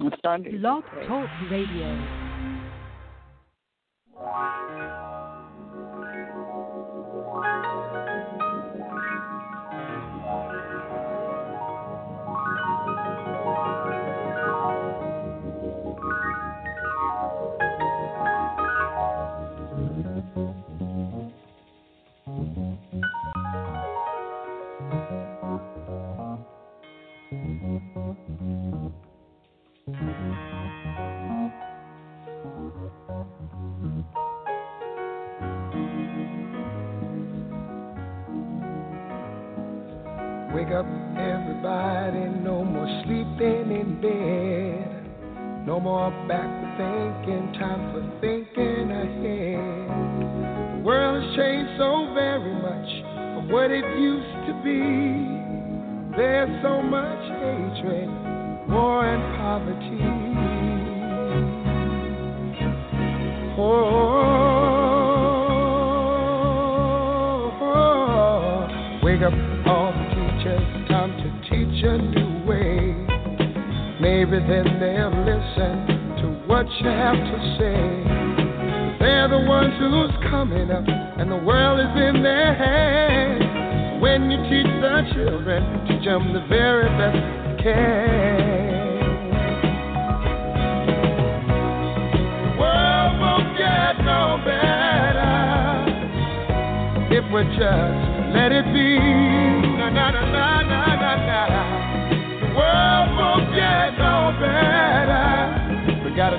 Blog Talk Radio. Wake up, everybody, no more sleeping in bed. No more backward thinking, time for thinking ahead. The world has changed so very much from what it used to be. There's so much hatred, war and poverty. Oh, wake up. A new way. Maybe then they'll listen to what you have to say. They're the ones who's coming up, and the world is in their hands. When you teach the children, teach them the very best you can. The world won't get no better if we just let it be. Na na na na na. The world won't get no better. We gotta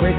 Wake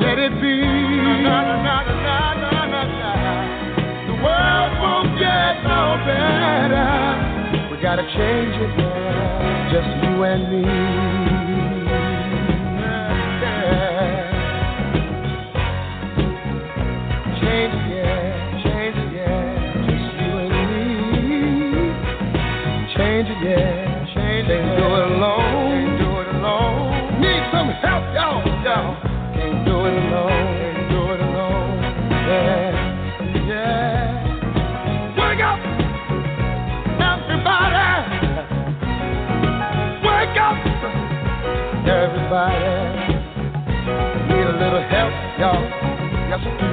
let it be. Na, na, na, na, na, na, na. The world won't get no better. We gotta change it now, just you and me. Yeah. Change it, yeah, just you and me. Change it, yeah, change it. They do it alone. Some help, y'all, y'all. Can't do it alone, can't do it alone. Yeah, yeah. Wake up, everybody. Wake up, everybody. Need a little help, y'all. Yes, we do.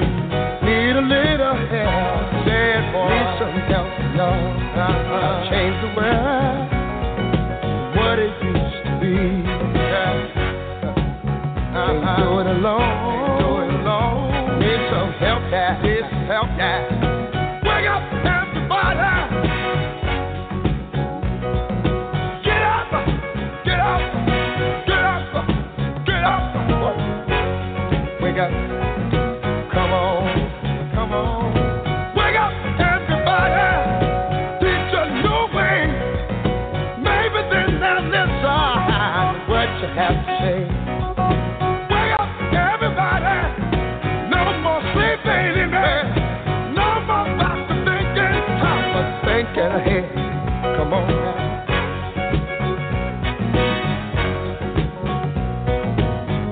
Need a little help. Said boy, need some help, y'all. Change the world. What it used to be. Do it alone. Do it alone. Need some help, yeah. Need some help, yeah. Wake up, everybody. Get up, get up, get up, get up. Wake up. Come on, come on. Wake up, everybody. Teach a new way. Maybe then they'll listen what you have to say. Come on now.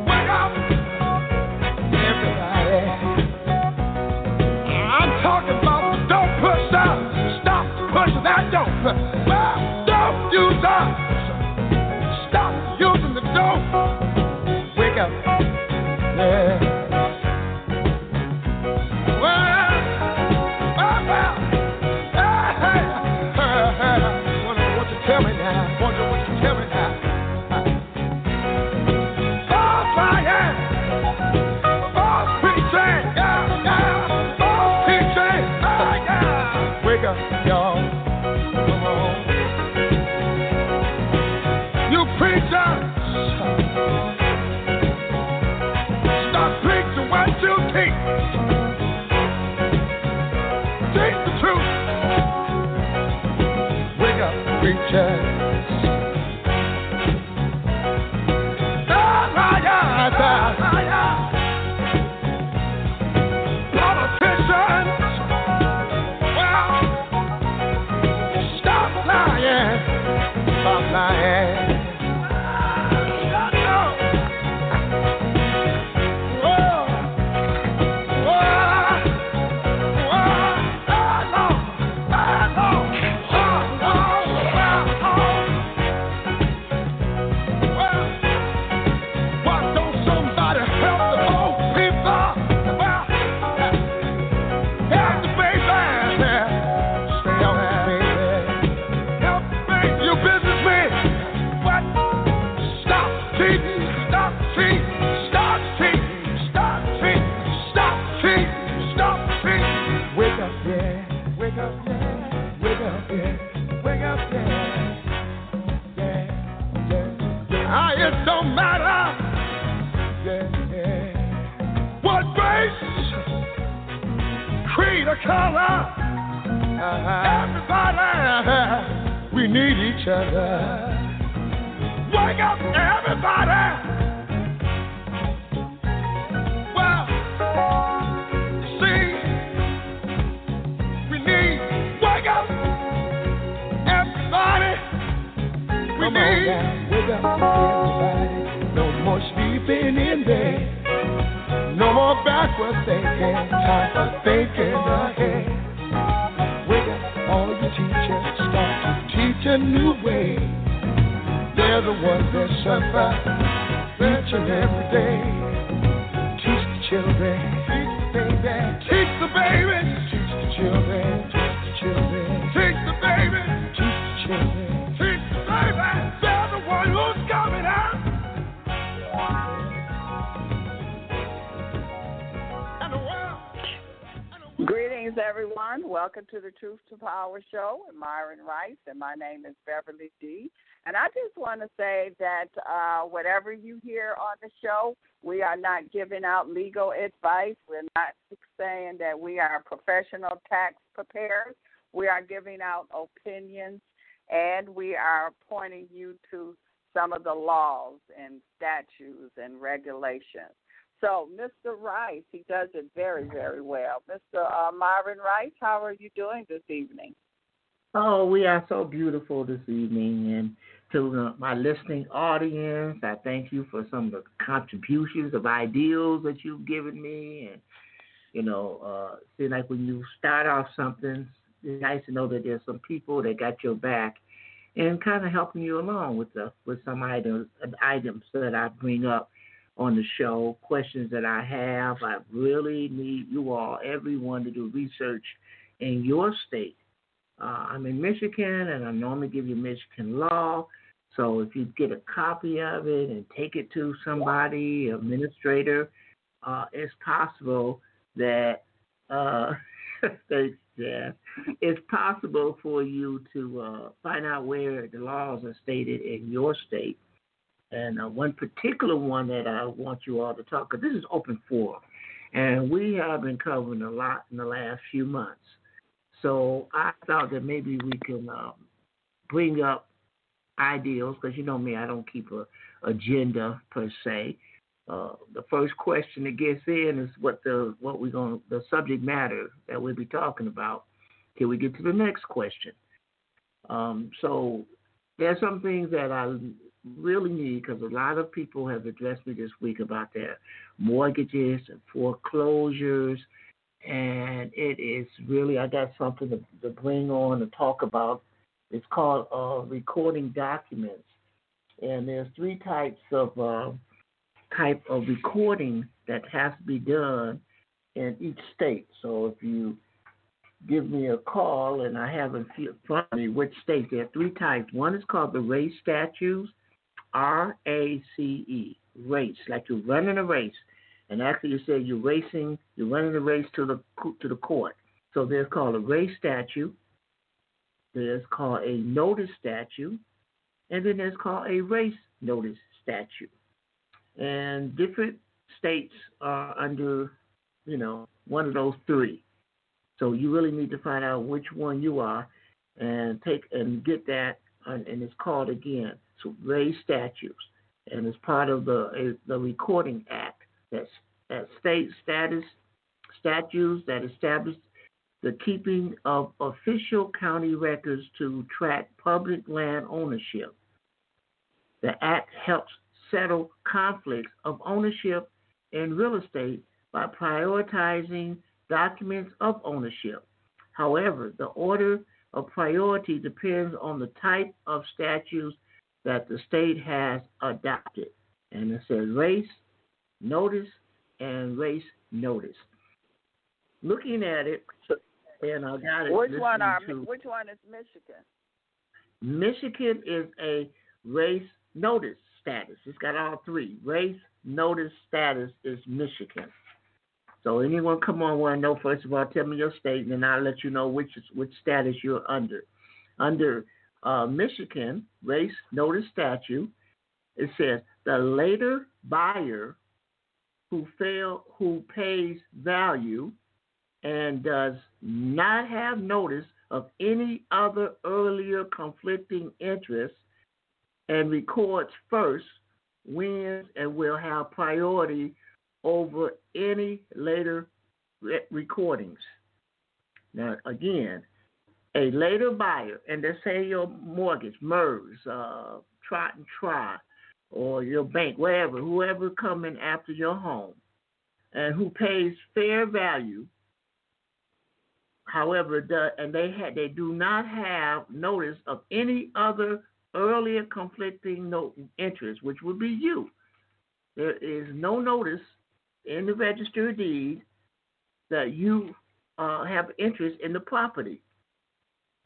Wake up. Show and Myron Rice, and my name is Beverly D. And I just want to say that whatever you hear on the show, we are not giving out legal advice. We're not saying that we are professional tax preparers. We are giving out opinions, and we are pointing you to some of the laws and statutes and regulations. So, Mr. Rice, he does it very, very well. Mr. Myron Rice, how are you doing this evening? Oh, we are so beautiful this evening. And to my listening audience, I thank you for some of the contributions of ideals that you've given me. And, you know, seems like when you start off something, it's nice to know that there's some people that got your back and kind of helping you along with some items that I bring up on the show, questions that I have. I really need you all, everyone, to do research in your state. I'm in Michigan, and I normally give you Michigan law. So if you get a copy of it and take it to somebody, administrator, it's possible that it's possible for you to find out where the laws are stated in your state. And one particular one that I want you all to talk, because this is Open Forum, and we have been covering a lot in the last few months. So I thought that maybe we can bring up ideals, because you know me, I don't keep an agenda per se. The first question that gets in is the subject matter that we'll be talking about till we get to the next question. So there's some things that I really need, because a lot of people have addressed me this week about their mortgages and foreclosures, and it is really, I got something to bring on and talk about. It's called recording documents, and there's three types of type of recording that has to be done in each state. So if you give me a call and I have in front of me which state, there are three types. One is called the race statutes, RACE, race, like you're running a race. And actually you say you're running a race to the court. So there's called a race statute. There's called a notice statute. And then there's called a race notice statute. And different states are under, one of those three. So you really need to find out which one you are and take and get that. And it's called, again, so race statutes. And it's part of the Recording Act that state statutes that establish the keeping of official county records to track public land ownership. The act helps settle conflicts of ownership in real estate by prioritizing documents of ownership. However, the order of priority depends on the type of statutes that the state has adopted. And it says race, notice, and race notice. Looking at it, and I got it. Which one is Michigan? Michigan is a race notice status. It's got all three. Race notice status is Michigan. So anyone come on want to know, first of all, tell me your state, and then I'll let you know which status you're under. Under Michigan race notice statute, it says the later buyer who pays value and does not have notice of any other earlier conflicting interests and records first wins and will have priority over any later recordings. Now, again, a later buyer, and let's say your mortgage, MERS, Trot and Try, or your bank, wherever, whoever coming after your home, and who pays fair value, however, they do not have notice of any other earlier conflicting interest, which would be you. There is no notice in the register of deeds that you have interest in the property,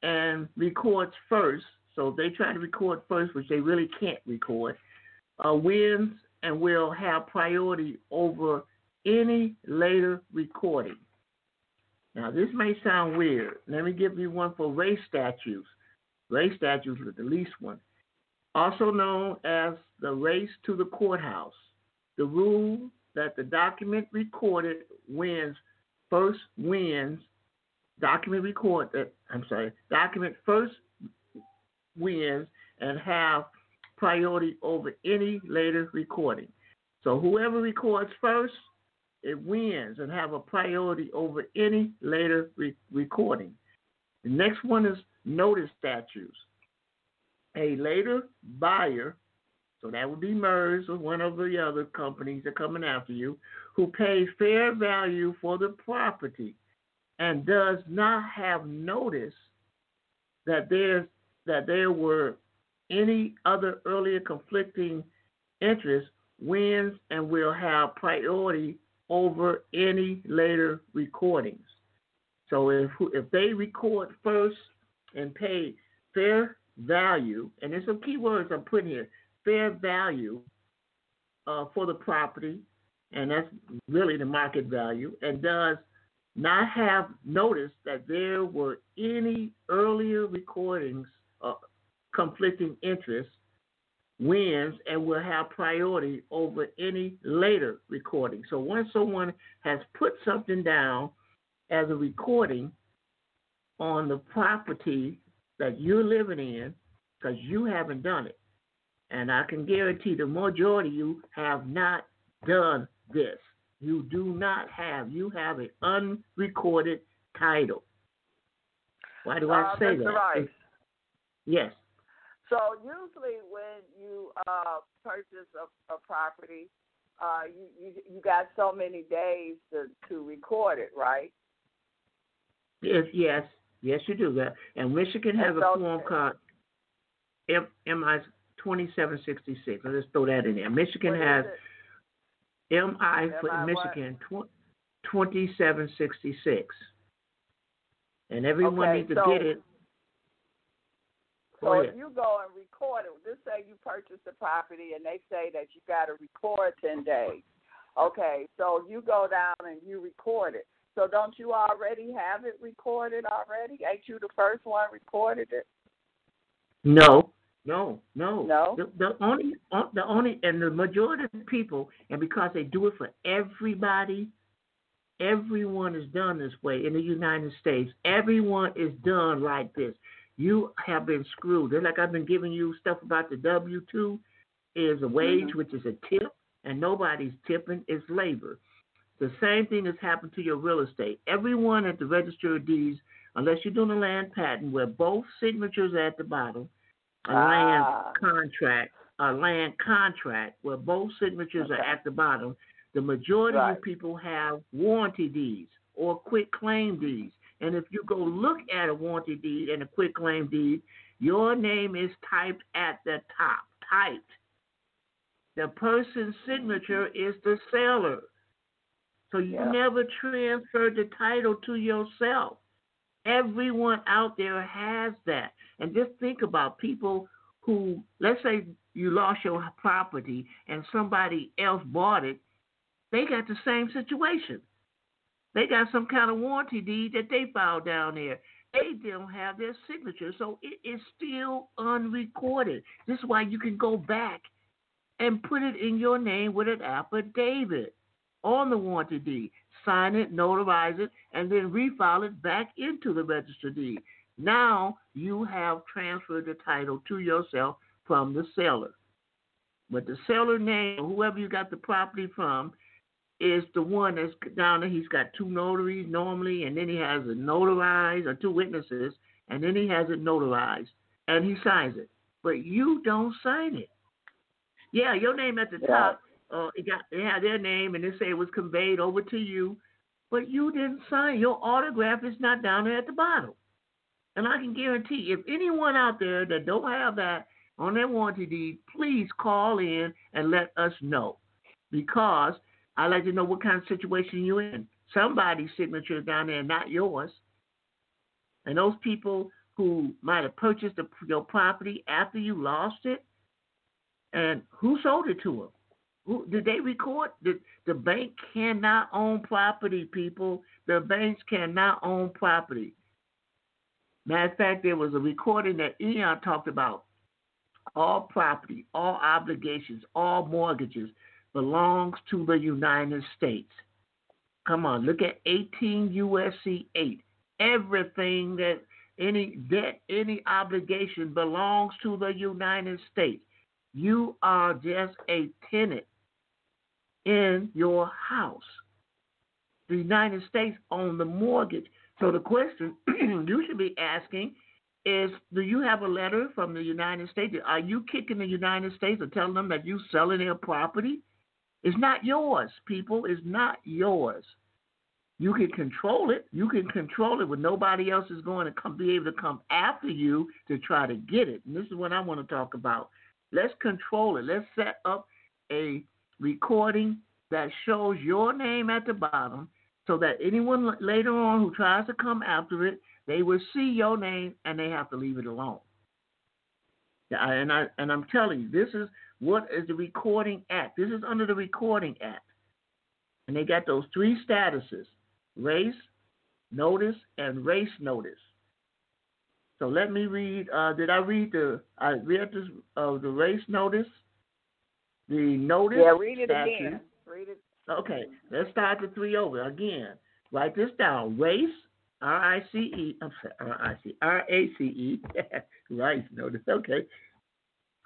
and records first. So they try to record first, which they really can't record. Wins and will have priority over any later recording. Now, this may sound weird. Let me give you one for race statutes. Race statutes are the least one. Also known as the race to the courthouse, the rule that the document recorded document first wins and have priority over any later recording. So whoever records first, it wins and have a priority over any later recording. The next one is notice statutes. A later buyer, so that would be MERS or one of the other companies that are coming after you, who pays fair value for the property and does not have notice that there were any other earlier conflicting interest wins and will have priority over any later recordings. So if they record first and pay fair value, and there's some key words I'm putting here, fair value for the property, and that's really the market value, and does not have notice that there were any earlier recordings of conflicting interests, wins and will have priority over any later recording. So once someone has put something down as a recording on the property that you're living in, because you haven't done it, and I can guarantee the majority of you have not done this. You do not have. You have an unrecorded title. Why do I say Mr. that? Rice. Yes. So usually when you purchase a property, you got so many days to record it, right? Yes, you do that. And Michigan has a form called MI 2766. I'll just throw that in there. Michigan has MI for Michigan, 2766. And everyone needs to get it. So if you go and record it, let's say you purchase the property and they say that you got to record 10 days. Okay, so you go down and you record it. So don't you already have it recorded already? Ain't you the first one recorded it? No. The only, and the majority of people, and because they do it for everybody, everyone is done this way in the United States. Everyone is done like this. You have been screwed. Just like I've been giving you stuff about the W-2 is a wage, which is a tip, and nobody's tipping. It's labor. The same thing has happened to your real estate. Everyone at the Register of Deeds, unless you're doing a land patent where both signatures are at the bottom, a land contract where both signatures are at the bottom, the majority of people have warranty deeds or quit claim deeds. And if you go look at a warranty deed and a quit claim deed, your name is typed at the top. The person's signature is the seller. So you never transferred the title to yourself. Everyone out there has that. And just think about people who, let's say you lost your property and somebody else bought it, they got the same situation. They got some kind of warranty deed that they filed down there. They don't have their signature, so it is still unrecorded. This is why you can go back and put it in your name with an affidavit on the warranty deed. Sign it, notarize it, and then refile it back into the registered deed. Now you have transferred the title to yourself from the seller. But the seller name, whoever you got the property from, is the one that's down there. He's got two notaries normally, and then he has it notarized, or two witnesses, and then he has it notarized, and he signs it. But you don't sign it. Yeah, your name at the top, it had their name, and they say it was conveyed over to you, but you didn't sign. Your autograph is not down there at the bottom. And I can guarantee if anyone out there that don't have that on their warranty deed, please call in and let us know, because I'd like to know what kind of situation you're in. Somebody's signature down there, not yours. And those people who might have purchased your property after you lost it, and who sold it to them? Did they record? The bank cannot own property, people. The banks cannot own property. Matter of fact, there was a recording that Eon talked about. All property, all obligations, all mortgages belongs to the United States. Come on, look at 18 U.S.C. 8. Everything that any debt, any obligation belongs to the United States. You are just a tenant in your house. The United States owns the mortgage. So the question you should be asking is, do you have a letter from the United States? Are you kicking the United States or telling them that you're selling their property? It's not yours, people. It's not yours. You can control it. You can control it when nobody else is going to be able to come after you to try to get it. And this is what I want to talk about. Let's control it. Let's set up a recording that shows your name at the bottom so that anyone later on who tries to come after it, they will see your name and they have to leave it alone. And I'm telling you, this is what is the Recording Act. This is under the Recording Act. And they got those three statuses, race, notice, and race notice. So let me read. I read the race notice, the notice. Yeah, read it statute. Again. Read it. Okay, let's start the three over again. Write this down. Race, R-I-C-E. I'm sorry, R-A-C-E. Race notice. Okay.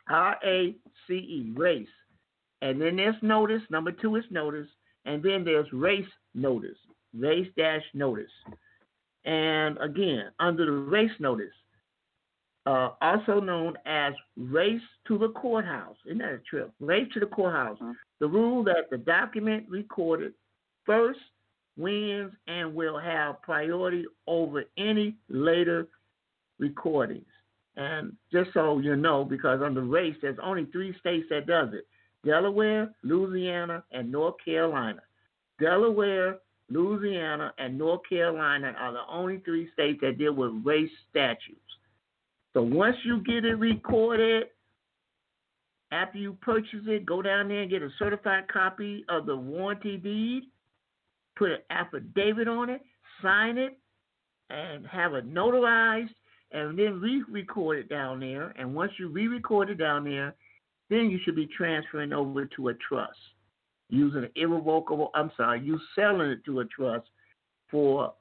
R-A-C-E, race. And then there's notice. Number two is notice. And then there's race notice, race-notice. And again, under the race notice, also known as race to the courthouse. Isn't that a trip? Race to the courthouse. The rule that the document recorded first wins and will have priority over any later recordings. And just so you know, because under race, there's only three states that does it. Delaware, Louisiana, and North Carolina. Delaware, Louisiana, and North Carolina are the only three states that deal with race statutes. So once you get it recorded, after you purchase it, go down there and get a certified copy of the warranty deed, put an affidavit on it, sign it, and have it notarized, and then re-record it down there. And once you re-record it down there, then you should be transferring over to a trust using an irrevocable, you selling it to a trust for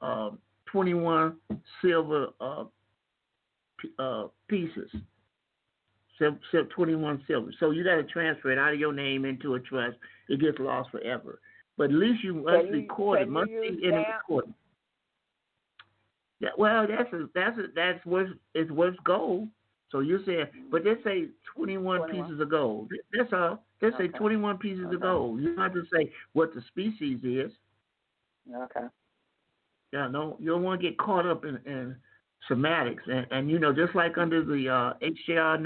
21 silver pieces, 21 silver. So you got to transfer it out of your name into a trust. It gets lost forever. But at least you must record it. Must be in a recording. Well, that's what's gold. So you said, but they say 21 pieces of gold. That's all. They say 21 pieces of gold. You don't have to say what the species is. Okay. Yeah, no, you don't want to get caught up in semantics, and you know, just like under the HJR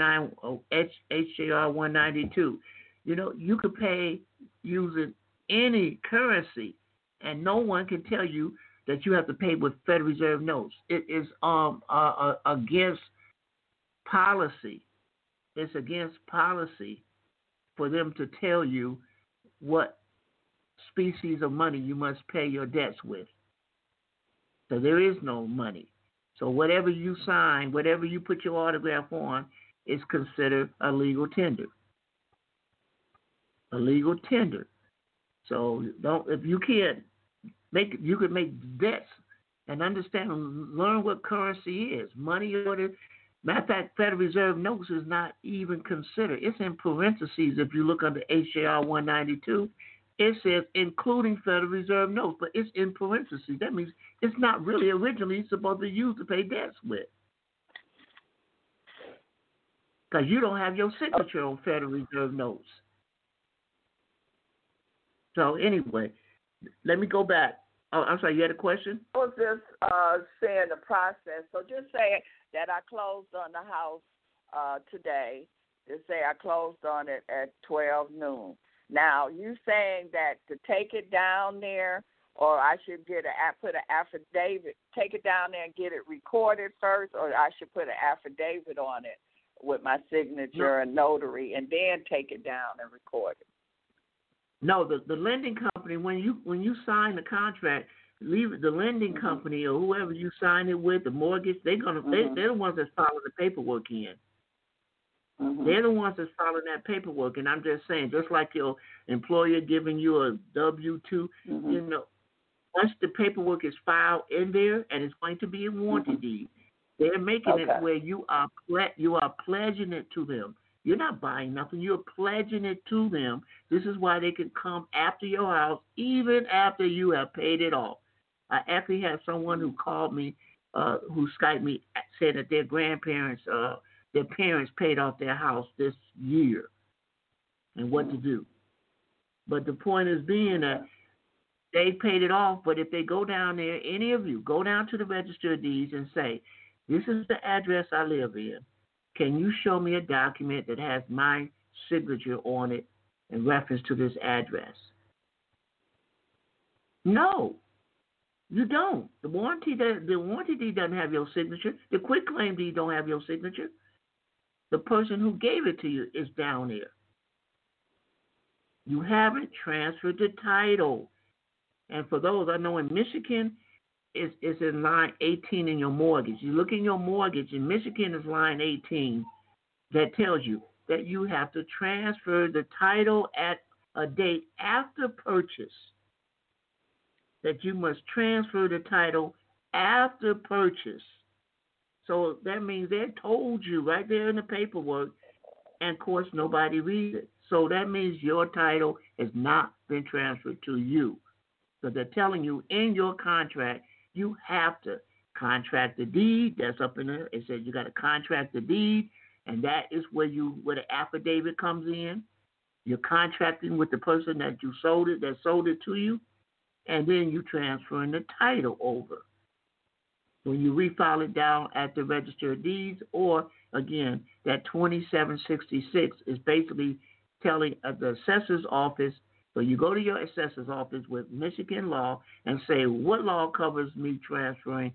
192, you know, you could pay using any currency, and no one can tell you that you have to pay with Federal Reserve notes. It is against policy. It's against policy for them to tell you what species of money you must pay your debts with. So there is no money. So whatever you sign, whatever you put your autograph on, is considered a legal tender. A legal tender. So don't, if you can't make, you could make debts and understand, learn what currency is. Money order. Matter of fact, Federal Reserve notes is not even considered. It's in parentheses. If you look under HJR 192, it says including Federal Reserve notes, but it's in parentheses. That means it's not really originally supposed to be used to pay debts with, because you don't have your signature on Federal Reserve notes. So anyway, let me go back. Oh, I'm sorry, you had a question? I was just saying the process. So just saying that I closed on the house today. Just say I closed on it at 12 noon. Now, you saying that to take it down there, or I should get put an affidavit, take it down there and get it recorded first, or I should put an affidavit on it with my signature and notary and then take it down and record it? No, the lending company, when you sign the contract, leave the lending company or whoever you sign it with, the mortgage, they're the ones that's filing the paperwork in. Mm-hmm. They're the ones that's filing that paperwork. And I'm just saying, just like your employer giving you a W-2, you know, once the paperwork is filed in there and it's going to be a warranty deed, they're making it where you are pledging it to them. You're not buying nothing. You're pledging it to them. This is why they can come after your house even after you have paid it off. I actually had someone who called me, who Skyped me, said that their grandparents, their parents paid off their house this year and what to do. But the point is being that they paid it off, but if they go down there, any of you, go down to the Register of Deeds and say, this is the address I live in. Can you show me a document that has my signature on it in reference to this address? No, you don't. The warranty deed doesn't have your signature. The quick claim deed don't have your signature. The person who gave it to you is down there. You haven't transferred the title. And for those, I know in Michigan, it's in line 18 in your mortgage. You look in your mortgage, and Michigan is line 18. That tells you that you have to transfer the title at a date after purchase. That you must transfer the title after purchase. So that means they told you right there in the paperwork, and of course nobody reads it. So that means your title has not been transferred to you. So they're telling you in your contract, you have to contract the deed. That's up in there. It says you got to contract the deed, and that is where the affidavit comes in. You're contracting with the person that you sold it, that sold it to you, and then you transferring the title over. When you refile it down at the Register of Deeds, or again, that 2766 is basically telling the assessor's office. So you go to your assessor's office with Michigan law and say, what law covers me transferring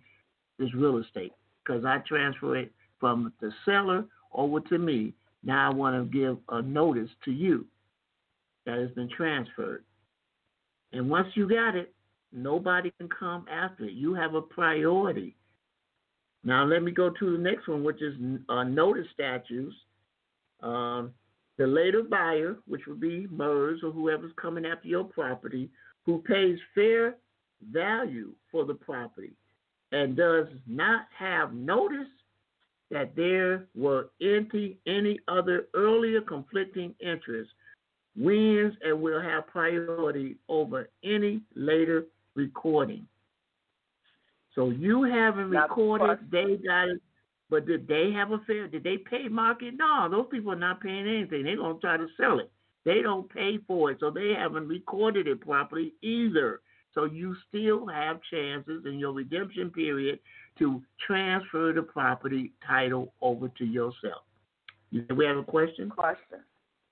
this real estate? Because I transfer it from the seller over to me. Now I want to give a notice to you that has been transferred. And once you got it, nobody can come after it. You have a priority. Now let me go to the next one, which is notice statutes. The later buyer, which would be MERS or whoever's coming after your property, who pays fair value for the property and does not have notice that there were any other earlier conflicting interests, wins and will have priority over any later recording. So you haven't recorded, they got it, but did they have a fair? Did they pay market? No, those people are not paying anything. They're going to try to sell it. They don't pay for it, so they haven't recorded it properly either. So you still have chances in your redemption period to transfer the property title over to yourself. Do we have a question? Question,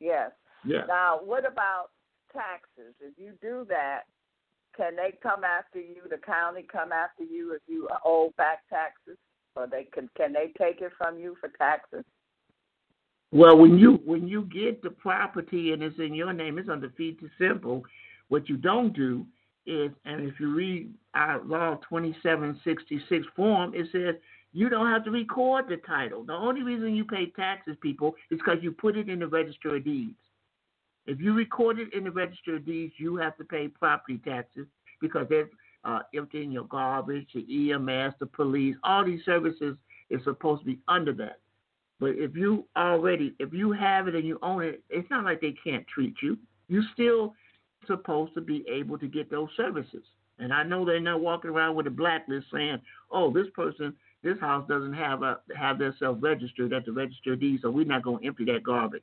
yes. Yeah. Now, what about taxes? If you do that, can they come after you, the county come after you if you owe back taxes? Or they can they take it from you for taxes? Well, when you get the property and it's in your name, it's under fee to simple. What you don't do is, and if you read our law 2766 form, it says you don't have to record the title. The only reason you pay taxes, people, is because you put it in the register of deeds. If you record it in the register of deeds, you have to pay property taxes because they're emptying your garbage, the EMS, the police, all these services is supposed to be under that. But if you have it and you own it, it's not like they can't treat you. You're still supposed to be able to get those services. And I know they're not walking around with a blacklist saying, oh, this house doesn't have their self registered at the register of deeds, so we're not going to empty that garbage.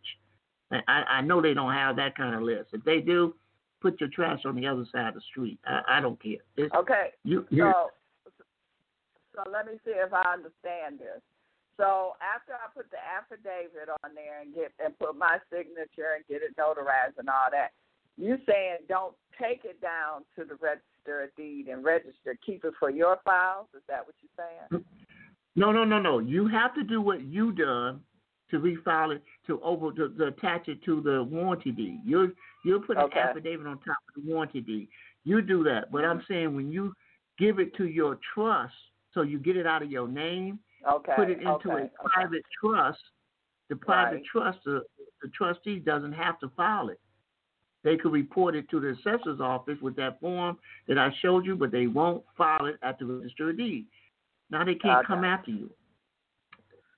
I know they don't have that kind of list. If they do, put your trash on the other side of the street. I don't care. Okay. So let me see if I understand this. So after I put the affidavit on there and put my signature and get it notarized and all that, you saying don't take it down to the register of deed and register. Keep it for your files? Is that what you're saying? No. You have to do what you done to refile it, to attach it to the warranty deed. You'll put an affidavit on top of the warranty deed. You do that. But I'm saying when you give it to your trust, so you get it out of your name, put it into a private trust, the private trust, the trustee doesn't have to file it. They could report it to the assessor's office with that form that I showed you, but they won't file it at the register of deeds. Now they can't come after you.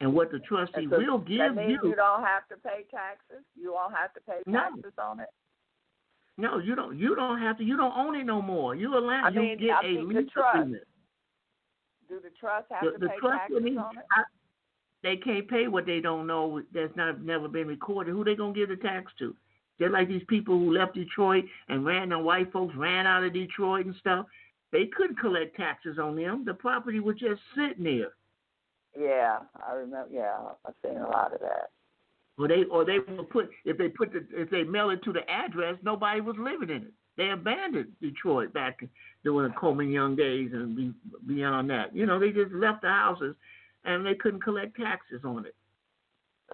And what the trustee will give you. That means you don't have to pay taxes? You won't have to pay taxes on it? No, you don't. You don't have to. You don't own it no more. You allow. I mean, you get a lease agreement. Do the trust have to pay taxes on it? They can't pay what they don't know. That's never been recorded. Who they gonna give the tax to? They're like these people who left Detroit and the white folks ran out of Detroit and stuff. They couldn't collect taxes on them. The property was just sitting there. Yeah, I remember. Yeah, I've seen a lot of that. Well, they will put if they mail it to the address, nobody was living in it. They abandoned Detroit back during the Coleman Young days and beyond that. You know, they just left the houses and they couldn't collect taxes on it.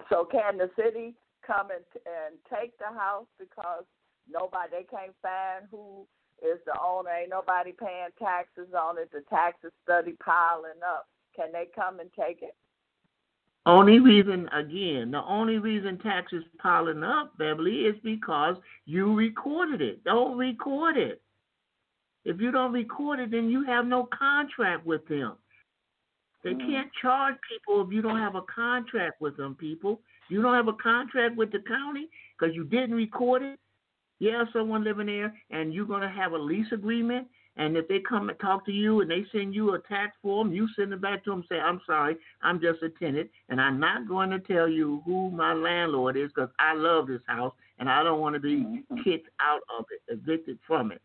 So can the city come and take the house because they can't find who is the owner? Ain't nobody paying taxes on it. The taxes study piling up. Can they come and take it? The only reason taxes piling up, Beverly, is because you recorded it. Don't record it. If you don't record it, then you have no contract with them. They can't charge people if you don't have a contract with them, people. You don't have a contract with the county because you didn't record it. Yeah, someone living there, and you're going to have a lease agreement. And if they come and talk to you and they send you a tax form, you send it back to them and say, I'm sorry, I'm just a tenant, and I'm not going to tell you who my landlord is because I love this house and I don't want to be kicked out of it, evicted from it.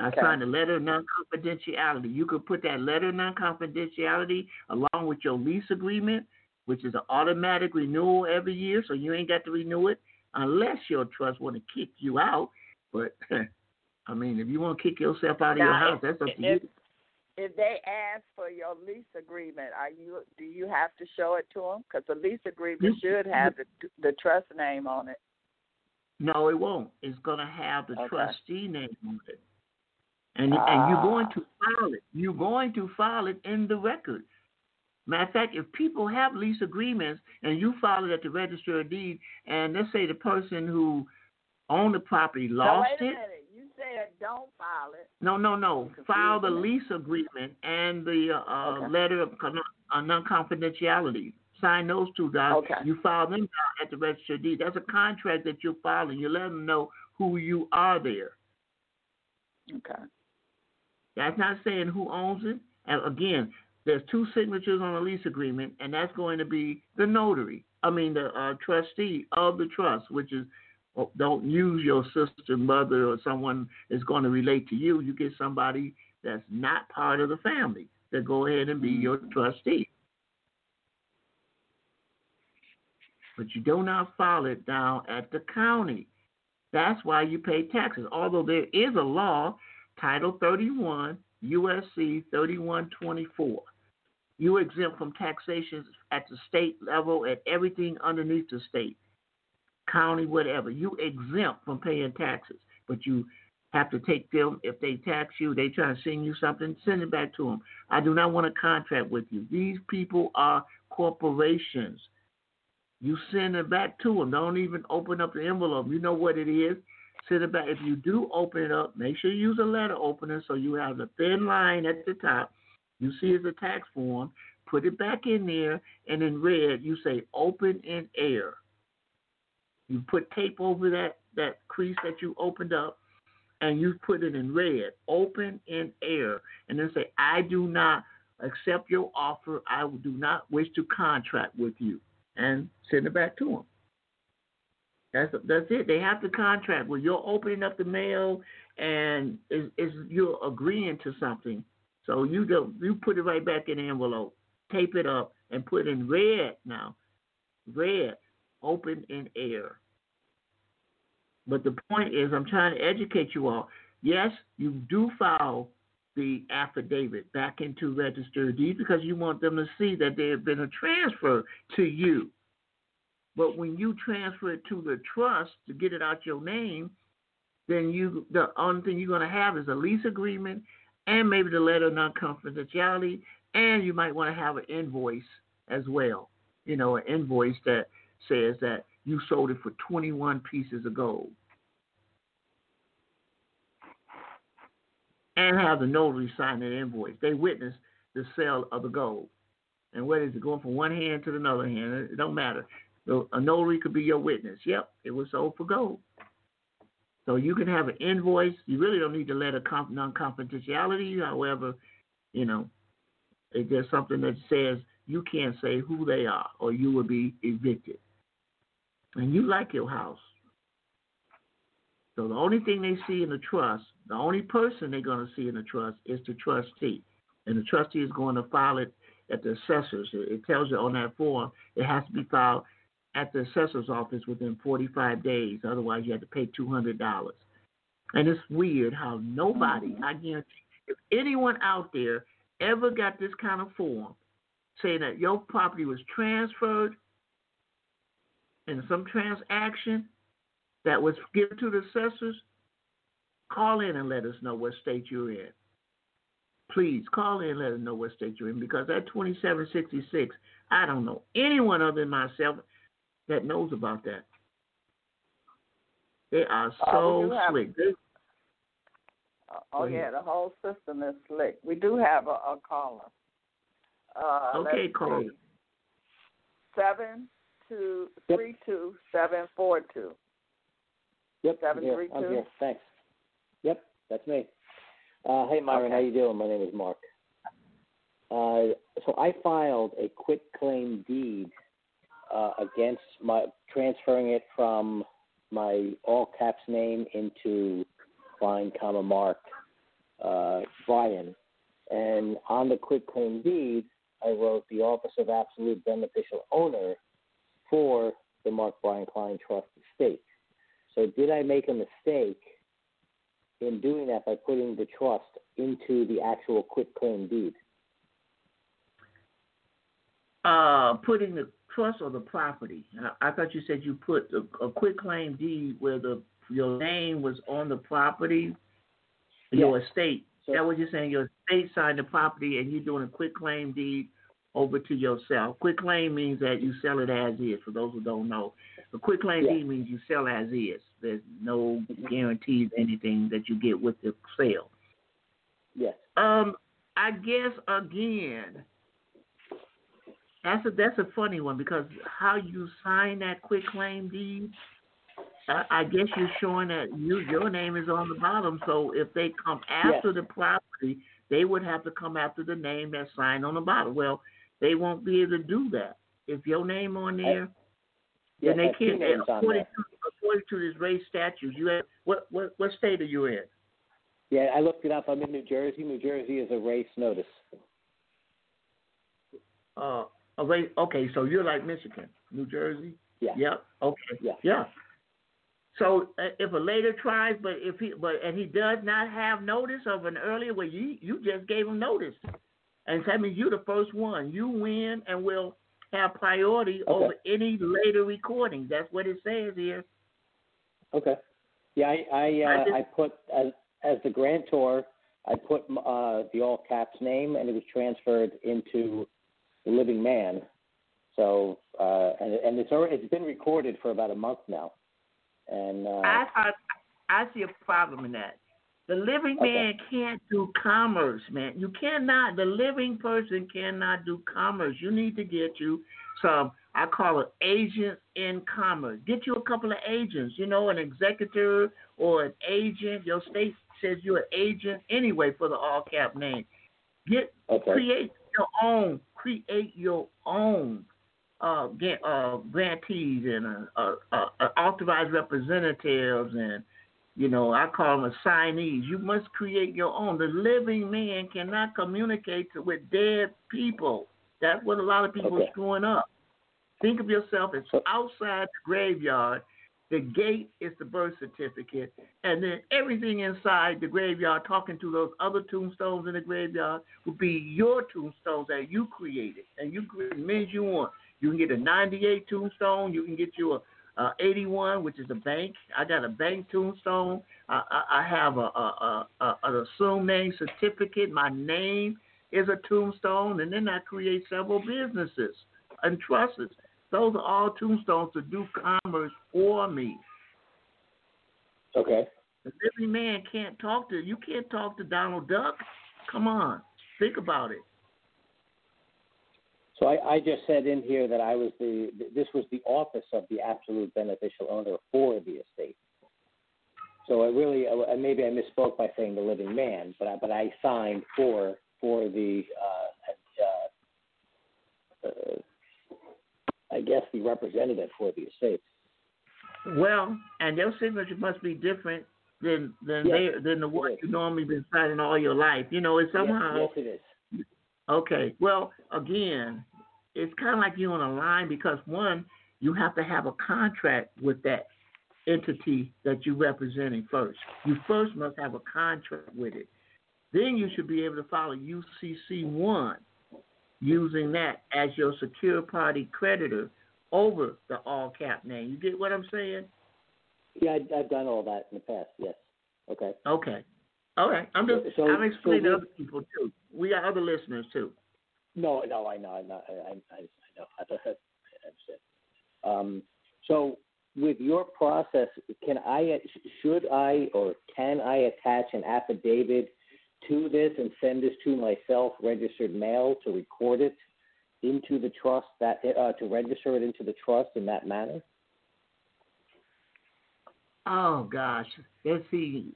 I signed a letter of non-confidentiality. You could put that letter of non-confidentiality along with your lease agreement, which is an automatic renewal every year, so you ain't got to renew it. unless your trust want to kick you out. But, I mean, if you want to kick yourself out of your house, that's up to you. If they ask for your lease agreement, do you have to show it to them? Because the lease agreement should have the trust name on it. No, it won't. It's going to have the trustee name on it. And you're going to file it. You're going to file it in the record. Matter of fact, if people have lease agreements and you file it at the Register of Deeds, and let's say the person who owned the property lost it. You said don't file it. No. File the lease agreement and the letter of non-confidentiality. Sign those two documents. Okay. You file them at the Register of Deeds. That's a contract that you're filing. You let them know who you are there. Okay. That's not saying who owns it. And again, there's two signatures on a lease agreement, and that's going to be the notary. I mean, the trustee of the trust, which is don't use your sister, mother, or someone that's going to relate to you. You get somebody that's not part of the family to go ahead and be your trustee. But you do not file it down at the county. That's why you pay taxes. Although there is a law, Title 31, USC 3124. You're exempt from taxation at the state level, at everything underneath the state, county, whatever. You exempt from paying taxes, but you have to take them. If they tax you, they try to send you something, send it back to them. I do not want a contract with you. These people are corporations. You send it back to them. Don't even open up the envelope. You know what it is. Send it back. If you do open it up, make sure you use a letter opener so you have the thin line at the top. You see it's a tax form. Put it back in there, and in red, you say open in air. You put tape over that crease that you opened up, and you put it in red, open in air. And then say, I do not accept your offer. I do not wish to contract with you. And send it back to them. That's it. They have to contract. Well, you're opening up the mail, and you're agreeing to something. So you put it right back in the envelope, tape it up, and put in red now. Red, open in air. But the point is, I'm trying to educate you all. Yes, you do file the affidavit back into Register of Deeds because you want them to see that there has been a transfer to you. But when you transfer it to the trust to get it out your name, then the only thing you're going to have is a lease agreement and maybe the letter of non-confidentiality, and you might want to have an invoice as well, an invoice that says that you sold it for 21 pieces of gold. And have the notary sign an invoice. They witness the sale of the gold. And whether it's going from one hand to the other hand, it don't matter. A notary could be your witness. Yep, it was sold for gold. So you can have an invoice. You really don't need the letter non-confidentiality. However, if there's something that says you can't say who they are or you will be evicted. And you like your house. So the only thing they see in the trust, the only person they're going to see in the trust is the trustee. And the trustee is going to file it at the assessor's. It tells you on that form it has to be filed at the assessor's office within 45 days. Otherwise, you have to pay $200. And it's weird how nobody, I guarantee, if anyone out there ever got this kind of form saying that your property was transferred in some transaction that was given to the assessors, call in and let us know what state you're in. Please call in and let us know what state you're in, because at 2766, I don't know anyone other than myself that knows about that. They are so slick. The whole system is slick. We do have a caller. Okay, caller. 7232742. Yep. 732. I'm here. Thanks. Yep, that's me. Hey, Myron, how you doing? My name is Mark. So I filed a quit claim deed against transferring it from my all caps name into Klein, Mark, Brian, and on the quit claim deed I wrote the office of absolute beneficial owner for the Mark Brian Klein Trust estate. So did I make a mistake in doing that by putting the trust into the actual quitclaim deed? Putting the trust or the property? I thought you said you put a quitclaim deed where your name was on the property, your estate. So, that was just saying your estate signed the property and you're doing a quitclaim deed over to yourself. Quitclaim means that you sell it as is, for those who don't know. A quitclaim deed means you sell as is. There's no guarantees, anything that you get with the sale. Yes. I guess, again, that's a funny one, because how you sign that quitclaim deed, I guess you're showing that your name is on the bottom. So if they come after the property, they would have to come after the name that's signed on the bottom. Well, they won't be able to do that. If your name on there, then they can't. According to this race statute, you have, what state are you in? Yeah, I looked it up. I'm in New Jersey. New Jersey is a race notice. Okay, so you're like Michigan, New Jersey? Yeah. Yep. Okay. Yeah. Yeah. So if a later tries, but he does not have notice of an earlier, well, you just gave him notice, and so, I mean, you're the first one. You win and will have priority over any later recordings. That's what it says here. Okay. Yeah, I put as the grantor, I put the all caps name, and it was transferred into the living man. So and it's been recorded for about a month now. And, I see a problem in that. The living man can't do commerce, man. The living person cannot do commerce. You need to get you some, I call it agents in commerce. Get you a couple of agents, an executor or an agent. Your state says you're an agent anyway for the all cap name. Create your own. Grantees and authorized representatives, and I call them assignees. You must create your own. The living man cannot communicate with dead people. That's what a lot of people are screwing up. Think of yourself as outside the graveyard. The gate is the birth certificate, and then everything inside the graveyard, talking to those other tombstones in the graveyard, will be your tombstones that you created, and you create as many as you want. You can get a 98 tombstone. You can get you a 81, which is a bank. I got a bank tombstone. I have an assumed name certificate. My name is a tombstone. And then I create several businesses and trusts. Those are all tombstones to do commerce for me. Okay. The living man can't talk to you. Can't talk to Donald Duck. Come on. Think about it. So I just said in here that I was this was the office of the absolute beneficial owner for the estate. So maybe I misspoke by saying the living man, but I signed for the I guess the representative for the estate. Well, and your signature must be different than the one you normally been signing all your life. It's somehow. Yes, it is. Okay. Well, again, it's kind of like you're on a line, because one, you have to have a contract with that entity that you're representing first. You first must have a contract with it. Then you should be able to file a UCC1 using that as your secure party creditor over the all cap name. You get what I'm saying? Yeah, I've done all that in the past, yes. Okay. Okay. All right. I'm explaining to other people, too. We got other listeners, too. No, I know. I know. So with your process, can I attach an affidavit to this and send this to myself, registered mail, to record it into the trust, to register it into the trust in that manner? Oh, gosh. Let's see.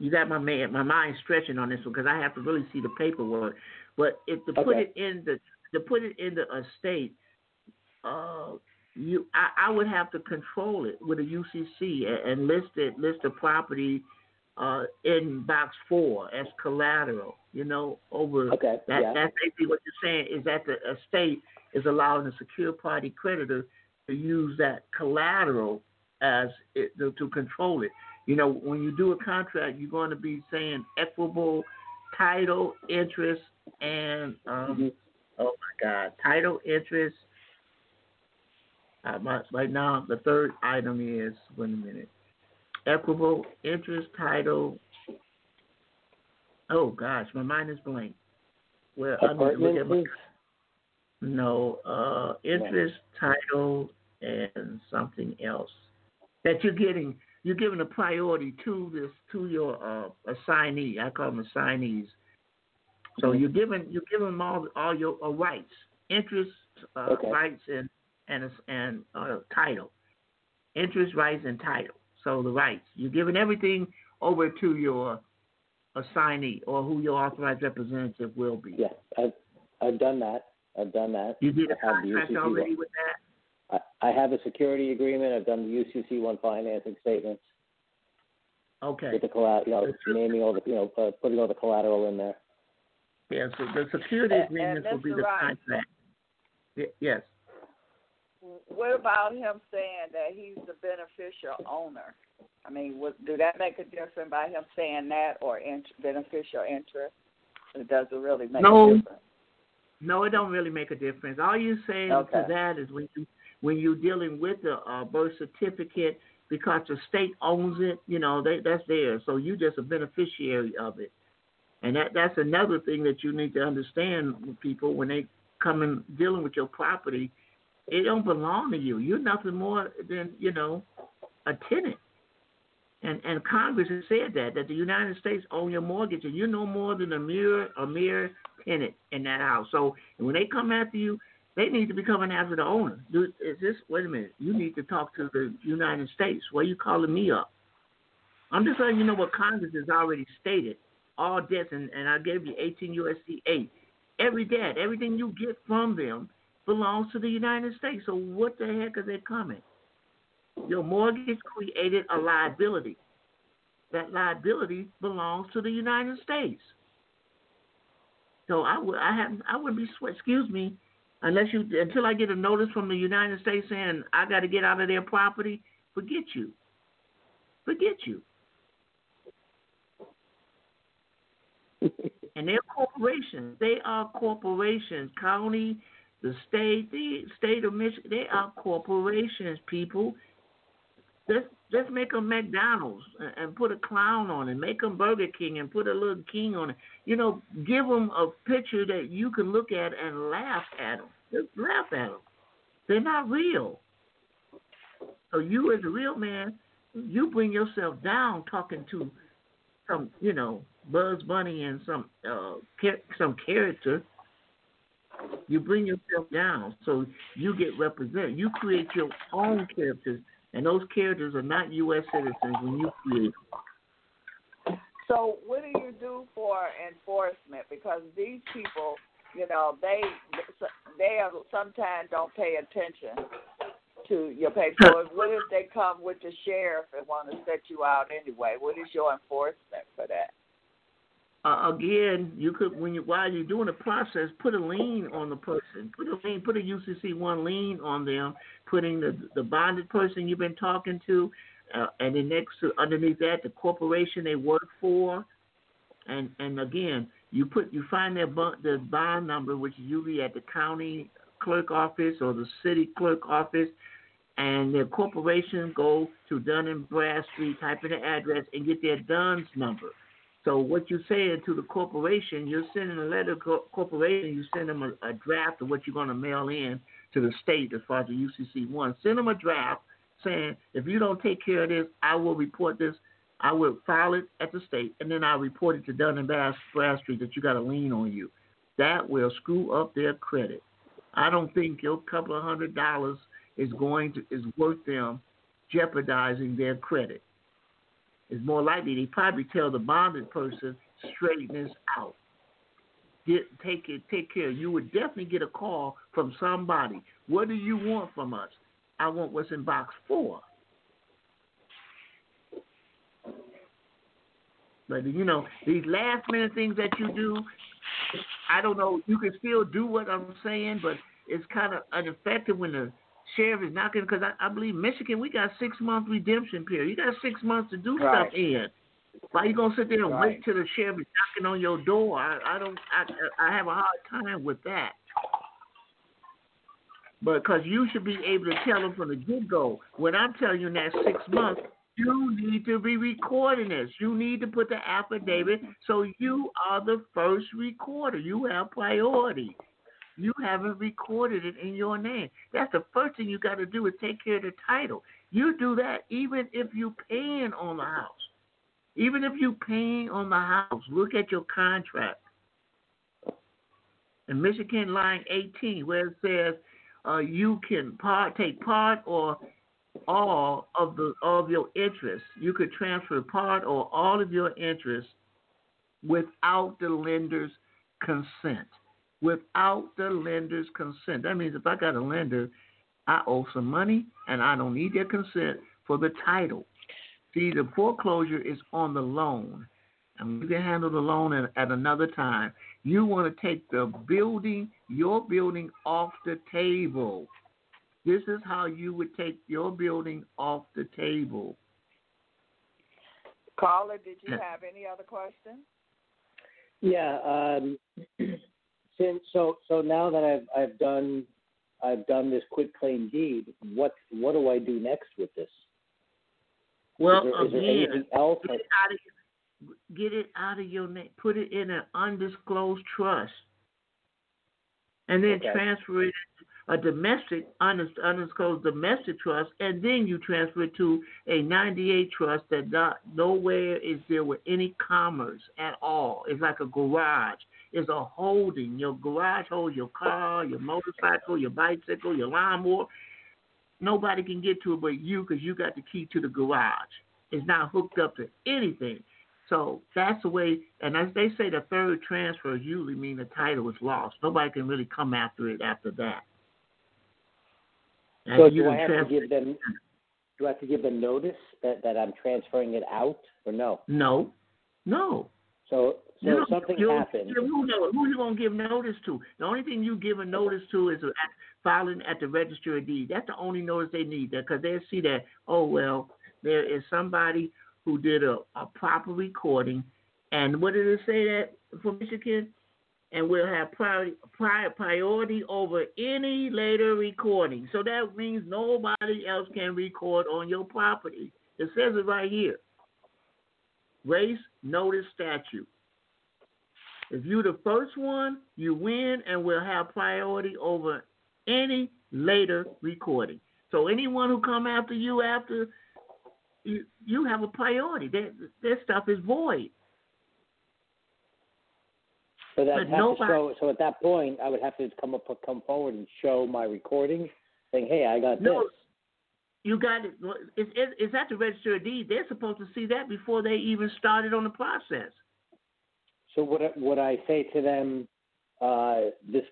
You got my mind stretching on this one, because I have to really see the paperwork. But if to put it in the estate, I would have to control it with a UCC and list the property in box 4 as collateral. That's basically what you're saying, is that the estate is allowing a secure party creditor to use that collateral as it, to control it. You know, when you do a contract, you're going to be saying equitable title, interest, and title, interest. Right now, the third item is, equitable, interest, title. Oh, gosh, my mind is blank. Well, I'm going to look at my... No, interest, title, and something else that you're getting. You're giving a priority to this, to your assignee. I call them assignees. So you're giving them all your rights, interest, rights, and title, interest, rights, and title. So the rights, you're giving everything over to your assignee or who your authorized representative will be. Yes, I've done that. You did a contract already with that? I have a security agreement. I've done the UCC-1 financing statements. Okay. With the collateral, naming all the, putting all the collateral in there. Yeah, so the security agreements will be the contract. Yes. What about him saying that he's the beneficial owner? I mean, do that make a difference by him saying that or beneficial interest? It doesn't really make a difference. No, it don't really make a difference. All you're saying to that is when you're dealing with the birth certificate, because the state owns it, that's theirs. So you're just a beneficiary of it. And that's another thing that you need to understand, people, when they come in dealing with your property, it don't belong to you. You're nothing more than, a tenant. And Congress has said that the United States own your mortgage, and you're no more than a mere tenant in that house. So when they come after you, they need to be coming after the owner. Wait a minute, you need to talk to the United States. Why are you calling me up? I'm just letting you know what Congress has already stated. All debts, and I gave you 18 U.S.C. 8. Every debt, everything you get from them belongs to the United States. So what the heck are they coming? Your mortgage created a liability. That liability belongs to the United States. So I wouldn't be sweating. Excuse me, until I get a notice from the United States saying I got to get out of their property. Forget you. And they're corporations. They are corporations. County, the state of Michigan. They are corporations, people. Let's make them McDonald's and put a clown on it. Make them Burger King and put a little king on it. Give them a picture that you can look at and laugh at them. Just laugh at them. They're not real. So you, as a real man, you bring yourself down talking to some, Bugs Bunny and some character. You bring yourself down, so you get represented. You create your own characters. And those characters are not U.S. citizens when you create them. So what do you do for enforcement? Because these people, they sometimes don't pay attention to your paperwork. What if they come with the sheriff and want to set you out anyway? What is your enforcement for that? Again, while you're doing the process, put a lien on the person. Put a UCC-1 lien on them, putting the bonded person you've been talking to, and then underneath that, the corporation they work for, and again, you find their bond number, which is usually at the county clerk office or the city clerk office, and their corporation go to Dun & Bradstreet, type in the address, and get their Dun's number. So what you're saying to the corporation, you're sending a letter to the corporation, you send them a draft of what you're going to mail in to the state as far as the UCC-1. Send them a draft saying, if you don't take care of this, I will report this. I will file it at the state, and then I'll report it to Dun & Bradstreet that you got a lien on you. That will screw up their credit. I don't think your couple of $100 is worth them jeopardizing their credit. It's more likely they probably tell the bonded person, straighten this out. Take care. You would definitely get a call from somebody. What do you want from us? I want what's in box 4. But, these last-minute things that you do, I don't know. You can still do what I'm saying, but it's kind of ineffective when the sheriff is not going to, because I believe Michigan, we got 6 month redemption period. You got 6 months to do stuff in. Why you going to sit there and wait till the sheriff is knocking on your door? I have a hard time with that. Because you should be able to tell them from the get-go. When I'm telling you in that 6 months, you need to be recording this. You need to put the affidavit so you are the first recorder. You have priority. You haven't recorded it in your name. That's the first thing you got to do is take care of the title. You do that even if you're paying on the house. Even if you're paying on the house, look at your contract. In Michigan, line 18, where it says, you can take part or all of your interest. You could transfer part or all of your interest without the lender's consent. Without the lender's consent. That means if I got a lender, I owe some money, and I don't need their consent for the title. See, the foreclosure is on the loan. And you can handle the loan at another time. You want to take the building, your building, off the table. This is how you would take your building off the table. Caller, did you have any other questions? Yeah. So now that I've done this quitclaim deed, what do I do next with this? Well, again, get it out of your name. Put it in an undisclosed trust, and then transfer it a domestic undisclosed domestic trust, and then you transfer it to a 98 trust that nowhere is there with any commerce at all. It's like a garage. It's a holding. Your garage holds your car, your motorcycle, your bicycle, your lawnmower. Nobody can get to it but you, because you got the key to the garage. It's not hooked up to anything. So that's the way, and as they say, the third transfer usually mean the title is lost. Nobody can really come after it after that. And so do I have to give them notice that I'm transferring it out, or no? No. So if something happens. Who you going to give notice to? The only thing you give a notice to is filing at the registry of deeds. That's the only notice they need, because they see that, oh, well, there is somebody who did a proper recording, and what did it say that for Michigan? And will have priority over any later recording. So that means nobody else can record on your property. It says it right here. Race notice statute. If you're the first one, you win and will have priority over any later recording. So anyone who come after you you have a priority. That stuff is void. So that so at that point, I would have to come forward and show my recording, saying, "Hey, I got this." You got it. It's at the Register of Deeds. They're supposed to see that before they even started on the process. So would I say to them, "This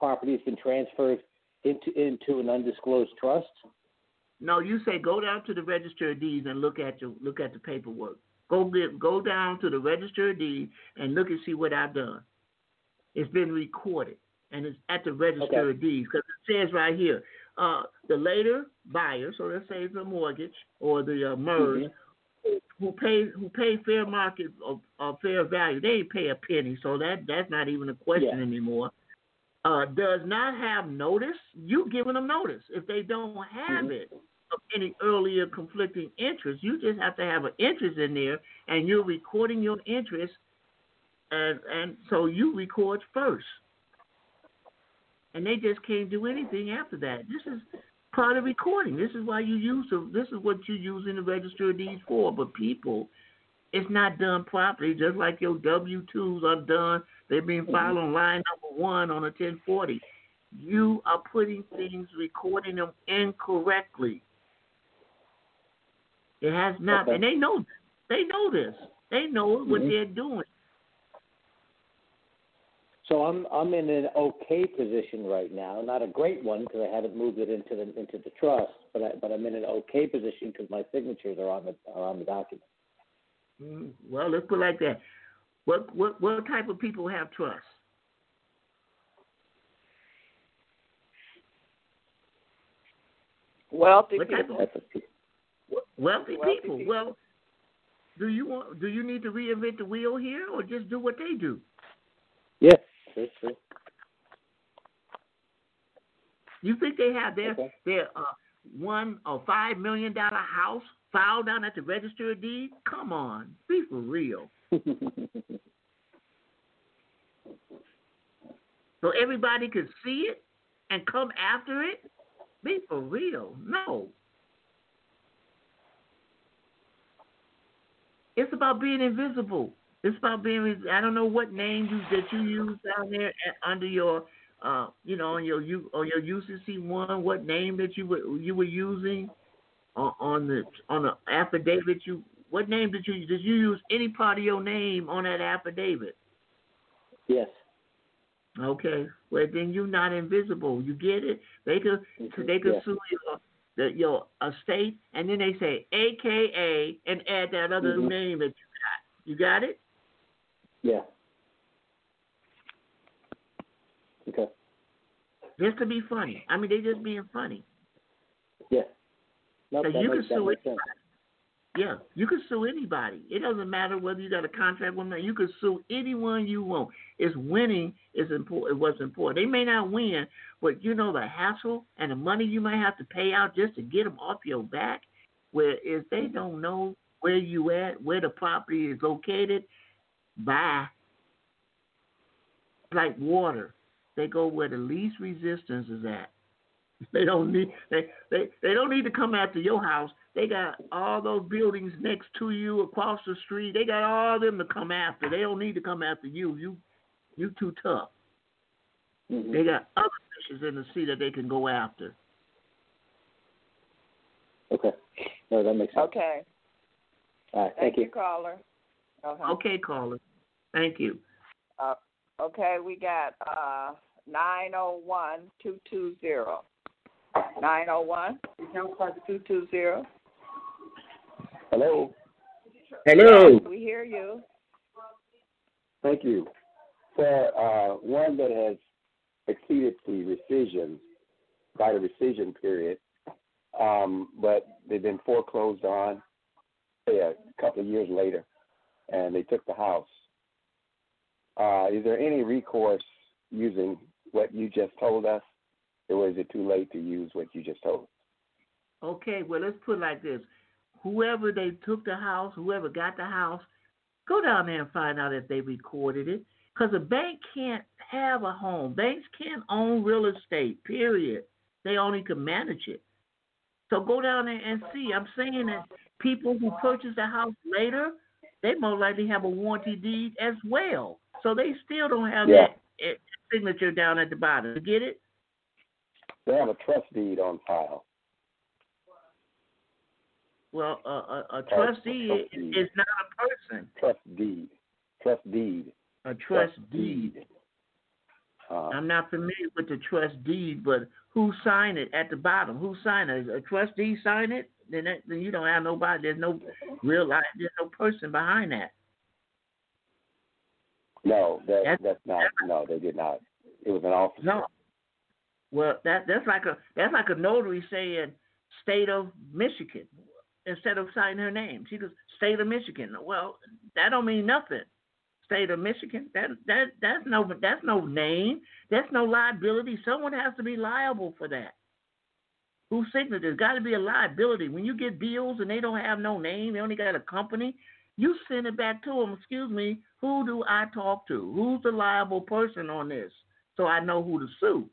property has been transferred into an undisclosed trust"? No, you say go down to the Register of Deeds and look at the paperwork. Go down to the Register of Deeds and look and see what I've done. It's been recorded, and it's at the Register of Deeds, because it says right here, the later buyer, so let's say it's a mortgage or the MERS, who pay fair market or fair value. They ain't pay a penny, so that's not even a question anymore. Does not have notice. You giving them notice if they don't have it of any earlier conflicting interest. You just have to have an interest in there, and you're recording your interest. And so you record first, and they just can't do anything after that. This is part of recording. This is why you use this is what you use in the Register of Deeds for. But people, it's not done properly. Just like your W-2s are done, they're being filed on line number 1 on a 1040. You are putting things, recording them incorrectly. It has not, and they know this. They know what they're doing. So I'm in an okay position right now, not a great one because I haven't moved it into the trust, but I'm in an okay position because my signatures are on the document. Well, let's put it like that. What type of people have trust? Wealthy people. Well, do you need to reinvent the wheel here, or just do what they do? Yes, that's true. You think they have their $1 or $5 million house filed down at the Register of Deeds? Come on, be for real. So everybody could see it and come after it? Be for real. No. It's about being invisible. It's about being, I don't know what name that you use down there under your, on your UCC1, what name that you were using on the affidavit. What name did you use any part of your name on that affidavit? Yes. Okay, well then you're not invisible. You get it? They could sue your estate, and then they say AKA and add that other name that you got. You got it? Yeah. Okay. Just to be funny. I mean, they just being funny. Yeah. Nope, so you can sue anybody. Yeah, you can sue anybody. It doesn't matter whether you got a contract with them. You can sue anyone you want. It's winning is important. It was important. They may not win, but you know the hassle and the money you might have to pay out just to get them off your back. Where if they don't know where you at, where the property is located, bye. Like water, they go where the least resistance is at. They don't need to come after your house. They got all those buildings next to you, across the street. They got all of them to come after. They don't need to come after you. You too tough. Mm-hmm. They got other fishes in the sea that they can go after. Okay. No, that makes sense. Okay. All right. Thank you, caller. Uh-huh. Okay, caller. Thank you. Okay, we got 901-220. 901. 220. Hello. Hello. We hear you. Thank you. For one that has exceeded the rescission by the rescission period, but they've been foreclosed on a couple of years later, and they took the house. Is there any recourse using what you just told us? Or is it too late to use what you just told? Okay, well, let's put it like this. Whoever they took the house, whoever got the house, go down there and find out if they recorded it. Because a bank can't have a home. Banks can't own real estate, period. They only can manage it. So go down there and see. I'm saying that people who purchase a house later, they most likely have a warranty deed as well. So they still don't have that signature down at the bottom. You get it? They have a trust deed on file. Well, a trustee is not a person. Trust deed. A trust deed. I'm not familiar with the trust deed, but who signed it at the bottom? Who signed it? A trustee signed it? Then you don't have nobody. There's no real life. There's no person behind that. No, that's not. No, they did not. It was an officer. No. Well, that's like a notary saying state of Michigan instead of signing her name. She goes state of Michigan. Well, that don't mean nothing. State of Michigan. That's no name. That's no liability. Someone has to be liable for that. Whose signature? There's got to be a liability. When you get bills and they don't have no name, they only got a company. You send it back to them. Excuse me. Who do I talk to? Who's the liable person on this? So I know who to sue.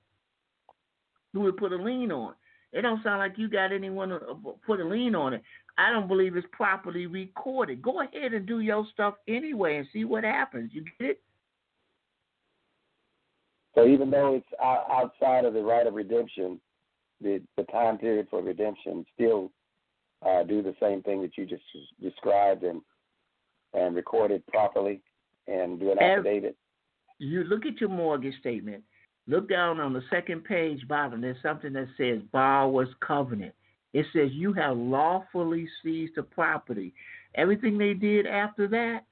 Who would put a lien on? It don't sound like you got anyone to put a lien on it. I don't believe it's properly recorded. Go ahead and do your stuff anyway and see what happens. You get it? So even though it's outside of the right of redemption, the time period for redemption still do the same thing that you just described and record it properly and do an affidavit? You look at your mortgage statement. Look down on the second page bottom. There's something that says borrower's covenant. It says you have lawfully seized the property. Everything they did after that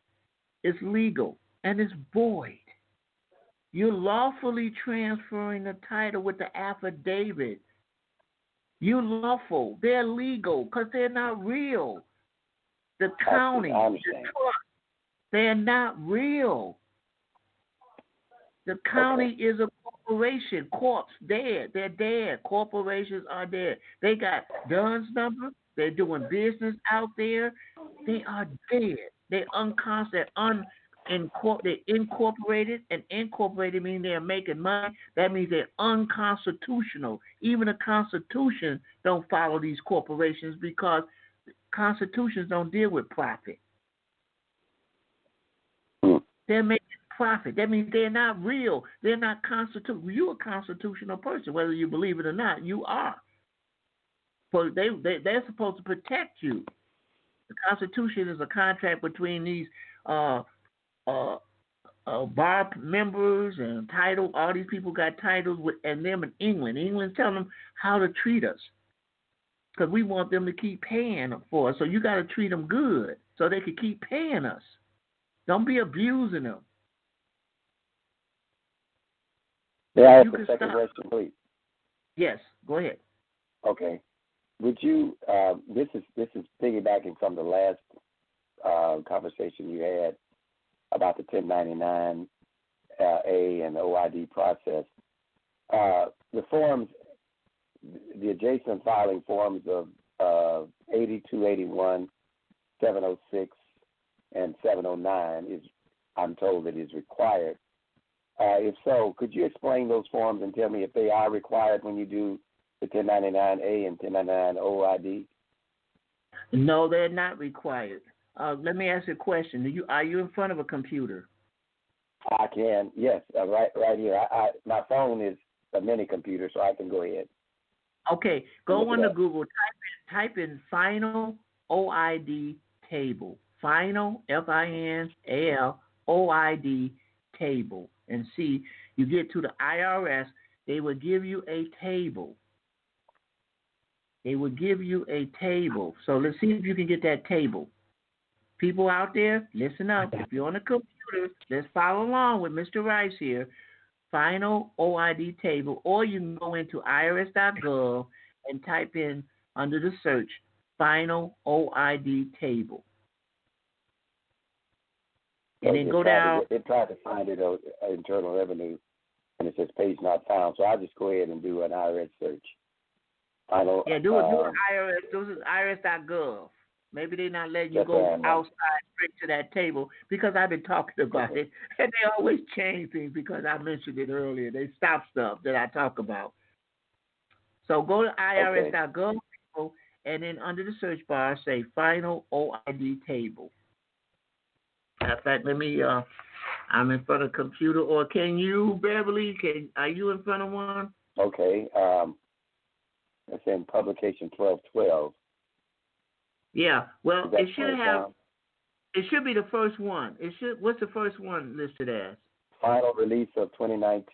is legal and it's void. You're lawfully transferring the title with the affidavit. unlawful. They're legal because they're not real. The county, the trust, they're not real. The county is a corporation. Corpse dead. They're dead. Corporations are dead. They got DUNS number. They're doing business out there. They are dead. They're unconstant, they're incorporated, and incorporated means they're making money. That means they're unconstitutional. Even the Constitution don't follow these corporations because constitutions don't deal with profit. They're making profit. That means they're not real. They're not constitutional. You're a constitutional person, whether you believe it or not. You are. So they're supposed to protect you. The Constitution is a contract between these bar members and title. All these people got titles with, and them in England. England's telling them how to treat us because we want them to keep paying for us. So you got to treat them good so they can keep paying us. Don't be abusing them. May I ask a second question, please? Yes, go ahead. Okay. Would you? This is piggybacking from the last conversation you had about the 1099 A and the OID process. The forms, the adjacent filing forms of 8281, 706, and 709 is, I'm told, that is required. If so, could you explain those forms and tell me if they are required when you do the 1099A and 1099 OID? No, they're not required. Let me ask you a question. Are you in front of a computer? I can, yes, right here. I my phone is a mini computer, so I can go ahead. Okay, go on to Google. Type in final OID table. Final, FINAL, OID table. And see, you get to the IRS, they will give you a table. They will give you a table. So let's see if you can get that table. People out there, listen up. If you're on a computer, let's follow along with Mr. Rice here. Final OID table. Or you can go into irs.gov and type in, under the search, final OID table. And then go down. It tried to find it on Internal Revenue, and it says page not found. So I'll just go ahead and do an IRS search. Do IRS.gov. Maybe they're not letting you go outside straight to that table because I've been talking about it. And they always change things because I mentioned it earlier. They stop stuff that I talk about. So go to IRS.gov and then under the search bar, say final OID table. In fact, let me, I'm in front of a computer, or can you, Beverly, are you in front of one? Okay, that's in publication 1212. Yeah, well, it should be the first one. What's the first one listed as? Final release of 2019.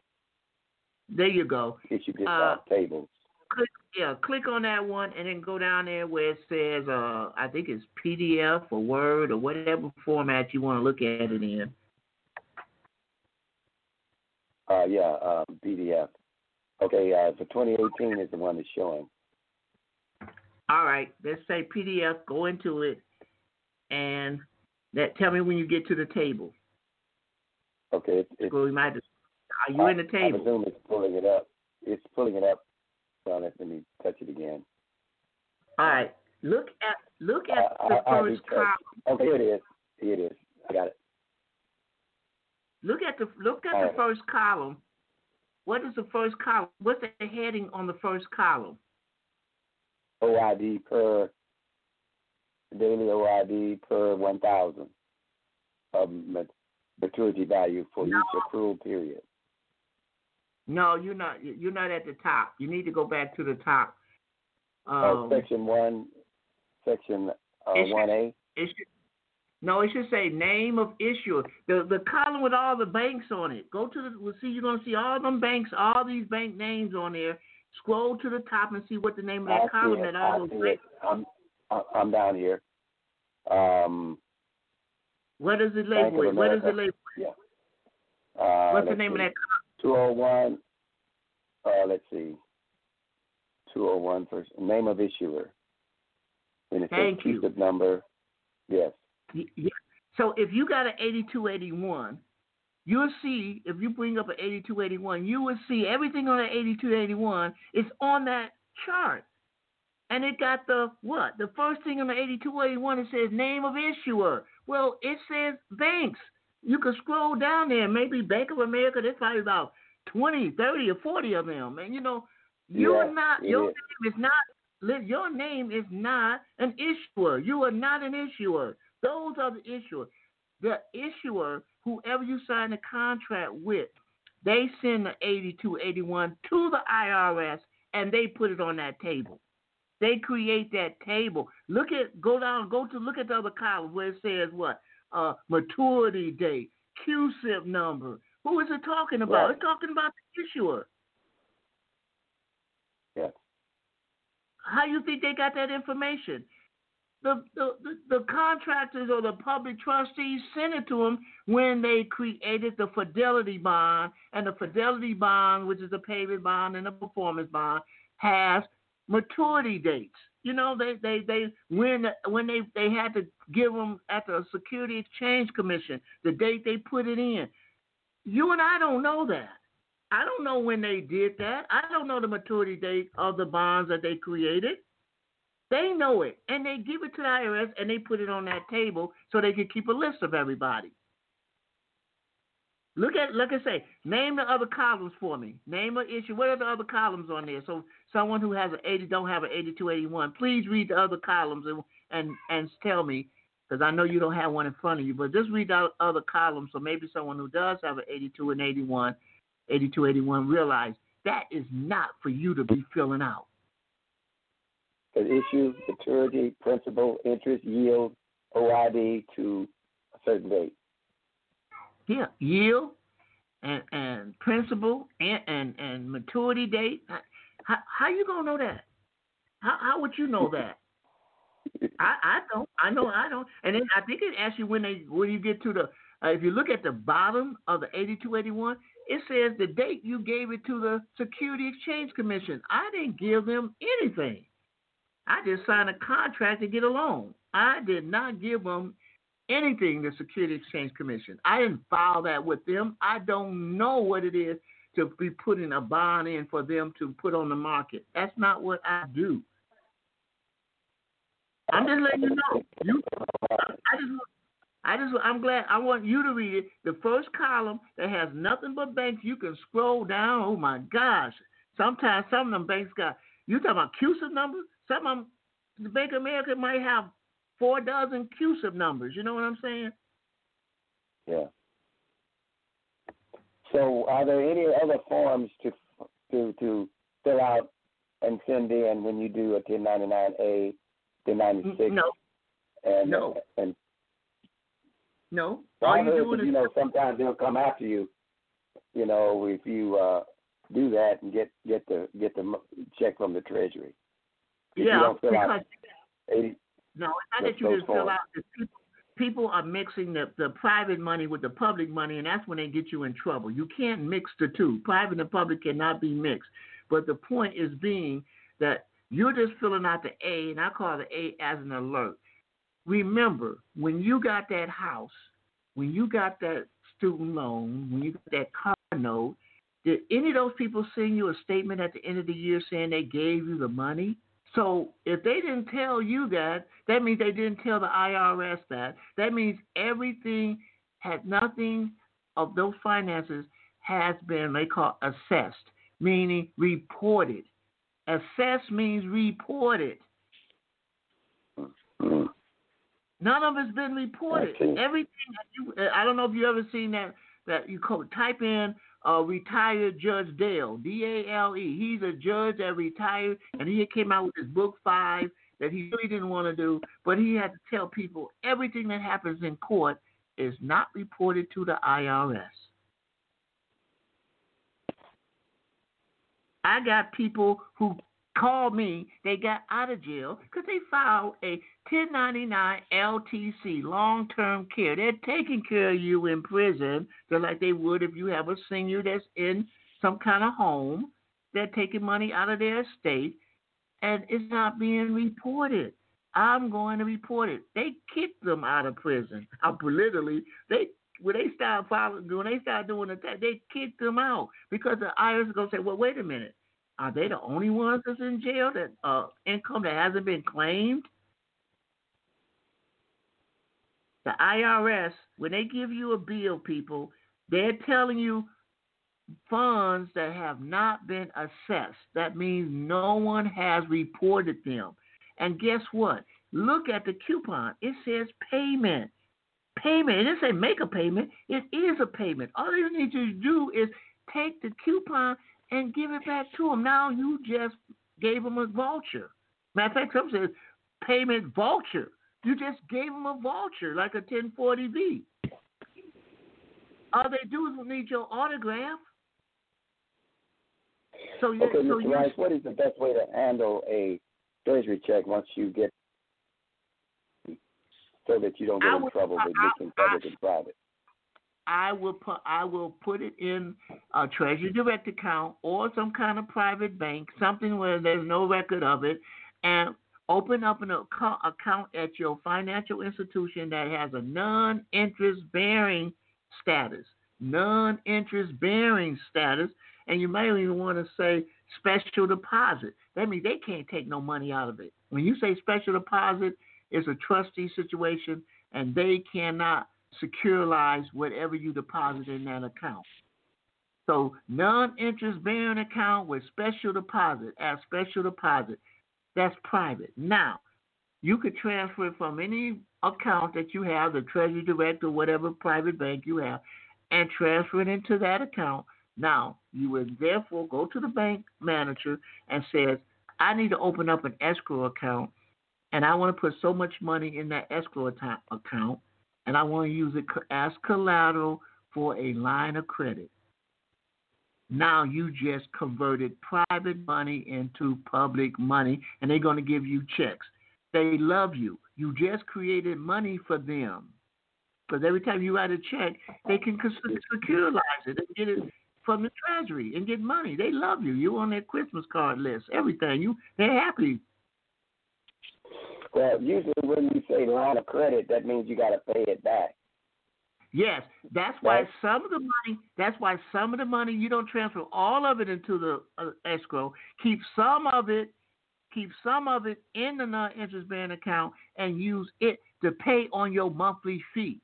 There you go. It should be tables. Click on that one and then go down there where it says, I think it's PDF or Word or whatever format you want to look at it in. PDF. Okay, so 2018 is the one that's showing. All right, let's say PDF, go into it, and tell me when you get to the table. Okay. Are you in the table? I presume it's pulling it up. It's pulling it up. Let me touch it again. All right. Look at the first column. Okay, here it is. I got it. Look at the first column. What is the first column? What's the heading on the first column? OID per daily OID per 1,000 of maturity value for each accrual period. No, you're not at the top. You need to go back to the top. Section 1, Section 1A? It should say name of issuer. The column with all the banks on it. You're going to see all them banks, all these bank names on there. Scroll to the top and see what the name of that column that all those banks. I'm down here. What is it labeled with? Yeah. What's the name of that column? 201, let's see, 201 for name of issuer. And it says piece of number. Yes. Yeah. So if you got an 8281, you'll see, if you bring up an 8281, you will see everything on an 8281 is on that chart. And it got the what? The first thing on the 8281, it says name of issuer. Well, it says banks. You can scroll down there, maybe Bank of America, there's probably about 20, 30, or 40 of them. And, you know, your name is not an issuer. You are not an issuer. Those are the issuer. The issuer, whoever you sign a contract with, they send the 8281 to the IRS, and they put it on that table. They create that table. Look at the other column where it says what? Maturity date, QSIP number. Who is it talking about? Right. It's talking about the issuer. Yeah. How you think they got that information? The contractors or the public trustees sent it to them when they created the fidelity bond, and the fidelity bond, which is a payment bond and a performance bond, has maturity dates. You know, when they had to give them at the Security Exchange Commission the date they put it in. You and I don't know that. I don't know when they did that. I don't know the maturity date of the bonds that they created. They know it, and they give it to the IRS, and they put it on that table so they can keep a list of everybody. Look at, like I say, name the other columns for me. Name an issue. What are the other columns on there? So someone who has an 80 don't have an 8281. Please read the other columns and tell me, because I know you don't have one in front of you. But just read the other columns, so maybe someone who does have an 8281 realize that is not for you to be filling out. The issue, maturity, principal, interest, yield, OID to a certain date. Yeah, yield and principal and maturity date. How you gonna know that? How would you know that? I don't. And then I think it asks you when you get to the if you look at the bottom of the 8281, it says the date you gave it to the Security Exchange Commission. I didn't give them anything. I just signed a contract to get a loan. I did not give them anything, the Security Exchange Commission. I didn't file that with them. I don't know what it is to be putting a bond in for them to put on the market. That's not what I do. I'm just letting you know. I'm glad. I want you to read it. The first column that has nothing but banks. You can scroll down. Oh my gosh! Sometimes some of them banks got. You talking about CUSIP numbers? Some of them, the Bank of America might have 4 dozen CUSIP numbers. You know what I'm saying? Yeah. So, are there any other forms to fill out and send in when you do a 1099A, 1096? No. All you do is sometimes they'll come after you. You know, if you do that and get the check from the Treasury. If you don't fill out 80. No, it's not that you just fill out. People are mixing the private money with the public money, and that's when they get you in trouble. You can't mix the two. Private and public cannot be mixed. But the point is being that you're just filling out the A, and I call the A as an alert. Remember, when you got that house, when you got that student loan, when you got that car note, did any of those people send you a statement at the end of the year saying they gave you the money? So if they didn't tell you that, that means they didn't tell the IRS that. That means everything had nothing of those finances has been, they call assessed, meaning reported. Assessed means reported. None of it's been reported. Okay. Everything I don't know if you ever seen that you type in Retired Judge Dale, D-A-L-E. He's a judge that retired, and he came out with his book 5 that he really didn't want to do, but he had to tell people everything that happens in court is not reported to the IRS. I got people who called me, they got out of jail because they filed a 1099 LTC, long-term care. They're taking care of you in prison just like they would if you have a senior that's in some kind of home. They're taking money out of their estate. and it's not being reported. I'm going to report it. They kicked them out of prison. Literally, when they start doing the attack, they kicked them out because the IRS is going to say, well, wait a minute. Are they the only ones that's in jail that income that hasn't been claimed? The IRS, when they give you a bill, people, they're telling you funds that have not been assessed. That means no one has reported them. And guess what? Look at the coupon. It says payment. Payment. It didn't say make a payment. It is a payment. All you need to do is take the coupon and give it back to them. Now you just gave them a vulture. Matter of fact, some says payment vulture. You just gave them a vulture, like a 1040B. All they do is need your autograph. So you. Okay, Mr. Rice, what is the best way to handle a treasury check once you get, so that you don't get in trouble with mixing public and private? I will put it in a Treasury Direct account or some kind of private bank, something where there's no record of it, and open up an account at your financial institution that has a non-interest-bearing status. Non-interest-bearing status, and you might even want to say special deposit. That means they can't take no money out of it. When you say special deposit, it's a trustee situation, and they cannot securitize whatever you deposit in that account. So non-interest-bearing account with special deposit, as special deposit, that's private. Now, you could transfer it from any account that you have, the Treasury Direct or whatever private bank you have, and transfer it into that account. Now, you would therefore go to the bank manager and says, I need to open up an escrow account, and I want to put so much money in that escrow account, and I want to use it as collateral for a line of credit. Now you just converted private money into public money, and they're going to give you checks. They love you. You just created money for them. Because every time you write a check, they can securitize it and get it from the treasury and get money. They love you. You're on their Christmas card list, everything. They're happy. Well, usually when you say line of credit, that means you got to pay it back. Yes, that's why some of the money, you don't transfer all of it into the escrow. Keep some of it in the non-interest-bearing account and use it to pay on your monthly fee.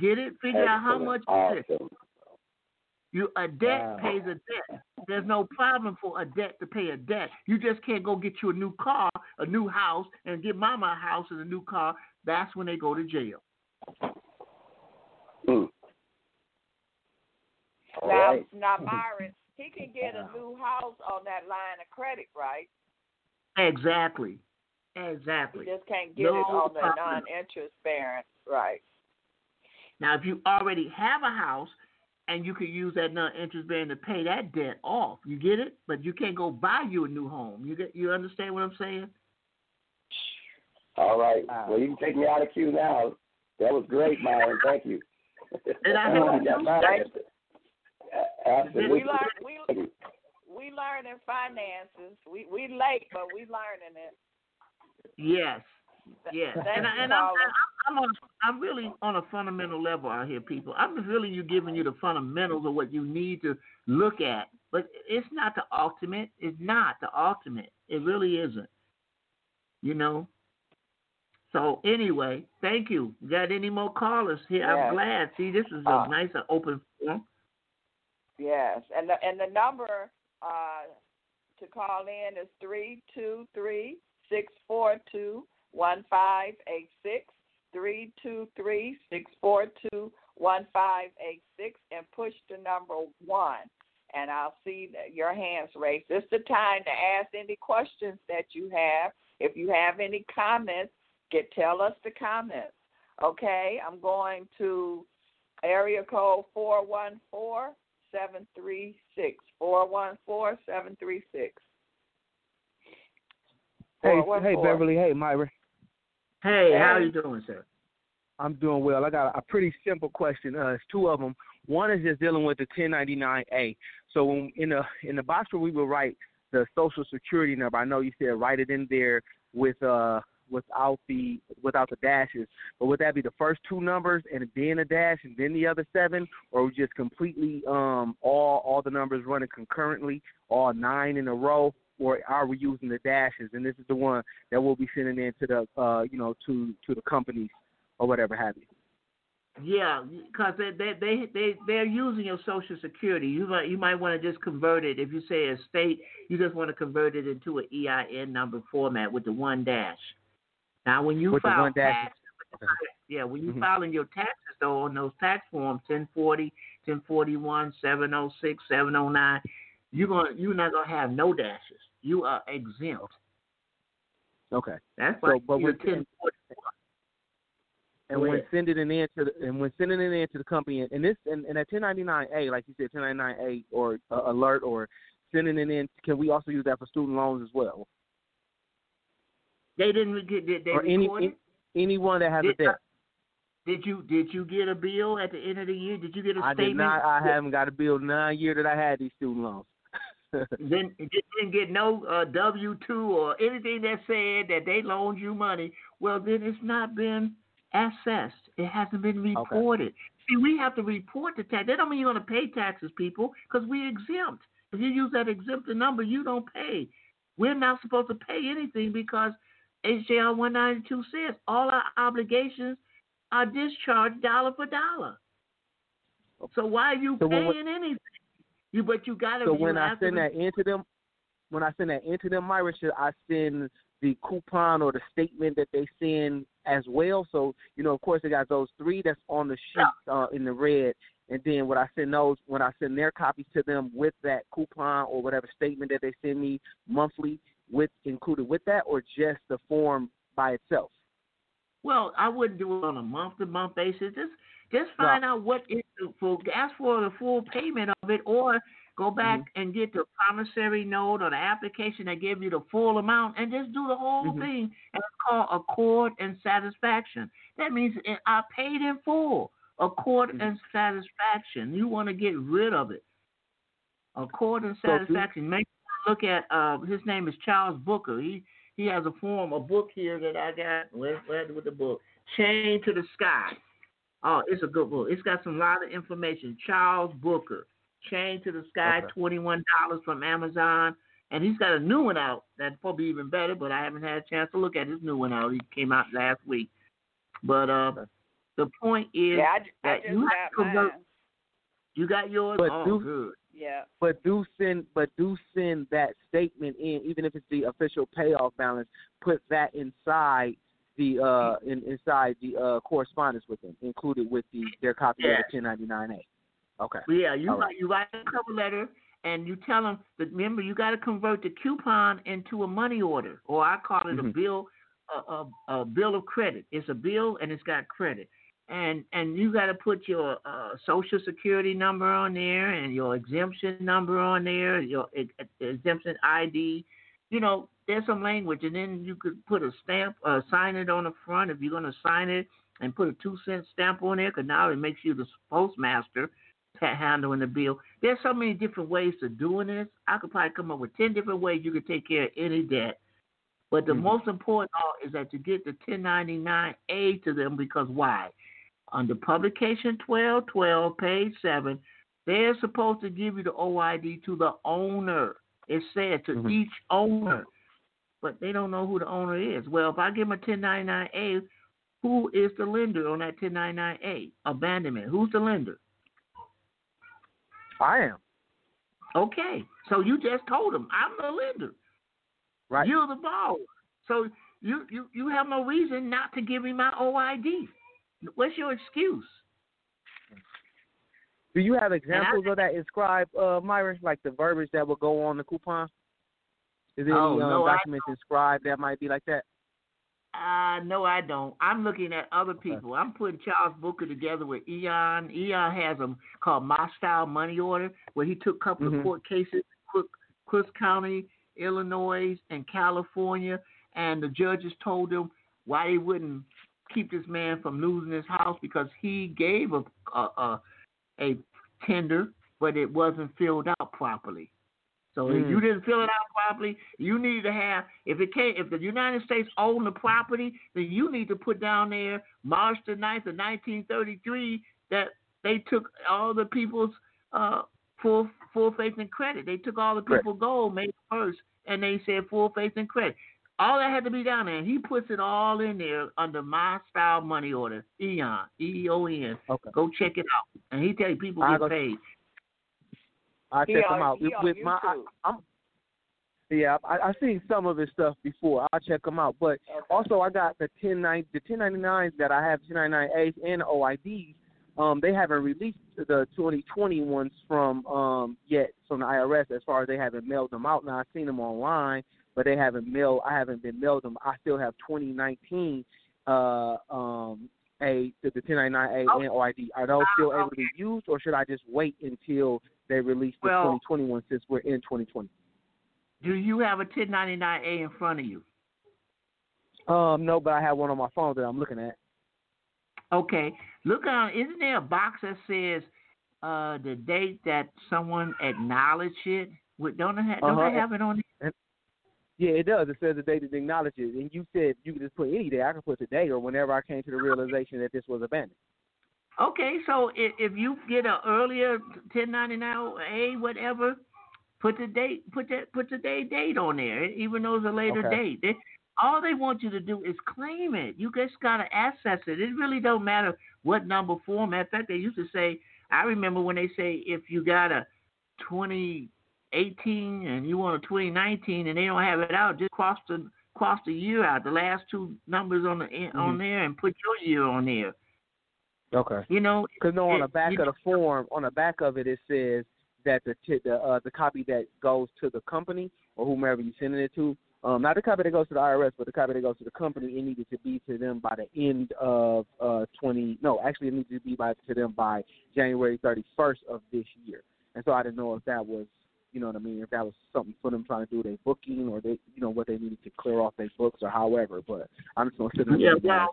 Get it? Figure out how much it is. A debt pays a debt. There's no problem for a debt to pay a debt. You just can't go get you a new car, a new house, and get mama a house and a new car. That's when they go to jail. Mm. Now, Myron, he can get a new house on that line of credit, right? Exactly. You just can't get it on the non-interest bearing, right? Now, if you already have a house, and you can use that non-interest bearing to pay that debt off. You get it? But you can't go buy you a new home. You understand what I'm saying? All right. Well, you can take me out of queue now. That was great, Myron. Thank you. And I have absolutely. We learning finances. We late, but we learning it. Yes. Yes, I'm really on a fundamental level out here, people. I'm just really giving you the fundamentals of what you need to look at. But it's not the ultimate. It's not the ultimate. It really isn't, you know. So anyway, thank you. Got any more callers here? Yes. I'm glad. See, this is a nice open forum. Yes, and the number to call in is 323-642-1586 323-642-1586 and push to number 1 and I'll see your hands raised. It's the time to ask any questions that you have. If you have any comments, tell us the comments. Okay, I'm going to area code 414-736 414-736. Hey, Beverly. Hey, Myra. Hey, how are you doing, sir? I'm doing well. I got a pretty simple question. It's two of them. One is just dealing with the 1099A. So in the box where we would write the social security number. I know you said write it in there with without the dashes, but would that be the first two numbers and then a dash and then the other seven, or just completely all the numbers running concurrently, all nine in a row, or are we using the dashes? And this is the one that we'll be sending in to the to the companies or whatever have you. Yeah, because they're using your Social Security. You might want to just convert it. If you say a state, you just want to convert it into an EIN number format with the one dash. Now, when you file taxes, when you filing your taxes, though, on those tax forms, 1040, 1041, 706, 709, you're not going to have no dashes. You are exempt. Okay. That's why you're 1041. And when sending it in to the company, and this and at 1099A, like you said, 1099A or alert or sending it in, can we also use that for student loans as well? They didn't get they or anyone that has a debt. Did you get a bill at the end of the year? Did you get a statement? I did not. I haven't got a bill in 9 years that I had these student loans. Didn't get no W-2 or anything that said that they loaned you money. Well, then it's not been assessed. It hasn't been reported. Okay. See, we have to report the tax. That don't mean you're going to pay taxes, people, because we're exempt. If you use that exempted number, you don't pay. We're not supposed to pay anything because HJR 192 says all our obligations are discharged dollar for dollar. So why are you paying anything? When I send that into them, Myra, should I send the coupon or the statement that they send as well? So, of course, they got those three that's on the sheet in the red. And then when I send their copies to them with that coupon or whatever statement that they send me monthly included with that, or just the form by itself? Well, I wouldn't do it on a month-to-month basis. Just find out what is ask for the full payment of it, or go back and get the promissory note or the application that gave you the full amount, and just do the whole thing. And it's called accord and satisfaction. That means I paid in full. Accord and satisfaction. You want to get rid of it. Accord and satisfaction. Make sure you look at his name is Charles Booker. He has a book here that I got. Where with the book? Chain to the Sky. Oh, it's a good book. It's got a lot of information. Charles Booker. Chain to the Sky, $21 from Amazon. And he's got a new one out that's probably even better, but I haven't had a chance to look at his new one out. He came out last week. But the point is that you got mine. You got yours? Good. Yeah. But do send that statement in, even if it's the official payoff balance, put that inside the correspondence with them, included with their copy of the 1099A. Okay. Yeah, you write a cover letter and you tell them that, remember, you got to convert the coupon into a money order, or I call it a bill, a bill of credit. It's a bill and it's got credit, and you got to put your Social Security number on there and your exemption number on there, your exemption ID. There's some language, and then you could put a stamp, sign it on the front if you're going to sign it, and put a 2-cent stamp on there, because now it makes you the postmaster handling the bill. There's so many different ways to doing this. I could probably come up with 10 different ways you could take care of any debt. But the most important is that you get the 1099A to them, because why? Under publication 1212, page 7, they're supposed to give you the OID to the owner. It said to each owner, but they don't know who the owner is. Well, if I give them a 1099A, who is the lender on that 1099A? Abandonment. Who's the lender? I am. Okay. So you just told them, I'm the lender. Right. You're the borrower. So you have no reason not to give me my OID. What's your excuse? Do you have examples of that inscribed, Myron, like the verbiage that will go on the coupon? Is there any documents inscribed that might be like that? No, I don't. I'm looking at other people. I'm putting Charles Booker together with Eon. Eon has a called My Style Money Order, where he took a couple of court cases, Cook County, Illinois, and California, and the judges told him why they wouldn't keep this man from losing his house, because he gave a tender, but it wasn't filled out properly. So if you didn't fill it out properly, you need to have, if the United States owned the property, then you need to put down there March the 9th of 1933 that they took all the people's full faith and credit. They took all the people's gold May 1st, and they said full faith and credit. All that had to be down there. And he puts it all in there under my style money order, Eon, E-O-N. Okay. Go check it out. And he tells people get paid. I check them out with my. I've seen some of his stuff before. I check them out, but also I got the 1099s that I have, 1099As and OIDs. They haven't released the 2020 ones from yet from the IRS. As far as they haven't mailed them out. Now I've seen them online, but they haven't mailed. I haven't been mailed them. I still have 2019 A to the 1099A and OID. Are those still able to be used, or should I just wait until they released the 2021 since we're in 2020. Do you have a 1099A in front of you? No, but I have one on my phone that I'm looking at. Okay. Look on, isn't there a box that says the date that someone acknowledged it? Don't they have it on there? Yeah, it does. It says the date that they acknowledged it. And you said you could just put any day. I can put today or whenever I came to the realization that this was abandoned. Okay, so if you get an earlier 1099A, whatever, put today's date on there, even though it's a later date. All they want you to do is claim it. You just got to access it. It really don't matter what number format. In fact, they used to say, I remember when they say if you got a 2018 and you want a 2019 and they don't have it out, just cross the year out, the last two numbers on there, and put your year on there. Okay. You know, because on the back of the form, on the back of it, it says that the copy that goes to the company or whomever you're sending it to, not the copy that goes to the IRS, but the copy that goes to the company, it needed to be to them by the end of it needed to be to them by January 31st of this year. And so I didn't know if that was, you know what I mean, if that was something for them trying to do their booking or they, you know, what they needed to clear off their books or however. But I'm just gonna sit there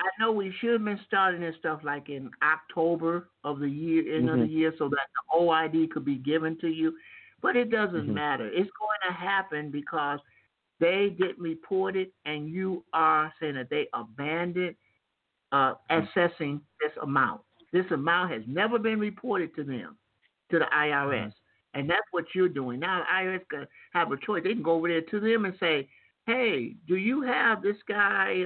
I know we should have been starting this stuff like in October of the year, end of the year, so that the OID could be given to you. But it doesn't matter. It's going to happen because they get reported and you are saying that they abandoned assessing this amount. This amount has never been reported to them, to the IRS. And that's what you're doing. Now the IRS can have a choice. They can go over there to them and say, hey, do you have this guy...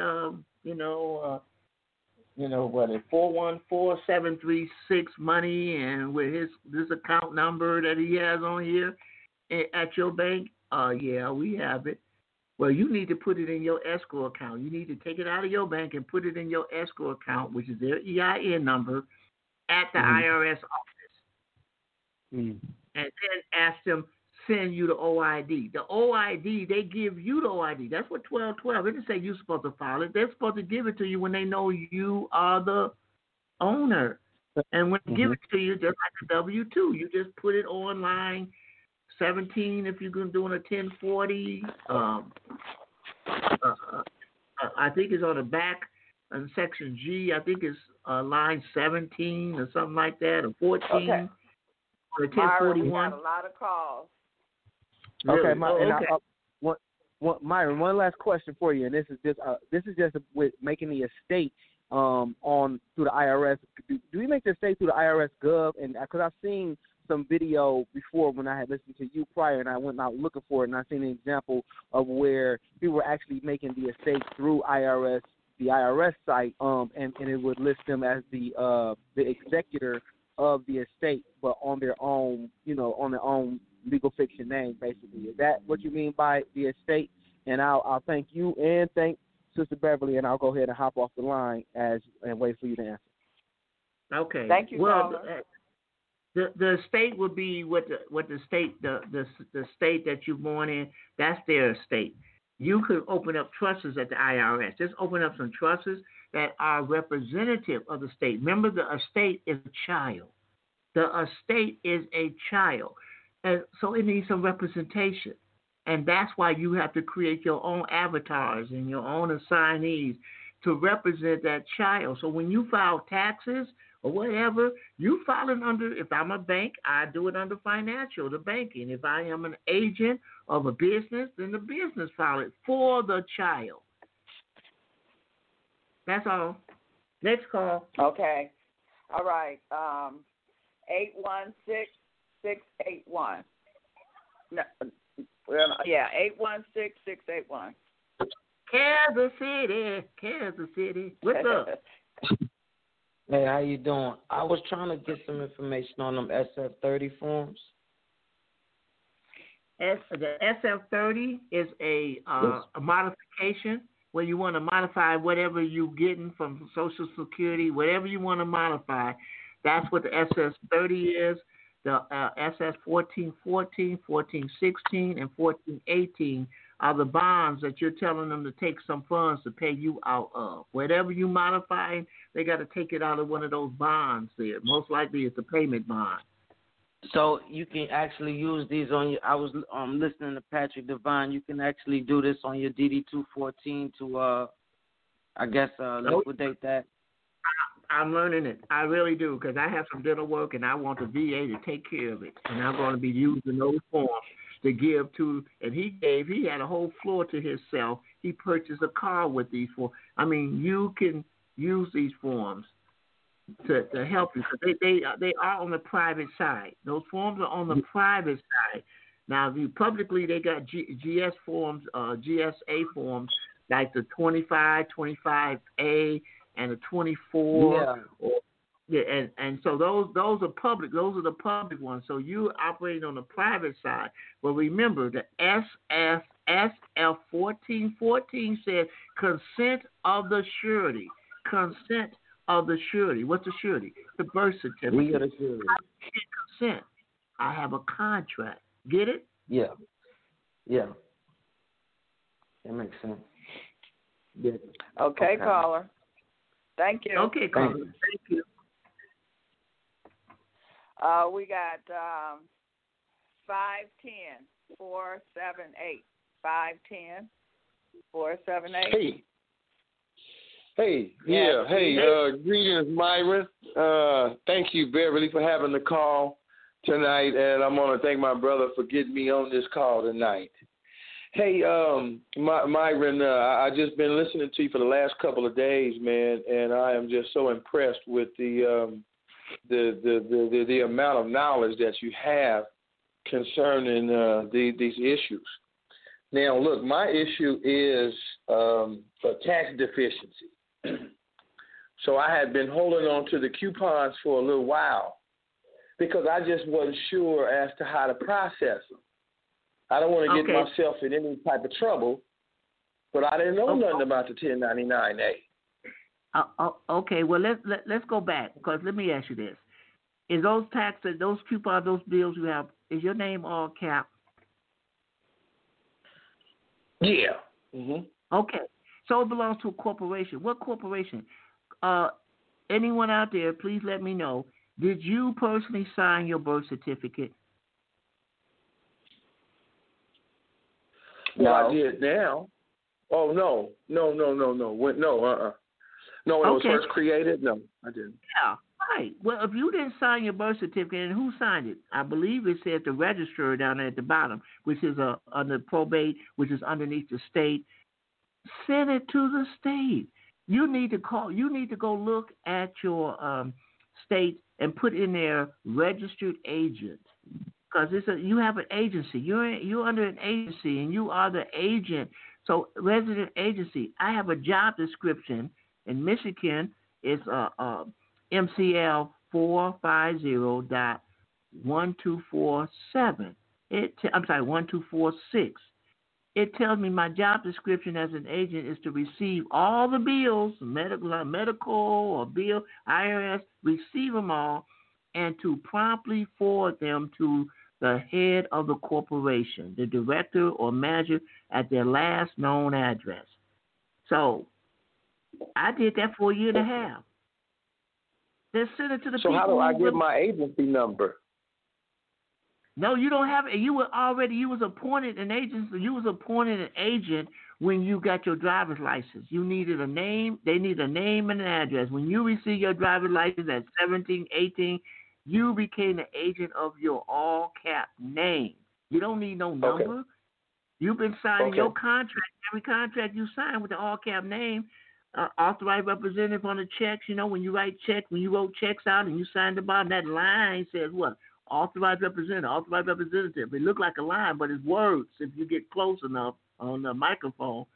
what is 414736 money, and with this account number that he has on here at your bank? Yeah, we have it. Well, you need to put it in your escrow account. You need to take it out of your bank and put it in your escrow account, which is their EIN number, at the IRS office, and then ask them. Send you the OID. The OID, they give you the OID. That's what 1212. It didn't say you're supposed to file it. They're supposed to give it to you when they know you are the owner. And when they give it to you, just like the W-2, you just put it on line 17 if you're doing a 1040. I think it's on the back in section G. I think it's line 17 or something like that, or 14. Okay. Or 1041. Got a lot of calls. Really? Okay, Myron, one last question for you, and this is just with making the estate through the IRS. Do we make the estate through the IRS Gov? And because I've seen some video before when I had listened to you prior, and I went out looking for it, and I seen an example of where people were actually making the estate through IRS, the IRS site, and it would list them as the executor of the estate, but on their own, on their own legal fiction name, basically. Is that what you mean by the estate? And I'll thank you and thank Sister Beverly, and I'll go ahead and hop off the line and wait for you to answer. Okay. Thank you. Well, the estate would be the state that you're born in. That's their estate. You could open up trusts at the IRS. Just open up some trusts that are representative of the state. Remember, the estate is a child. The estate is a child. And so it needs some representation. And that's why you have to create your own avatars and your own assignees to represent that child. So when you file taxes or whatever, you filing under, if I'm a bank, I do it under financial, the banking. If I am an agent of a business, then the business file it for the child. That's all. Next call. Okay. All right. 816-681. No, yeah, 816-681. Kansas City. What's up? Hey, how you doing? I was trying to get some information on them SF-30 forms. The SF-30 is a modification where you want to modify whatever you're getting from Social Security, whatever you want to modify. That's what the SS-30 is. The SS-1414, 1416, and 1418 are the bonds that you're telling them to take some funds to pay you out of. Whatever you modify, they got to take it out of one of those bonds there. Most likely it's a payment bond. So you can actually use these on your – I was listening to Patrick Devine. You can actually do this on your DD-214 to, liquidate that. I'm learning it. I really do, because I have some dental work, and I want the VA to take care of it. And I'm going to be using those forms to give to. And he had a whole floor to himself. He purchased a car with these forms. I mean, you can use these forms to help you. They are on the private side. Those forms are on the private side. Now, if you publicly, they got GS forms, GSA forms, like the 25, 25A, and a 24, and so those are public. Those are the public ones. So you operating on the private side. But remember, the SF-1414 says consent of the surety. Consent of the surety. What's the surety? The birth certificate. We got a surety. I can't consent. I have a contract. Get it? Yeah. Yeah. That makes sense. Yeah. Okay, caller. Thank you. Okay, Carla. Thank you. We got 510-478. 510-478. Hey. Yeah. Hey. Greetings, Myron. Thank you, Beverly, for having the call tonight, and I want to thank my brother for getting me on this call tonight. Hey, Myron, I've just been listening to you for the last couple of days, man, and I am just so impressed with the amount of knowledge that you have concerning these issues. Now, look, my issue is a tax deficiency. So I had been holding on to the coupons for a little while because I just wasn't sure as to how to process them. I don't want to get myself in any type of trouble, but I didn't know nothing about the 1099A. Okay, well, let's go back, because let me ask you this. Is those taxes, those coupons, those bills you have, is your name all capped? Yeah. Mm-hmm. Okay, so it belongs to a corporation. What corporation? Anyone out there, please let me know. Did you personally sign your birth certificate? No. Well, I did now. Oh, no. No, when it was first created, no, I didn't. Yeah, right. Well, if you didn't sign your birth certificate, and who signed it? I believe it said the registrar down there at the bottom, which is under probate, which is underneath the state. Send it to the state. You need to call. You need to go look at your state and put in there registered agent. Because you have an agency. You're under an agency, and you are the agent. So resident agency. I have a job description in Michigan. It's MCL 450.1247. I'm sorry, 1246. It tells me my job description as an agent is to receive all the bills, medical or bill, IRS, receive them all, and to promptly forward them to the head of the corporation, the director or manager, at their last known address. So I did that for a year and a half. Then send it to the people. So how do I get my agency number? No, you don't have it. You was appointed an agent when you got your driver's license. You needed a name. They need a name and an address. When you received your driver's license at 17, 18, you became the agent of your all-cap name. You don't need no number. Okay. You've been signing your contract. Every contract you sign with the all-cap name, authorized representative on the checks. You know, when you wrote checks out and you signed the bottom, that line says what? Authorized representative. It looked like a line, but it's words. If you get close enough on the microscope,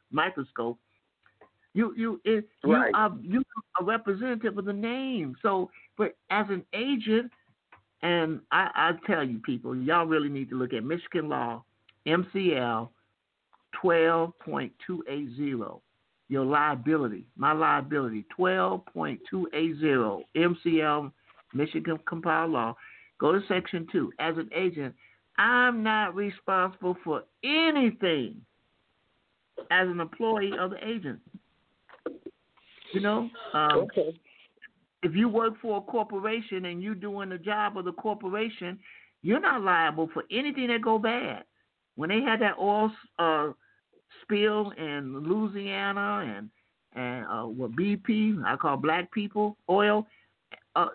you are a representative of the name. So, but as an agent, and I tell you people, y'all really need to look at Michigan law, MCL 12.280. Your liability, my liability, 12.280, MCL Michigan compiled law. Go to Section 2. As an agent, I'm not responsible for anything as an employee of the agent. You know? If you work for a corporation and you're doing the job of the corporation, you're not liable for anything that go bad. When they had that oil spill in Louisiana and what BP, I call black people, oil,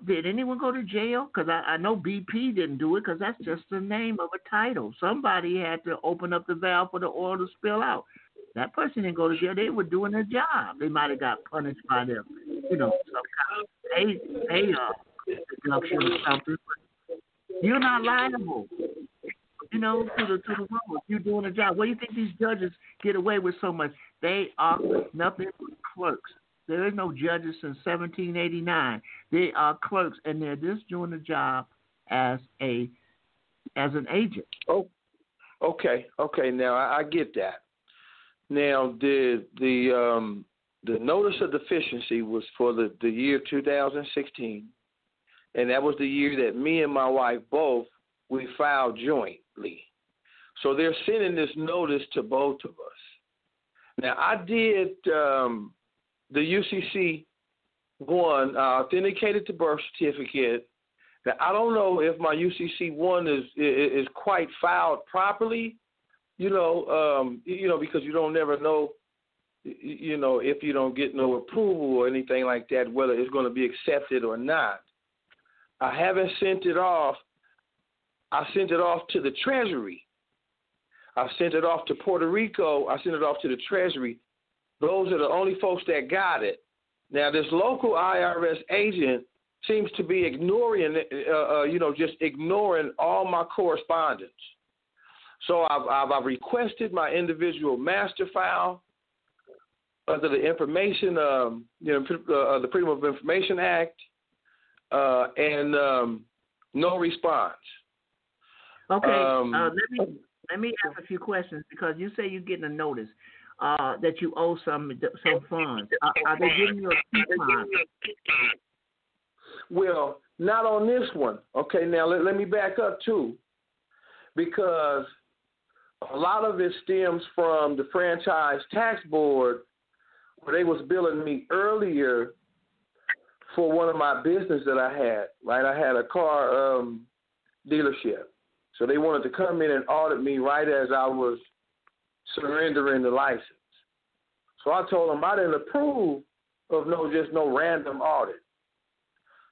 did anyone go to jail? Because I know BP didn't do it because that's just the name of a title. Somebody had to open up the valve for the oil to spill out. That person didn't go to jail. They were doing their job. They might have got punished by their, some kind of deduction or something. You're not liable, to the world. You're doing a job. What do you think these judges get away with so much? They are nothing but clerks. There is no judges since 1789. They are clerks, and they're just doing the job as an agent. Oh, okay. Now I get that. Now the notice of deficiency was for the year 2016, and that was the year that me and my wife both we filed jointly. So they're sending this notice to both of us. Now I did. The UCC one authenticated the birth certificate. Now I don't know if my UCC one is quite filed properly, because you don't never know, if you don't get no approval or anything like that, whether it's going to be accepted or not. I haven't sent it off. I sent it off to the Treasury. I sent it off to Puerto Rico. I sent it off to the Treasury. Those are the only folks that got it. Now, this local IRS agent seems to be ignoring all my correspondence. So I've requested my individual master file under the information, the Freedom of Information Act, and no response. Okay, let me ask a few questions because you say you're getting a notice. That you owe some funds. Are they giving you a coupon? Well, not on this one. Okay, now let me back up too, because a lot of it stems from the Franchise Tax Board, where they was billing me earlier for one of my business that I had. Right, I had a car dealership, so they wanted to come in and audit me right as I was surrendering the license. So I told them I didn't approve of no random audit.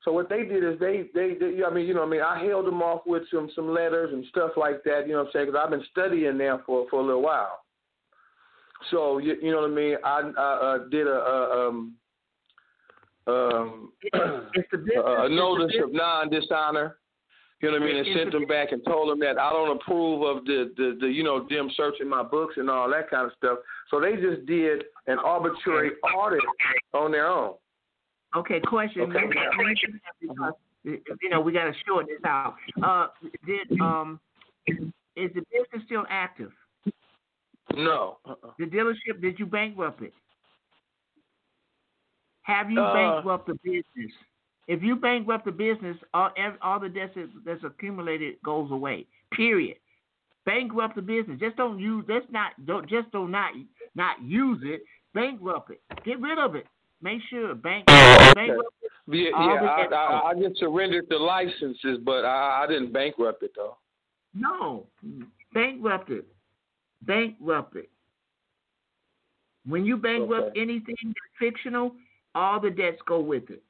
So what they did is I held them off with some letters and stuff like that, you know what I'm saying, because I've been studying now for a little while. So, you know what I mean, I did a notice of non-dishonor. You know what I mean? And sent them back and told them that I don't approve of the them searching my books and all that kind of stuff. So they just did an arbitrary audit on their own. Okay, question. Okay. We got to short this out. Is the business still active? No. The dealership, did you bankrupt it? Have you bankrupt the business? If you bankrupt the business, all the debt that's accumulated goes away. Period. Bankrupt the business. Just don't use. Don't use it. Bankrupt it. Get rid of it. Make sure bankrupt it. Yeah. I just surrendered the licenses, but I didn't bankrupt it though. No, bankrupted. When you bankrupt anything that's fictional, all the debts go with it.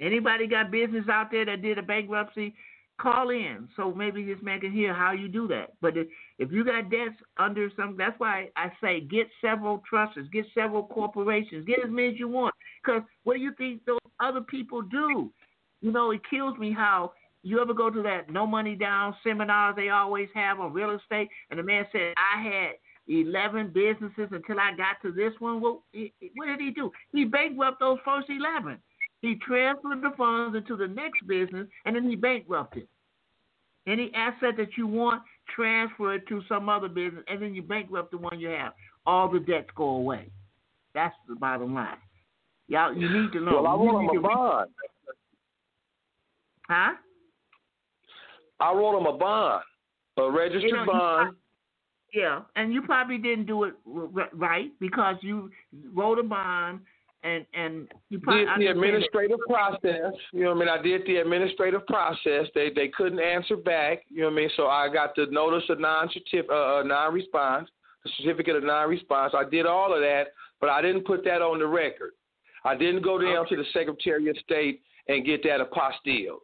Anybody got business out there that did a bankruptcy, call in. So maybe this man can hear how you do that. But if you got debts under some, that's why I say get several trusts, get several corporations, get as many as you want. Because what do you think those other people do? You know, it kills me how you ever go to that no money down seminars they always have on real estate. And the man said, I had 11 businesses until I got to this one. Well, what did he do? He bankrupted those first 11. He transferred the funds into the next business, and then he bankrupted. Any asset that you want, transfer it to some other business, and then you bankrupt the one you have. All the debts go away. That's the bottom line. Y'all, you need to know. Well, I want him a bond. Huh? I wrote him a bond, a registered bond. Yeah, and you probably didn't do it right because you wrote a bond and you probably did the administrative process. You know what I mean? I did the administrative process. They couldn't answer back. You know what I mean? So I got the notice of non-response, the certificate of non-response. I did all of that, but I didn't put that on the record. I didn't go down to the Secretary of State and get that apostilled.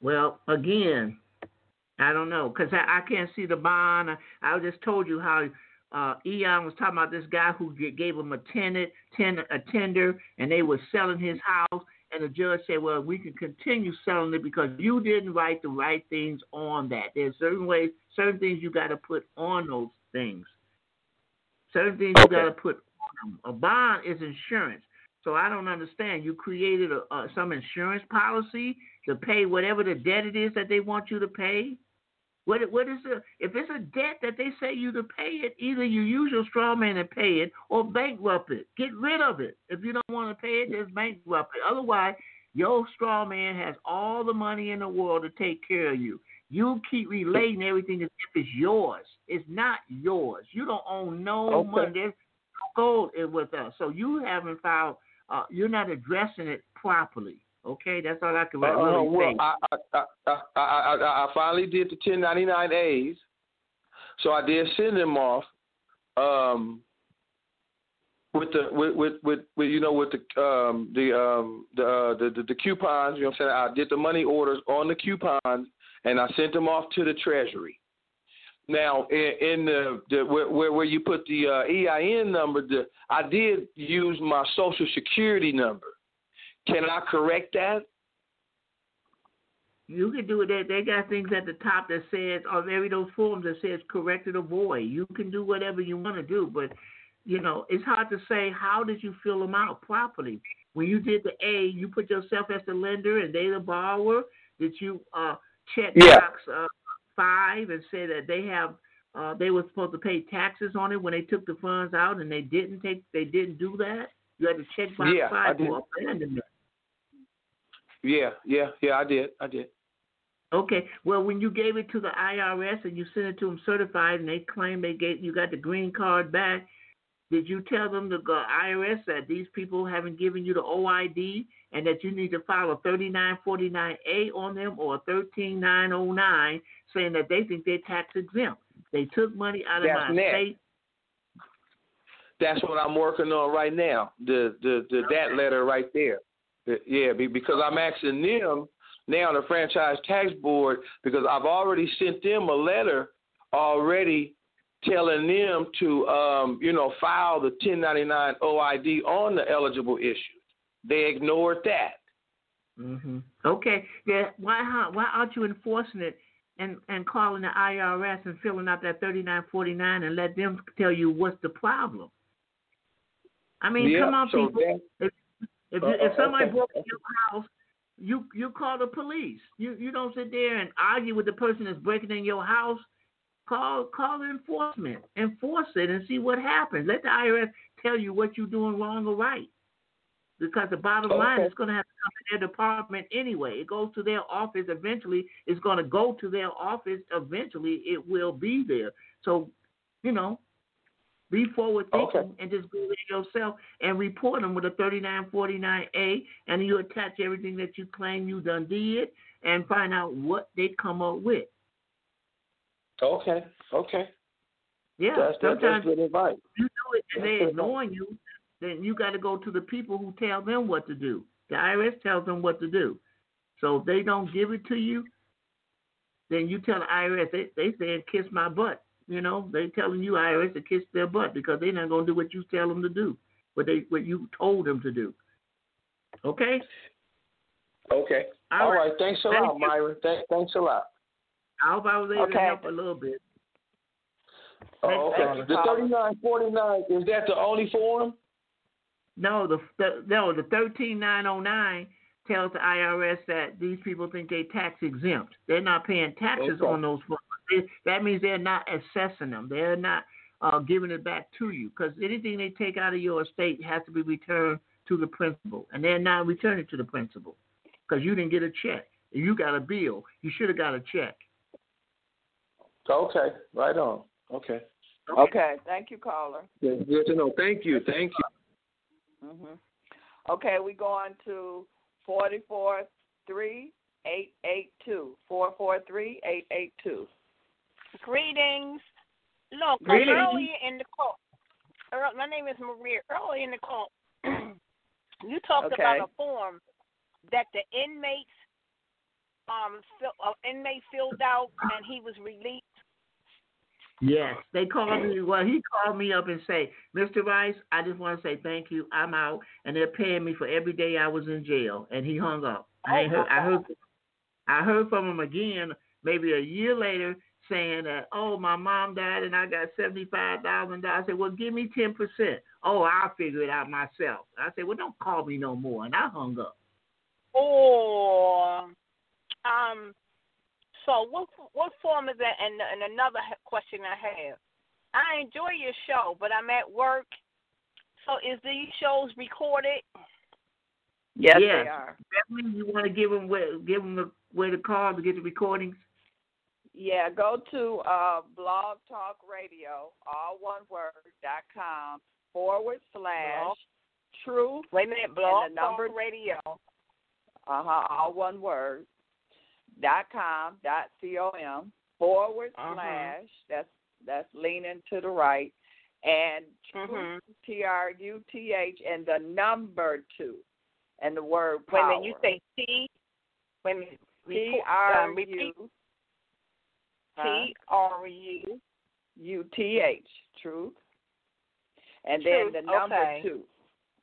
Well, again, I don't know, because I can't see the bond. I just told you how Eon was talking about this guy who gave him a tender, and they were selling his house, and the judge said, well, we can continue selling it because you didn't write the right things on that. There's certain things you got to put on those things. Certain things you got to put on them. A bond is insurance. So I don't understand. You created some insurance policy to pay whatever the debt it is that they want you to pay. What is the, if it's a debt that they say you to pay it, either you use your straw man and pay it or bankrupt it. Get rid of it. If you don't want to pay it, just bankrupt it. Otherwise, your straw man has all the money in the world to take care of you. You keep relating everything as if it's yours. It's not yours. You don't own no money. There's no gold with us. So you haven't filed. You're not addressing it properly. Okay, that's all I can really say. Well, I finally did the 1099As, so I did send them off with the coupons. You know what I'm saying? I did the money orders on the coupons, and I sent them off to the Treasury. Now, in the where you put the EIN number, I did use my Social Security number. Can I correct that? You can do that. They got things at the top that says, or maybe those forms that says correct it or void. You can do whatever you want to do, but, you know, it's hard to say how did you fill them out properly. When you did the A, you put yourself as the lender and they the borrower. Did you check box 5 and say that they have they were supposed to pay taxes on it when they took the funds out and they didn't do that? You had to check box 5 for abandonment. Yeah, I did. Okay, well, when you gave it to the IRS and you sent it to them certified, and they claim you got the green card back, did you tell them the IRS that these people haven't given you the OID and that you need to file a 3949A on them or a 13909, saying that they think they're tax exempt? They took money out of my state. That's what I'm working on right now. That letter right there. Yeah, because I'm asking them now, the Franchise Tax Board, because I've already sent them a letter already telling them to, file the 1099 OID on the eligible issues. They ignored that. Mm-hmm. Okay. Yeah, why aren't you enforcing it and calling the IRS and filling out that 3949 and let them tell you what's the problem? I mean, come on, so people. If somebody broke into your house, you call the police. You don't sit there and argue with the person that's breaking in your house. Call the enforcement. Enforce it and see what happens. Let the IRS tell you what you're doing wrong or right. Because the bottom line is going to have to come to their department anyway. It goes to their office eventually. It's going to go to their office eventually. It will be there. So, be forward thinking and just go there yourself and report them with a 3949A, and you attach everything that you claim you done did and find out what they come up with. Okay. Yeah, sometimes that's good advice. You do it and they're ignoring you, then you got to go to the people who tell them what to do. The IRS tells them what to do. So if they don't give it to you, then you tell the IRS, they saying kiss my butt. You know, they telling you, IRS, to kiss their butt because they're not going to do what you tell them to do, what you told them to do. Okay. All right. Thanks a lot, Myron. Thanks a lot. I hope I was able to help a little bit. Oh, okay. The 3949, is that the only form? No, the 13909 tells the IRS that these people think they're tax exempt. They're not paying taxes on those forms. That means they're not assessing them. They're not giving it back to you because anything they take out of your estate has to be returned to the principal, and they're not returning to the principal because you didn't get a check. You got a bill. You should have got a check. Okay, right on. Okay. Thank you, caller. Good to know. Thank you. Mm-hmm. Okay, we go on to 443-882. 443-882. Greetings. Look, earlier in the call, my name is Maria. Earlier in the call, you talked about a form that the inmate filled out and he was released. Yes, they called me. Well, he called me up and said, Mr. Rice, I just want to say thank you. I'm out, and they're paying me for every day I was in jail. And he hung up. I heard from him again maybe a year later saying that, my mom died and I got $75,000. I said, well, give me 10%. Oh, I'll figure it out myself. I said, well, don't call me no more. And I hung up. So what form is that? And another question I have. I enjoy your show, but I'm at work. So is these shows recorded? Yes, they are. Definitely, you want to give them the way to call to get the recordings? Yeah, go to Blog Talk Radio, all one word, .com/blog. Truth. Wait a minute, Blog Talk Radio. All one word. .com /, that's leaning to the right, and Truth, and the number 2, and the word power. When you say TRUTH, Truth, and then the number 2,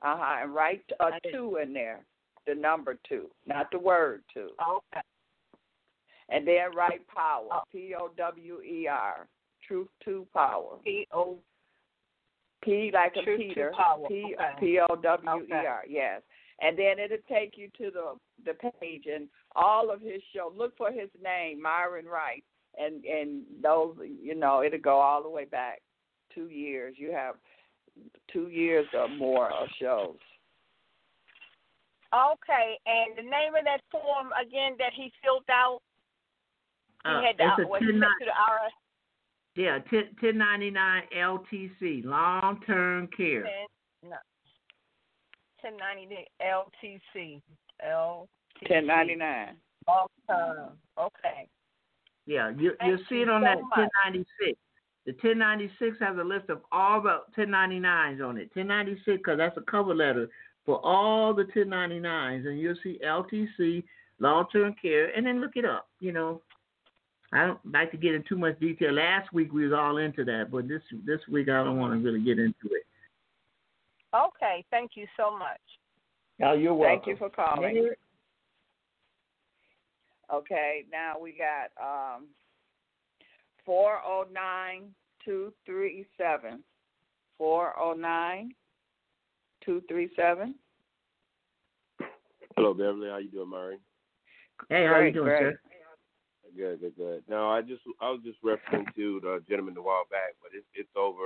and write a 2 in there, the number 2, not the word 2. Okay. And then write power, POWER, truth to power. P like a Peter, POWER, yes. And then it'll take you to the page and all of his show. Look for his name, Myron Rice, and those, it'll go all the way back 2 years. You have 2 years or more of shows. Okay, and the name of that form, again, that he filled out? Yeah, 1099 LTC, long-term care. 1099 LTC. 1099. Long-term, okay. Yeah, you'll see it on that 1096. The 1096 has a list of all the 1099s on it. 1096, because that's a cover letter for all the 1099s, and you'll see LTC, long-term care, and then look it up, I don't like to get in too much detail. Last week we was all into that, but this week I don't want to really get into it. Okay, thank you so much. Oh, you're welcome. Thank you for calling. Okay, now we got 409-237. 409-237. Hello, Beverly. How you doing, Murray? Hey, how you doing, sir? Good. No, I was just referencing to the gentleman a while back, but it's over.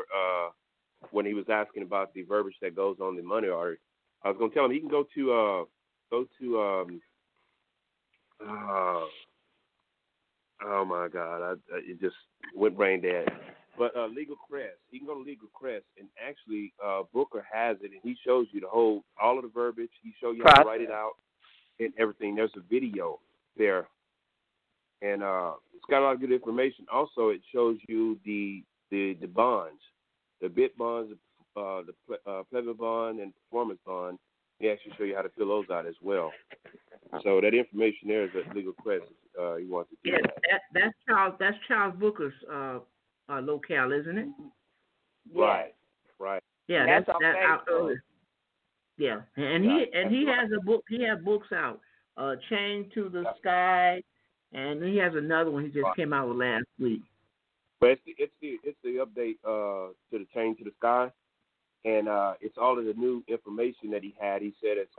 When he was asking about the verbiage that goes on the money order, I was gonna tell him he can go to oh my God, it just went brain dead. But Legal Crest, you can go to Legal Crest, and actually Booker has it, and he shows you all of the verbiage. He shows you how to write it out and everything. There's a video there And it's got a lot of good information. Also, it shows you the bonds, the bid bonds, the plevin bond and performance bond. They actually show you how to fill those out as well. So that information there is at Legal Crest. You want to do that. That's Charles Booker's locale, isn't it? Right, right. Yeah, that's out earlier. Yeah, and he right. has a book. He has books out. Chain to the Sky, and he has another one. He just came out with last week. But it's the update to the Chain to the Sky, and it's all of the new information that he had. He said it's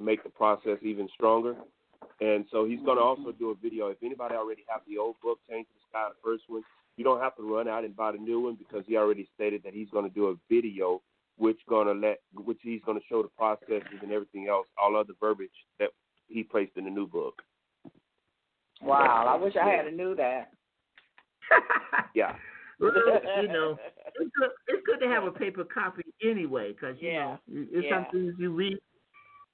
make the process even stronger. And so he's going to also do a video. If anybody already have the old book, Chain to the Sky, the first one, you don't have to run out and buy the new one because he already stated that he's going to do a video, which he's going to show the processes and everything else, all other verbiage that he placed in the new book. Wow, I wish I had knew that. Yeah. Well, you know, it's good to have a paper copy anyway because you know, it's something you read.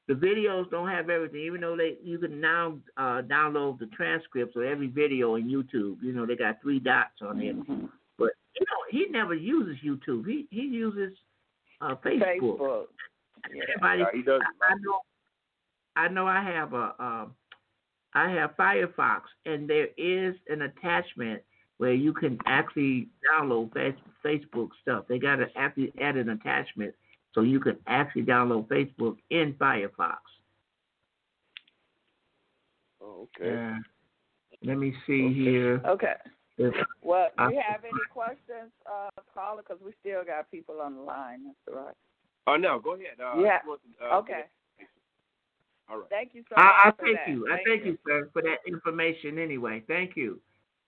The videos don't have everything, even though you can now download the transcripts of every video on YouTube. You know, they got 3 dots on it. Mm-hmm. But, you know, he never uses YouTube. He uses Facebook. Yeah. Everybody, no, I know I have Firefox, and there is an attachment where you can actually download Facebook stuff. They got to actually add an attachment. So you can actually download Facebook in Firefox. Oh, okay. Yeah. Let me see here. Okay. Well, do you have any questions, Paula? Because we still got people on the line. That's right. Oh, no. Go ahead. Yeah. Okay. All right. Thank you so much. I thank you, sir, for that information anyway. Thank you.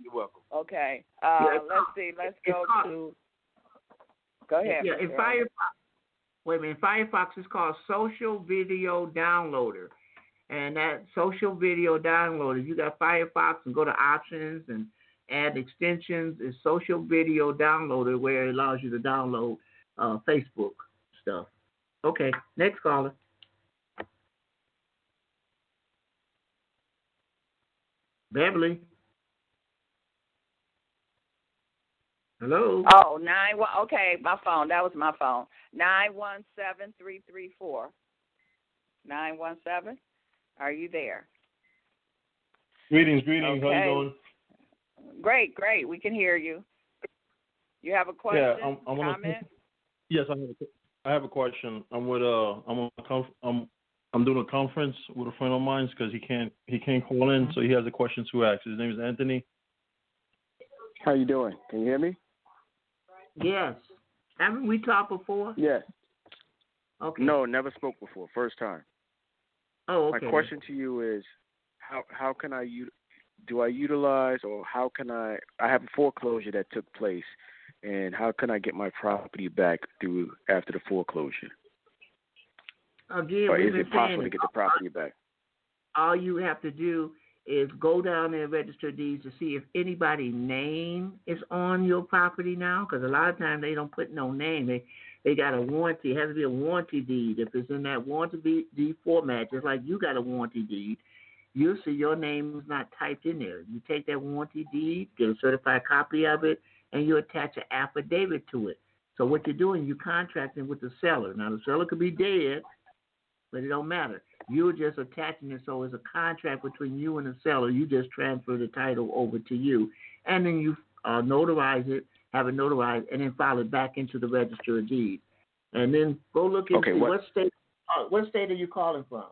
You're welcome. Okay. Let's see. Let's go to... Go ahead. Yeah, in Firefox... Wait a minute, Firefox is called Social Video Downloader. And that Social Video Downloader, you got Firefox and go to options and add extensions. It's Social Video Downloader where it allows you to download Facebook stuff. Okay, next caller. Beverly. Hello. Oh, 9-1. Okay, my phone. That was my phone. 917-334. 917. Are you there? Greetings. Okay. How you doing? Great. We can hear you. You have a question? Yeah, comment. Yes, I have a question. I'm with I'm doing a conference with a friend of mine because he can't call in, so he has a question to ask. His name is Anthony. How you doing? Can you hear me? Yes. Haven't we talked before? Yes. Okay. No, never spoke before. First time. Oh, okay. My question to you is, how can I utilize or how can I have a foreclosure that took place, and how can I get my property back through after the foreclosure? Again, or is it possible to get the property back? All you have to do is go down there and register deeds to see if anybody's name is on your property now, because a lot of times they don't put no name. They got a warranty. It has to be a warranty deed. If it's in that warranty deed format, just like you got a warranty deed, you'll see your name is not typed in there. You take that warranty deed, get a certified copy of it, and you attach an affidavit to it. So what you're doing, you're contracting with the seller. Now, the seller could be dead, but it don't matter. You're just attaching it, so it's a contract between you and the seller. You just transfer the title over to you, and then you notarize it, have it notarized, and then file it back into the register of deeds. And then go look into what state are you calling from?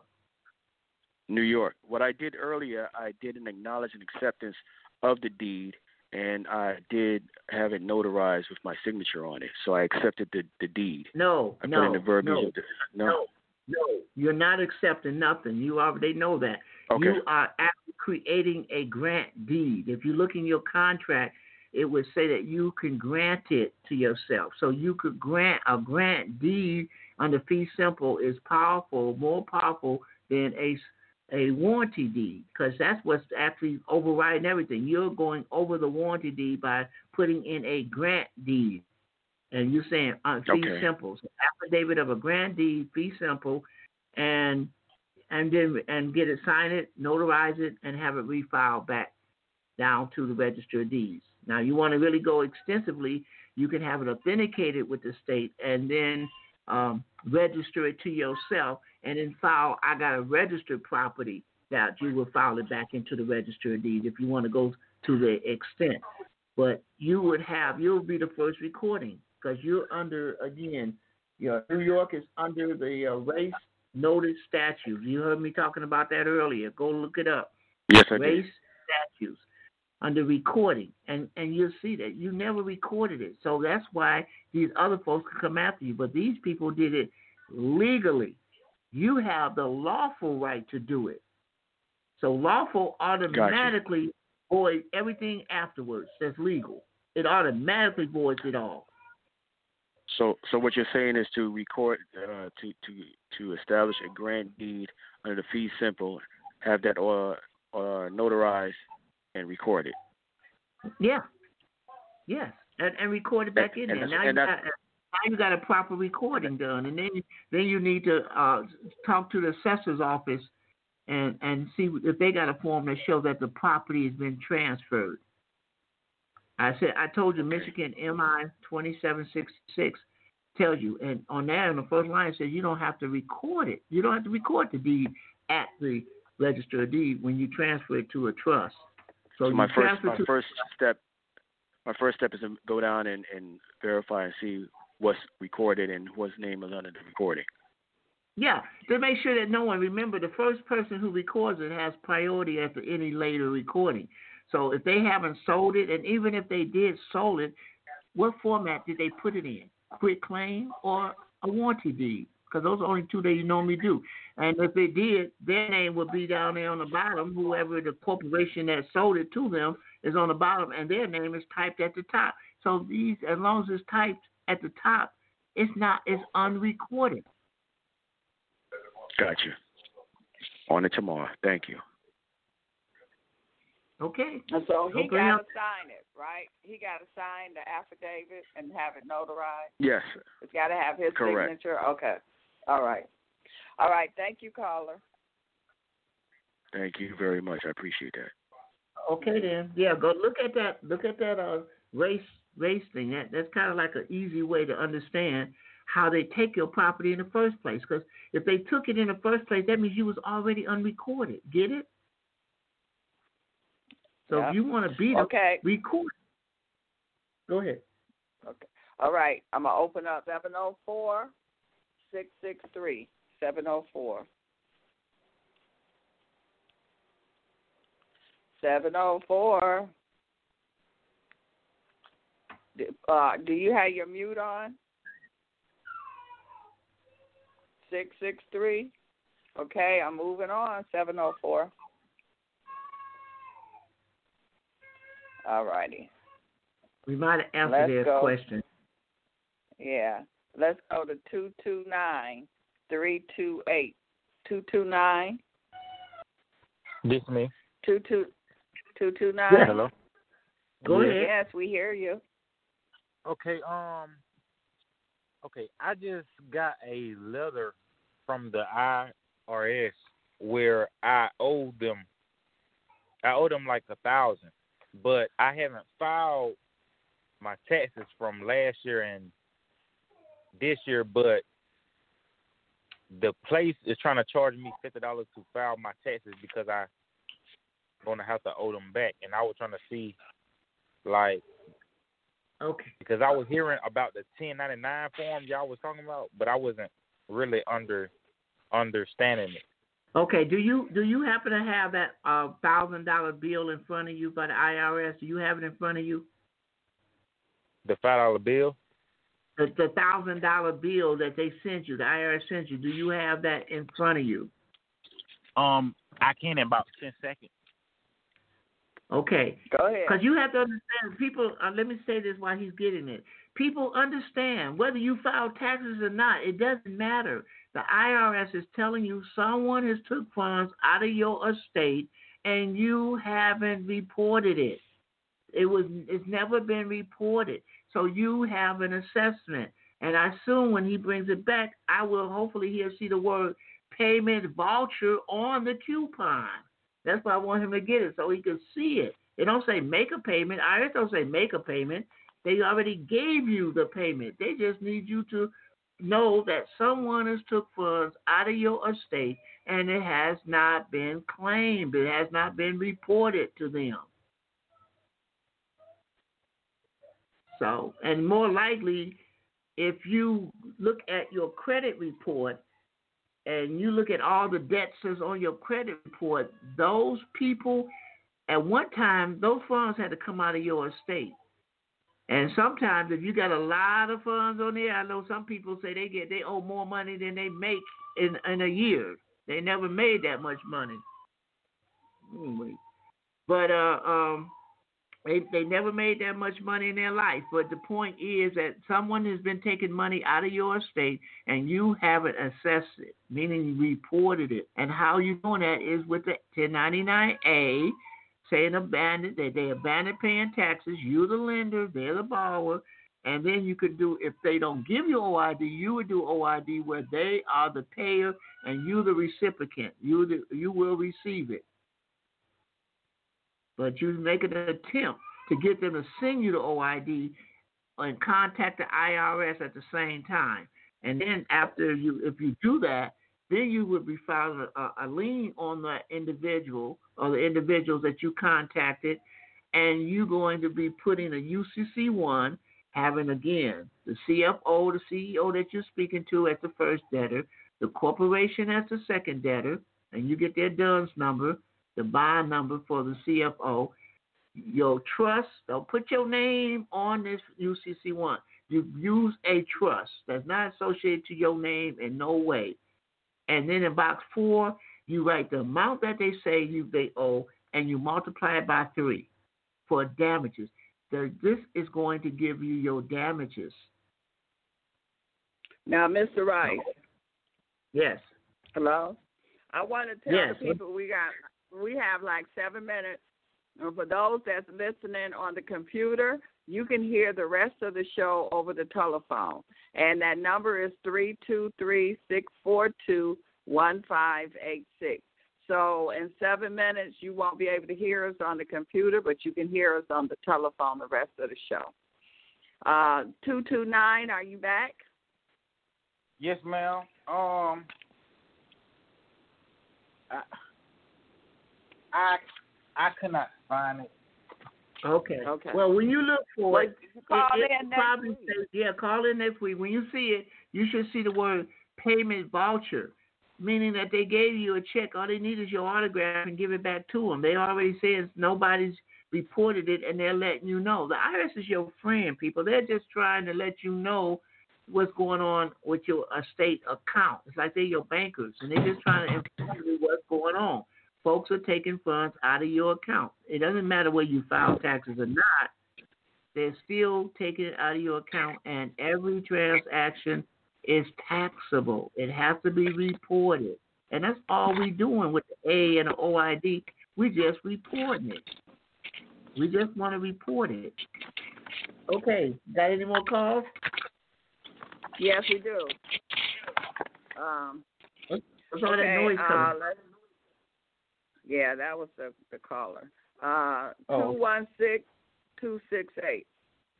New York. What I did earlier, I did an acknowledge and acceptance of the deed, and I did have it notarized with my signature on it. So I accepted the deed. No, you're not accepting nothing. You already know that. Okay. You are actually creating a grant deed. If you look in your contract, it would say that you can grant it to yourself. So you could grant a grant deed under fee simple is powerful, more powerful than a warranty deed, because that's what's actually overriding everything. You're going over the warranty deed by putting in a grant deed. And you're saying fee simple, so affidavit of a grant deed, fee simple, and then get it, sign it, notarize it, and have it refiled back down to the Register of Deeds. Now, you want to really go extensively, you can have it authenticated with the state and then register it to yourself and then file, I got a registered property, that you will file it back into the Register of Deeds if you want to go to the extent. But you would have, you'll be the first recording because you're under, again, New York is under the race notice statute. You heard me talking about that earlier. Go look it up. Yes, I did. Race statutes under recording, and you'll see that you never recorded it. So that's why these other folks could come after you. But these people did it legally. You have the lawful right to do it. So lawful automatically voids everything afterwards that's legal. It automatically voids it all. So what you're saying is to record, to establish a grant deed under the fee simple, have that notarized and recorded. Yeah. Yes. And record it back in there. Now you got a proper recording done. And then you need to talk to the assessor's office and see if they got a form that shows that the property has been transferred. I told you Michigan MI 2766 tells you, and on that, on the first line, it says you don't have to record it. You don't have to record the deed at the Register of Deed when you transfer it to a trust. So my first step is to go down and verify and see what's recorded and what's name is under the recording. Yeah, to make sure that no one, remember, the first person who records it has priority after any later recording. So if they haven't sold it, and even if they did sold it, what format did they put it in? Quit claim or a warranty deed? Because those are only two that you normally do. And if they did, their name would be down there on the bottom. Whoever the corporation that sold it to them is on the bottom, and their name is typed at the top. So these, as long as it's typed at the top, it's unrecorded. Gotcha. On it tomorrow. Thank you. Okay. And so he got to sign it, right? He got to sign the affidavit and have it notarized? Yes. It's got to have his signature? Okay. All right. Thank you, caller. Thank you very much. I appreciate that. Okay, then. Yeah, go look at that. Look at that race thing. That's kind of like an easy way to understand how they take your property in the first place. Because if they took it in the first place, that means you was already unrecorded. Get it? So if you want to beat them, record. Go ahead. Okay. All right. I'm going to open up 704-663. 704. 704. Do you have your mute on? 663. Okay, I'm moving on. 704. All righty. We might have answered their question. Yeah. Let's go to 229-328. 229? This is me. 229? Yeah, hello. Go ahead. Yes, we hear you. Okay, I just got a letter from the IRS where I owe them like $1,000. But I haven't filed my taxes from last year and this year, but the place is trying to charge me $50 to file my taxes because I'm going to have to owe them back. And I was trying to see, because I was hearing about the 1099 form y'all was talking about, but I wasn't really understanding it. Okay, do you happen to have that $1,000 bill in front of you by the IRS? Do you have it in front of you? The $5 bill? The $1,000 bill that they sent you, the IRS sent you. Do you have that in front of you? I can in about 10 seconds. Okay. Go ahead. Because you have to understand, people, let me say this while he's getting it. People understand whether you file taxes or not, it doesn't matter. The IRS is telling you someone has took funds out of your estate and you haven't reported it. It's never been reported. So you have an assessment. And I assume when he brings it back, I will hopefully he'll see the word payment voucher on the coupon. That's why I want him to get it so he can see it. They don't say make a payment. IRS don't say make a payment. They already gave you the payment. They just need you to know that someone has took funds out of your estate and it has not been claimed. It has not been reported to them. So, and more likely, if you look at your credit report and you look at all the debts that's on your credit report, those people, at one time, those funds had to come out of your estate. And sometimes if you got a lot of funds on there, I know some people say they owe more money than they make in a year. They never made that much money. Anyway. But they never made that much money in their life. But the point is that someone has been taking money out of your estate and you haven't assessed it, meaning you reported it. And how you're doing that is with the 1099A. Saying abandoned, that they abandoned paying taxes, you're the lender, they're the borrower, and then you could do, if they don't give you OID, you would do OID where they are the payer and you're the recipient. You will receive it. But you make an attempt to get them to send you the OID and contact the IRS at the same time. And then if you do that, then you would be filing a lien on that individual or the individuals that you contacted, and you're going to be putting a UCC1, having, again, the CFO, the CEO that you're speaking to as the first debtor, the corporation as the second debtor, and you get their DUNS number, the bond number for the CFO, your trust. Don't put your name on this UCC1. You use a trust that's not associated to your name in no way. And then in box 4, you write the amount that they say they owe, and you multiply it by 3 for damages. This is going to give you your damages. Now, Mr. Rice. Yes. Hello? I want to tell the people we have like 7 minutes. And for those that's listening on the computer, you can hear the rest of the show over the telephone. And that number is 323-642-1586. So in 7 minutes, you won't be able to hear us on the computer, but you can hear us on the telephone the rest of the show. 229, are you back? Yes, ma'am. I could not find it. Okay. Well, when you look for call in next week. When you see it, you should see the word payment voucher, meaning that they gave you a check. All they need is your autograph and give it back to them. They already said nobody's reported it, and they're letting you know. The IRS is your friend, people. They're just trying to let you know what's going on with your estate account. It's like they're your bankers, and they're just trying to inform you what's going on. Folks are taking funds out of your account. It doesn't matter whether you file taxes or not. They're still taking it out of your account, and every transaction is taxable. It has to be reported. And that's all we're doing with the A and the OID. We're just reporting it. We just want to report it. Okay. Got any more calls? Yes, we do. What's all that noise coming? Yeah, that was the caller. 216-268.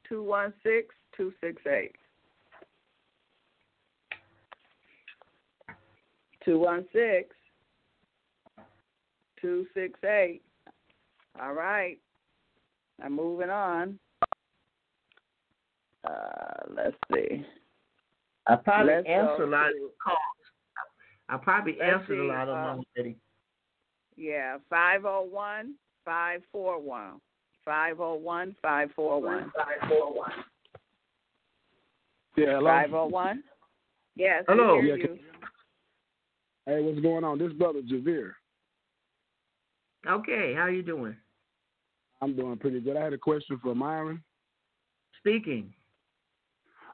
216-268. 216-268. All right. I'm moving on. Let's see. I probably answered a lot of calls. I probably answered a lot of them already. Yeah, 501-541. 501-541. 541. Yeah, hello. 501? Yes. Hello. Yeah, hey, what's going on? This brother Javier. Okay, how you doing? I'm doing pretty good. I had a question for Myron. Speaking.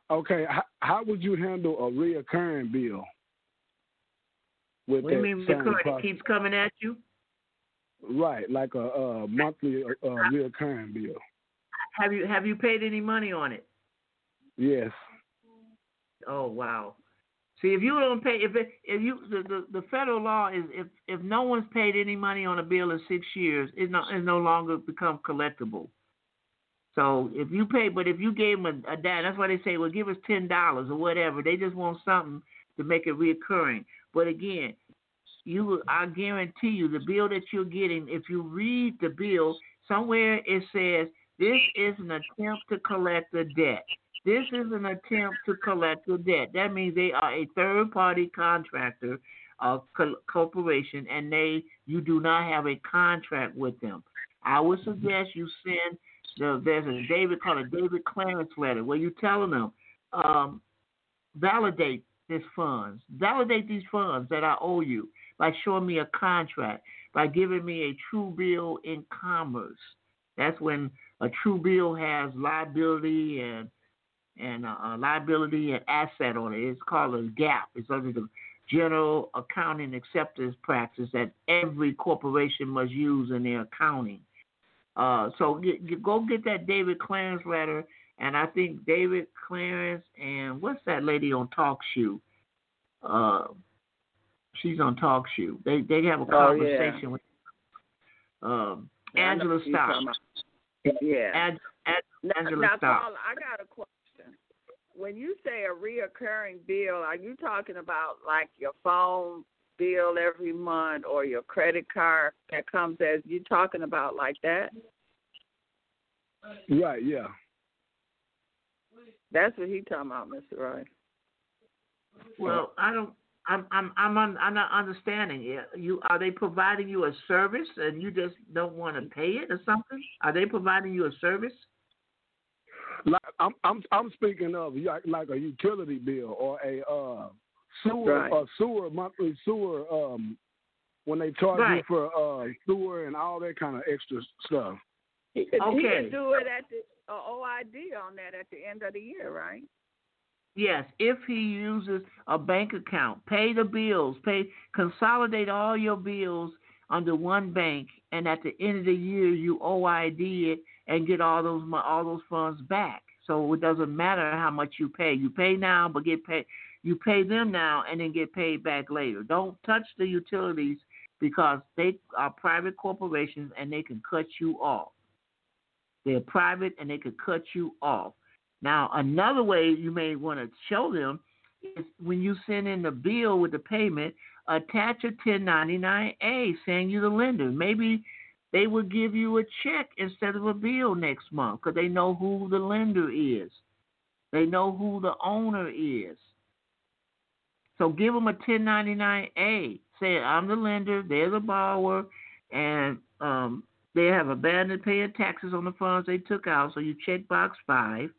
Okay, how would you handle a reoccurring bill? What do you mean recurring? It keeps coming at you? Right, like a monthly reoccurring bill. Have you paid any money on it? Yes. Oh, wow. See, if you don't pay, the federal law is if no one's paid any money on a bill in 6 years, it no longer become collectible. So if you pay, but if you gave them a dime, that's why they say, well, give us $10 or whatever. They just want something to make it reoccurring. But again, I guarantee you, the bill that you're getting, if you read the bill, somewhere it says this is an attempt to collect a debt. This is an attempt to collect the debt. That means they are a third-party contractor of corporation, and you do not have a contract with them. I would suggest you send there's a David called a David Clarence letter where you're telling them validate these funds that I owe you by showing me a contract, by giving me a true bill in commerce. That's when a true bill has liability and liability and asset on it. It's called a GAAP. It's under the General Accounting Acceptance Practice that every corporation must use in their accounting. So go get that David Clarence letter, and I think David Clarence and what's that lady on Talk Shoe? She's on Talk Shoe. They have a conversation with Angela Stocks. Yeah. Angela Stocks. Paula, I got a question. When you say a reoccurring bill, are you talking about like your phone bill every month or your credit card that comes as you talking about like that? Right, yeah. That's what he talking about, Mr. Roy. Well, I'm not understanding it. Are they providing you a service and you just don't want to pay it or something? Are they providing you a service? Like I'm speaking of like a utility bill or a sewer, right. Monthly sewer. When they charge you for sewer and all that kind of extra stuff. He can do it at the OID on that at the end of the year, right? Yes, if he uses a bank account, pay the bills, consolidate all your bills under one bank, and at the end of the year you OID it and get all those funds back. So it doesn't matter how much you pay. You pay now, but get paid. You pay them now and then get paid back later. Don't touch the utilities because they are private corporations and they can cut you off. They're private and they can cut you off. Now, another way you may want to show them is when you send in the bill with the payment, attach a 1099-A saying you're the lender. Maybe they will give you a check instead of a bill next month because they know who the lender is. They know who the owner is. So give them a 1099-A. Say, I'm the lender, they're the borrower, and they have abandoned paying taxes on the funds they took out, so you check box 5.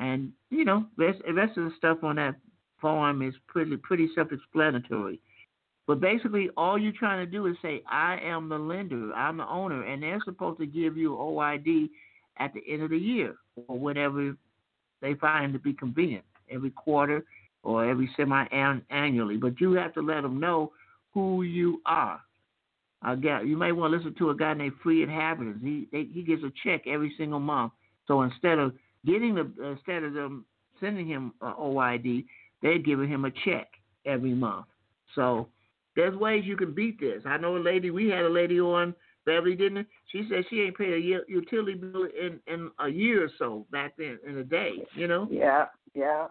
And, the rest of the stuff on that form is pretty self-explanatory. But basically, all you're trying to do is say, I am the lender, I'm the owner, and they're supposed to give you OID at the end of the year or whenever they find to be convenient, every quarter or every semi-annually. But you have to let them know who you are. You may want to listen to a guy named Free Inhabitants. He gets a check every single month. So instead of them sending him an OID, they're giving him a check every month. So there's ways you can beat this. I know we had a lady on, Beverly, didn't it? She said she ain't paid a utility bill in a year or so back then, in a day, Yeah, yeah.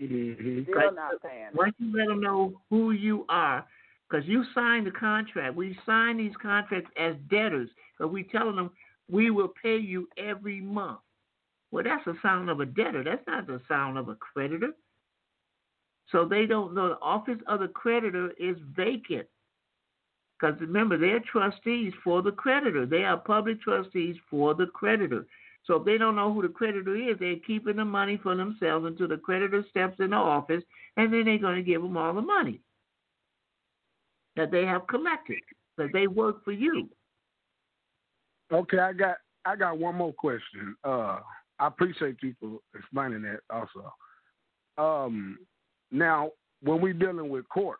Mm-hmm. Still not paying. Once you let them know who you are, because you signed the contract. We sign these contracts as debtors, but we telling them we will pay you every month. Well, that's the sound of a debtor. That's not the sound of a creditor. So they don't know the office of the creditor is vacant. Because remember, they're trustees for the creditor. They are public trustees for the creditor. So if they don't know who the creditor is, they're keeping the money for themselves until the creditor steps into office, and then they're going to give them all the money that they have collected, that they work for you. Okay, I got one more question. I appreciate you for explaining that also. Now, when we're dealing with court,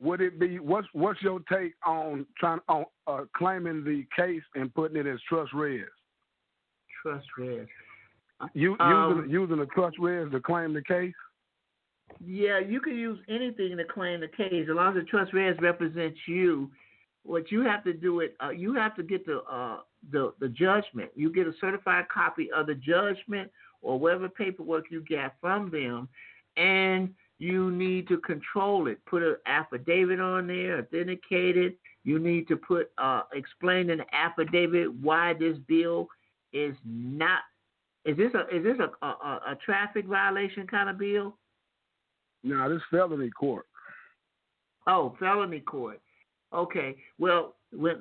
would it be what's your take on claiming the case and putting it as trust res? Trust res. Using a trustware to claim the case? Yeah, you can use anything to claim the case as long as the trustware represents you. What you have to do it, you have to get the judgment. You get a certified copy of the judgment or whatever paperwork you get from them, and you need to control it. Put an affidavit on there, authenticate it. You need to put explain in the affidavit why this bill is not. Is this a traffic violation kind of bill? No, this felony court. Oh, felony court. Okay. Well,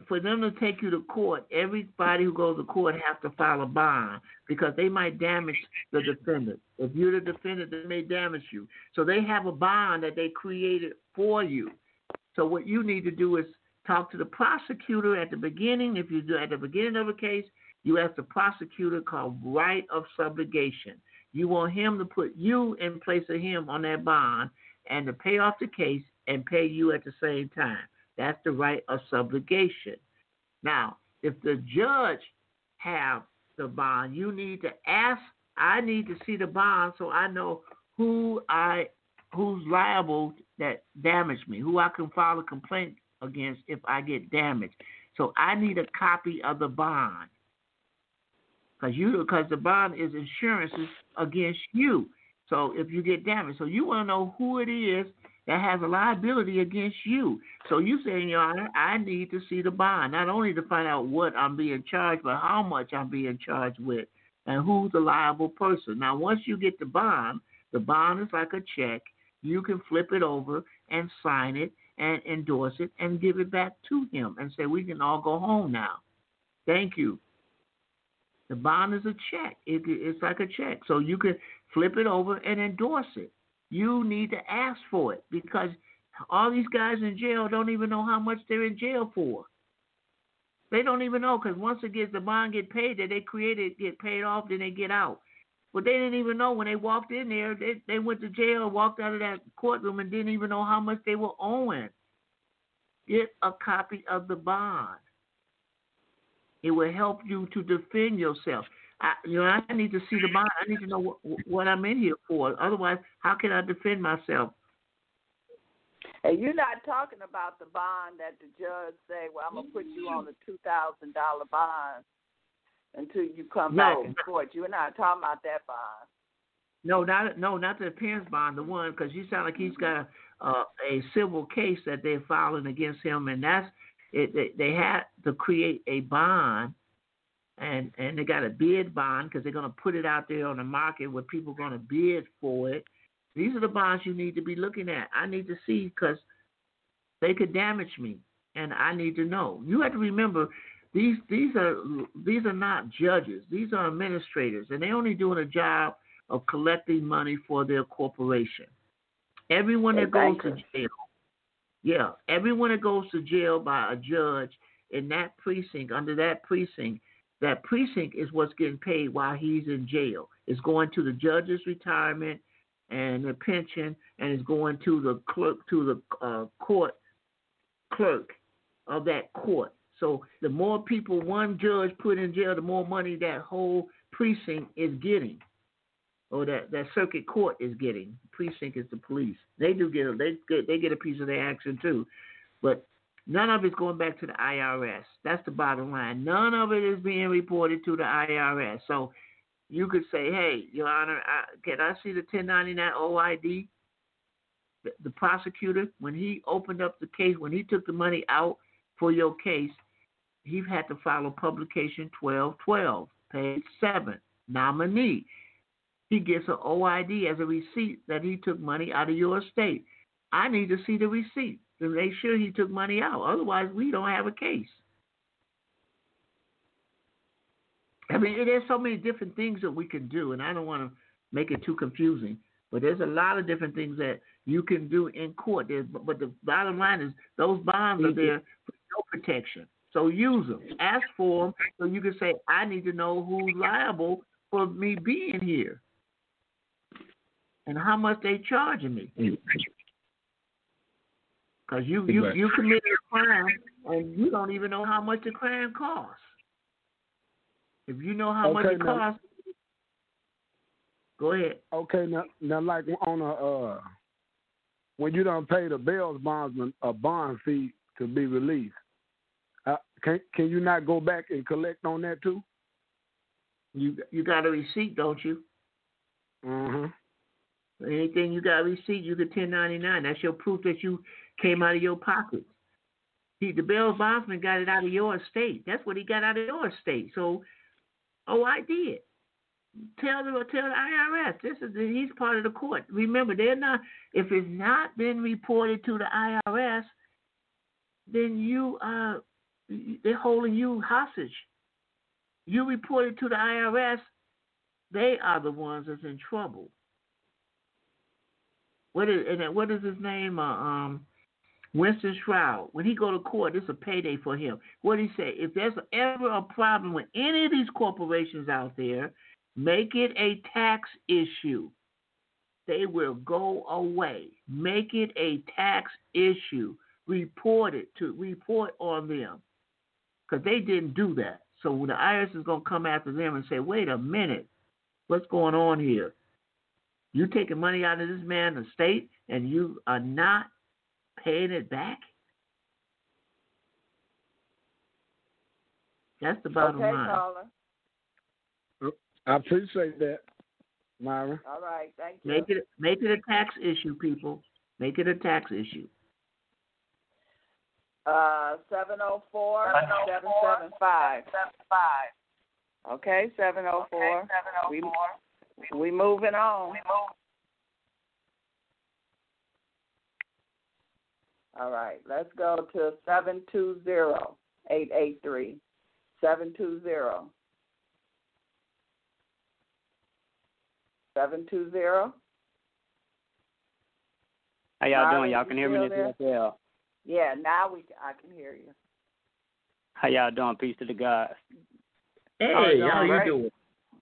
for them to take you to court, everybody who goes to court has to file a bond because they might damage the defendant. If you're the defendant, they may damage you. So they have a bond that they created for you. So what you need to do is talk to the prosecutor at the beginning. If you do at the beginning of a case, you ask the prosecutor called right of subrogation. You want him to put you in place of him on that bond and to pay off the case and pay you at the same time. That's the right of subrogation. Now, if the judge have the bond, you need to ask, I need to see the bond so I know who's liable that damaged me, who I can file a complaint against if I get damaged. So I need a copy of the bond because the bond is insurance against you. So if you get damaged. So you want to know who it is that has a liability against you. So you say, Your Honor, I need to see the bond, not only to find out what I'm being charged, but how much I'm being charged with and who's the liable person. Now, once you get the bond is like a check. You can flip it over and sign it and endorse it and give it back to him and say, we can all go home now. Thank you. The bond is a check. It's like a check. So you can flip it over and endorse it. You need to ask for it because all these guys in jail don't even know how much they're in jail for. They don't even know because once it gets the bond get paid that they created, get paid off, then they get out. But they didn't even know when they walked in there, they went to jail, walked out of that courtroom and didn't even know how much they were owing. Get a copy of the bond. It will help you to defend yourself. I need to see the bond. I need to know what I'm in here for. Otherwise, how can I defend myself? Hey, you're not talking about the bond that the judge say, well, I'm going to put you on a $2,000 bond until you come back in court. You're not talking about that bond. No, not the appearance bond, the one, because you sound like he's got a civil case that they're filing against him, and that's it. They had to create a bond. And they got a bid bond because they're going to put it out there on the market where people are going to bid for it. These are the bonds you need to be looking at. I need to see because they could damage me, and I need to know. You have to remember these are not judges. These are administrators, and they're only doing a job of collecting money for their corporation. Everyone that goes to jail by a judge in that precinct, under that precinct, that precinct is what's getting paid while he's in jail. It's going to the judge's retirement and the pension, and it's going to the clerk, to the court clerk of that court. So the more people one judge put in jail, the more money that whole precinct is getting, or that circuit court is getting. Precinct is the police. They do get they get a piece of their action too, but none of it's going back to the IRS. That's the bottom line. None of it is being reported to the IRS. So you could say, hey, Your Honor, can I see the 1099 OID? The prosecutor, when he opened up the case, when he took the money out for your case, he had to follow publication 1212, page 7, nominee. He gets an OID as a receipt that he took money out of your estate. I need to see the receipt to make sure he took money out. Otherwise, we don't have a case. I mean, there's so many different things that we can do, and I don't want to make it too confusing, but there's a lot of different things that you can do in court. But the bottom line is those bonds are there for your protection. So use them. Ask for them so you can say, I need to know who's liable for me being here and how much they charging me. Because you committed a crime and you don't even know how much the crime costs. If you know how much it costs, Go ahead. Okay, now like on a when you don't pay the bail bondsman a bond fee to be released, can you not go back and collect on that too? You got a receipt, don't you? Mm-hmm. Anything you got a receipt, you get 1099. That's your proof that you came out of your pocket. The bail bondsman got it out of your estate. That's what he got out of your estate. So, I did. Tell the IRS. He's part of the court. Remember, they're not. If it's not been reported to the IRS, then they're holding you hostage. You report it to the IRS, they are the ones that's in trouble. What is his name? Winston Shroud. When he go to court, it's a payday for him. What did he say? If there's ever a problem with any of these corporations out there, make it a tax issue. They will go away. Make it a tax issue. Report on them, because they didn't do that. So the IRS is going to come after them and say, wait a minute, what's going on here? You're taking money out of this man's estate and you are not paying it back? That's the bottom line. Caller. I appreciate that, Myra. All right, thank you. Make it a tax issue, people. Make it a tax issue. 704-775. Okay, 704. Okay, 704. We moving on. All right, let's go to 720-883. 720. 720. How y'all doing? Y'all can hear me this well. Yeah, now I can hear you. How y'all doing? Peace to the gods. Hey, how you doing?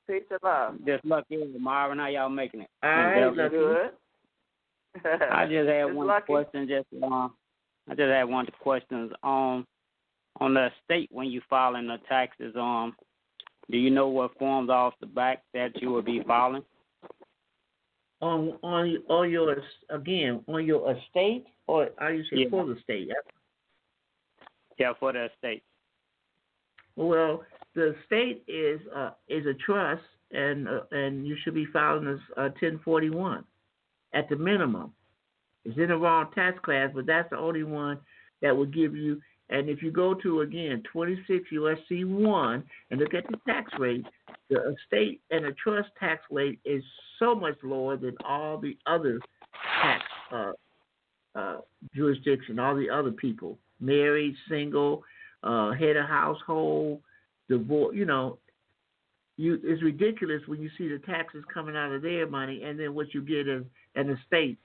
Peace and love. Just lucky, Marvin. How y'all making it? All right, good. I just had one question. I just had one of the questions on the estate when you filing the taxes. Do you know what forms off the back that you will be filing? On your estate, or are you saying for the estate? Yeah, for the estate. Well, the estate is a trust, and you should be filing a 1041 at the minimum. It's in the wrong tax class, but that's the only one that will give you. And if you go to 26 USC 1 and look at the tax rate, the estate and the trust tax rate is so much lower than all the other tax jurisdiction, all the other people, married, single, head of household, divorce. It's ridiculous when you see the taxes coming out of their money, and then what you get as an estate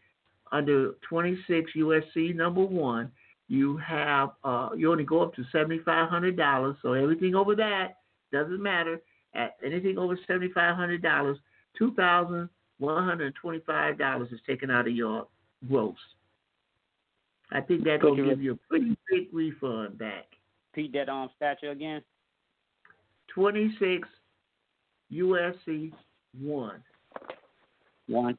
under 26 USC number 1. You have you only go up to $7,500, so everything over that doesn't matter. At anything over $7,500, $2,125 is taken out of your gross. I think that will give you a pretty big refund back. Repeat that statute again. 26 USC 1. One.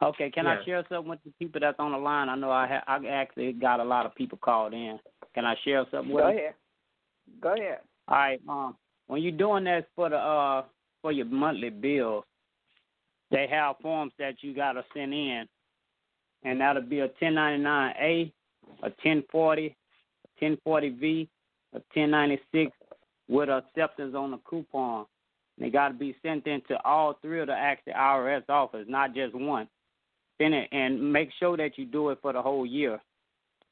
Okay, I share something with the people that's on the line? I know I actually got a lot of people called in. Can I share something with you? Go ahead. All right. When you're doing that for the for your monthly bills, they have forms that you got to send in, and that'll be a 1099-A, a 1040, a 1040-V, a 1096 with acceptance on the coupon. They got to be sent in to all three of the IRS office, not just one. And make sure that you do it for the whole year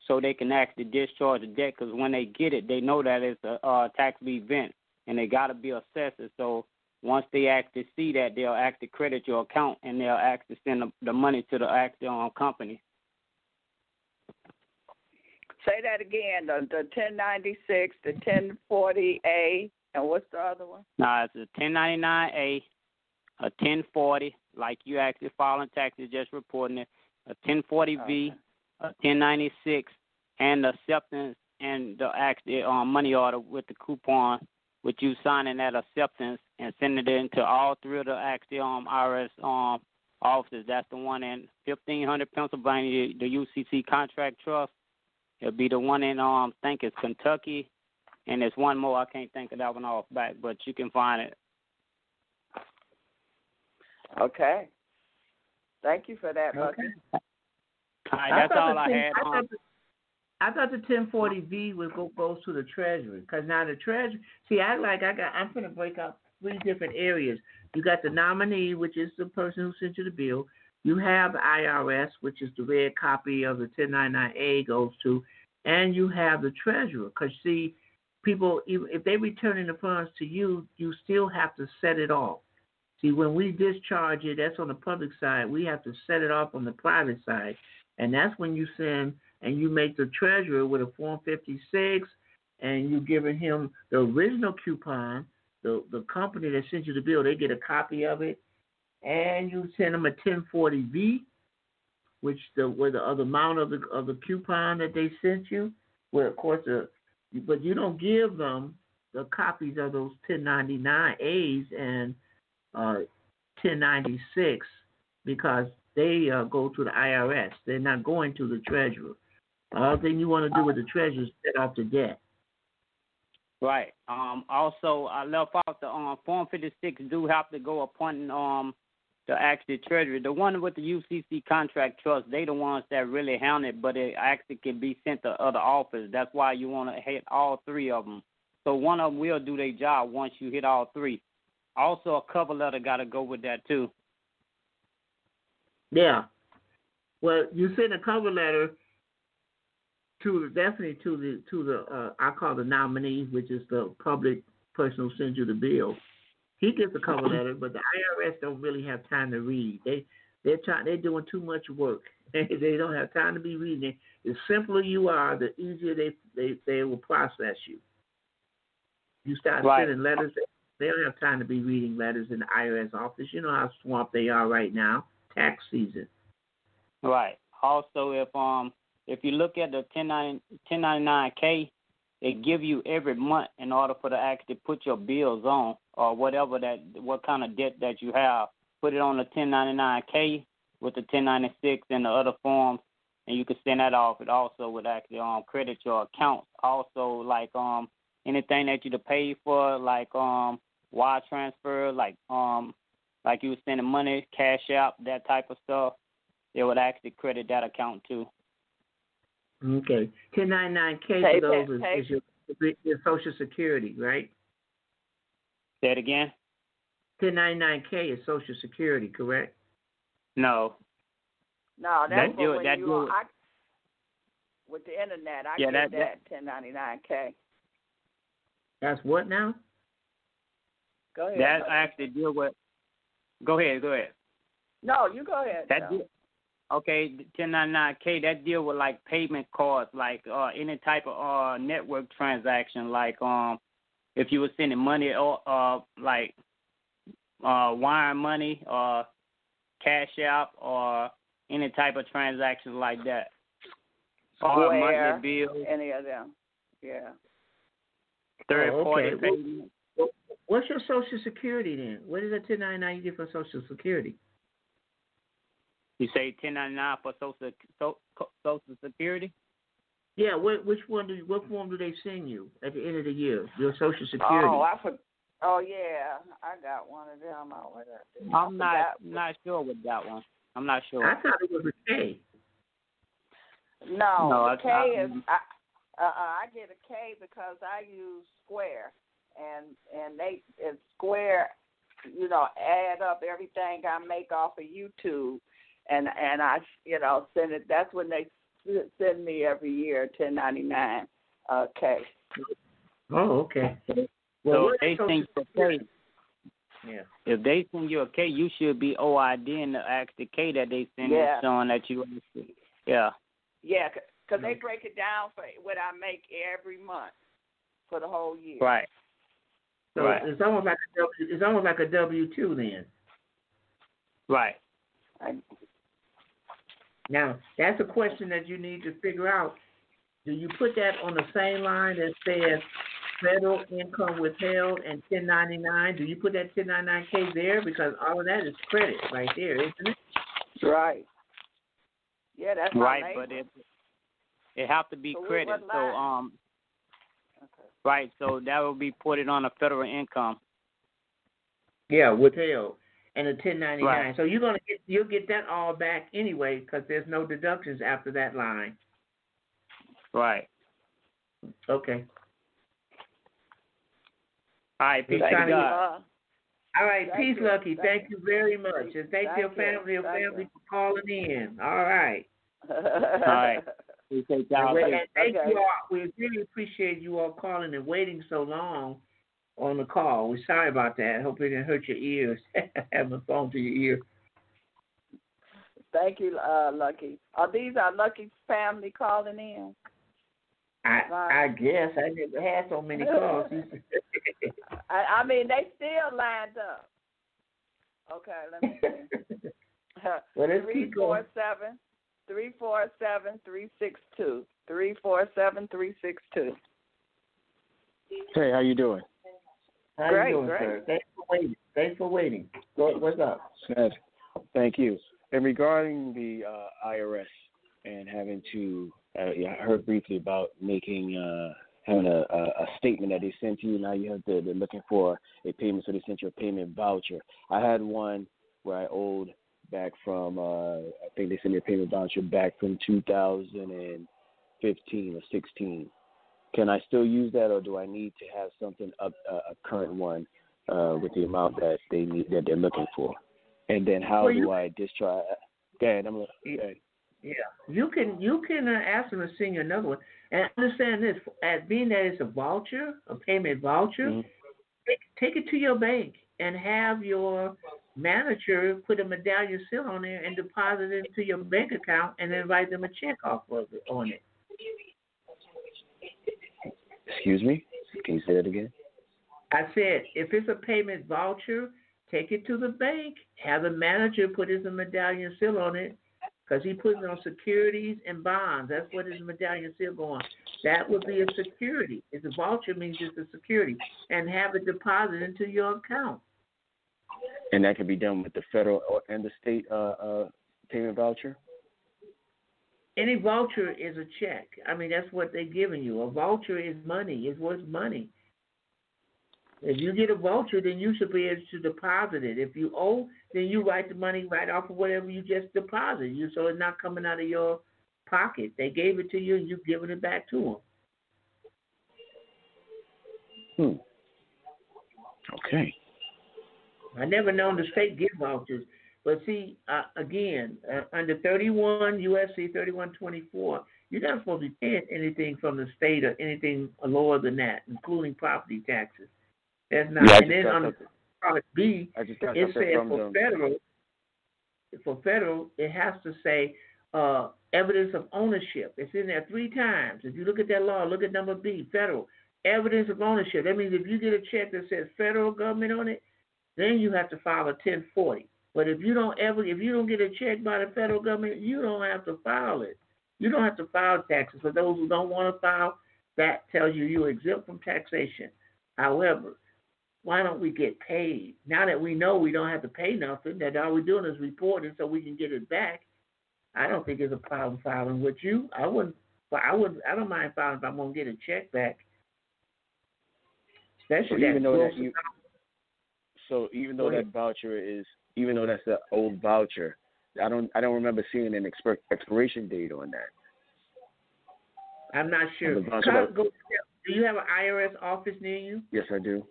so they can actually discharge the debt, because when they get it, they know that it's a taxable event, and they got to be assessed. So once they actually see that, they'll actually credit your account, and they'll actually send the money to the actual company. Say that again, the 1096, the 1040A, and what's the other one? It's a 1099-A, a 1040, like you actually filing taxes, just reporting it, a 1040-V, a 1096, and the acceptance and the actual money order with the coupon with you signing that acceptance and sending it into all three of the Axiom IRS offices. That's the one in 1500 Pennsylvania, the UCC Contract Trust. It'll be the one in, I think it's Kentucky. And there's one more. I can't think of that one off back, but you can find it. Okay. Thank you for that, Bucky. Okay. All right, that's all I had. I thought the 1040V would go to the Treasury, because now the Treasury. See, I'm going to break up three different areas. You got the nominee, which is the person who sent you the bill. You have IRS, which is the red copy of the 1099A goes to, and you have the Treasurer. Because see, people, if they're returning the funds to you, you still have to set it off. See, when we discharge it, that's on the public side. We have to set it off on the private side, and that's when you send. And you make the treasurer with a Form 56, and you're giving him the original coupon, the company that sent you the bill, they get a copy of it, and you send them a 1040B, which the amount of the coupon that they sent you, where of course but you don't give them the copies of those 1099As and 1096 because they go to the IRS. They're not going to the treasurer. All thing you want to do with the treasurer is set off the debt. Right. Also, I left out the Form 56 do have to go upon the actual treasurer. The one with the UCC Contract Trust, they the ones that really handle it, but it actually can be sent to other office. That's why you want to hit all three of them. So one of them will do their job once you hit all three. Also, a cover letter got to go with that, too. Yeah. Well, you send a cover letter to the I call the nominee, which is the public person who sends you the bill. He gets a cover letter, but the IRS don't really have time to read. They're doing too much work. They don't have time to be reading it. The simpler you are, the easier they will process you. You start sending letters. They don't have time to be reading letters in the IRS office. You know how swamped they are right now. Tax season. Right. Also, if you look at the 1099K, it give you every month in order for to actually put your bills on or whatever what kind of debt that you have. Put it on the 1099K with the 1096 and the other forms, and you can send that off. It also would actually credit your accounts. Also, like anything that you to pay for, like wire transfer, like you were sending money, cash out, that type of stuff, it would actually credit that account too. Okay. 1099K for those is your Social Security, right? Say it again? 1099K is Social Security, correct? No. No, that's what when you are with the internet. I get that 1099K. That's what now? Go ahead. That actually deal with... Go ahead. No, you go ahead. Okay, 1099K, that deal with, like, payment cards, like any type of network transaction, like if you were sending money or, like, wiring money or cash out or any type of transaction like that. Or monthly bills. Any of them, yeah. Third-party payments. What's your Social Security then? What is a 1099 you get for Social Security? You say 1099 for Social Security? Yeah. What form do they send you at the end of the year? Your Social Security. I got one of them. I'm not sure with that one. I'm not sure. I thought it was a K. No, I get a K because I use Square. And they and Square, you know, add up everything I make off of YouTube, and I, you know, send it. That's when they send me every year 1099 K. Oh, okay. Well, so if they send if they send you a K, you should be OID in the actual K that they send you, showing that you. Yeah. Yeah, because they break it down for what I make every month for the whole year. Right. So it's almost like a W-2 then. Right. Now, that's a question that you need to figure out. Do you put that on the same line that says federal income withheld and 1099. Do you put that 1099K there? Because all of that is credit right there, isn't it? Right. Yeah, that's right. Right, but it have to be so credit. So okay. Right, so that will be put on a federal income. Yeah, withheld and a 1099. Right. So you'll get that all back anyway because there's no deductions after that line. Right. Okay. All right, peace, Lucky. All right, peace, Lucky. Thank you very much, and thank your family for calling in. All right. All right. Thank you all. We really appreciate you all calling and waiting so long on the call. We're sorry about that. Hope it didn't hurt your ears. Having a phone to your ear. Thank you, Lucky. Are these our Lucky family calling in? I guess I never had so many calls. I mean, they still lined up. Okay, let me see. 347 347 362 347 362. Hey, how you doing? How you doing, sir? Thanks for waiting. What's up? Thank you. And regarding the IRS and having to. I heard briefly about having a statement that they sent to you. Now you have to, they're looking for a payment, so they sent you a payment voucher. I had one where I owed back from, I think they sent me a payment voucher back from 2015 or 16. Can I still use that, or do I need to have something up, a current one with the amount that they need, that they're looking for? And then how do I discharge? Go ahead. Yeah, you can ask them to send you another one. And understand this, as being that it's a voucher, a payment voucher, mm-hmm. take it to your bank and have your manager put a medallion seal on there and deposit it into your bank account and then write them a check off of it, on it. Excuse me? Can you say that again? I said, if it's a payment voucher, take it to the bank, have the manager put his medallion seal on it, because he puts it on securities and bonds. That's what his medallion still going. That would be a security. It's a voucher, means it's a security. And have it deposited into your account. And that can be done with the federal and the state payment voucher? Any voucher is a check. I mean, that's what they're giving you. A voucher is money. It's worth money. If you get a voucher, then you should be able to deposit it. If you owe, then you write the money right off of whatever you just deposited. So it's not coming out of your pocket. They gave it to you, and you're giving it back to them. Okay. I never known the state give vouchers. But see, again, under 31 U.S.C. 3124, you're not supposed to be paying anything from the state or anything lower than that, including property taxes. That's not. Yeah, and then on the part B, it says for federal, it has to say evidence of ownership. It's in there three times. If you look at that law, look at number B, federal, evidence of ownership. That means if you get a check that says federal government on it, then you have to file a 1040. But if you don't get a check by the federal government, you don't have to file it. You don't have to file taxes. For those who don't want to file, that tells you you're exempt from taxation. However, why don't we get paid? Now that we know we don't have to pay nothing, that all we're doing is reporting so we can get it back, I don't think it's a problem filing with you. I wouldn't. I don't mind filing if I'm going to get a check back. Even though that's an old voucher, I don't remember seeing an expiration date on that. I'm not sure. Do you have an IRS office near you? Yes, I do.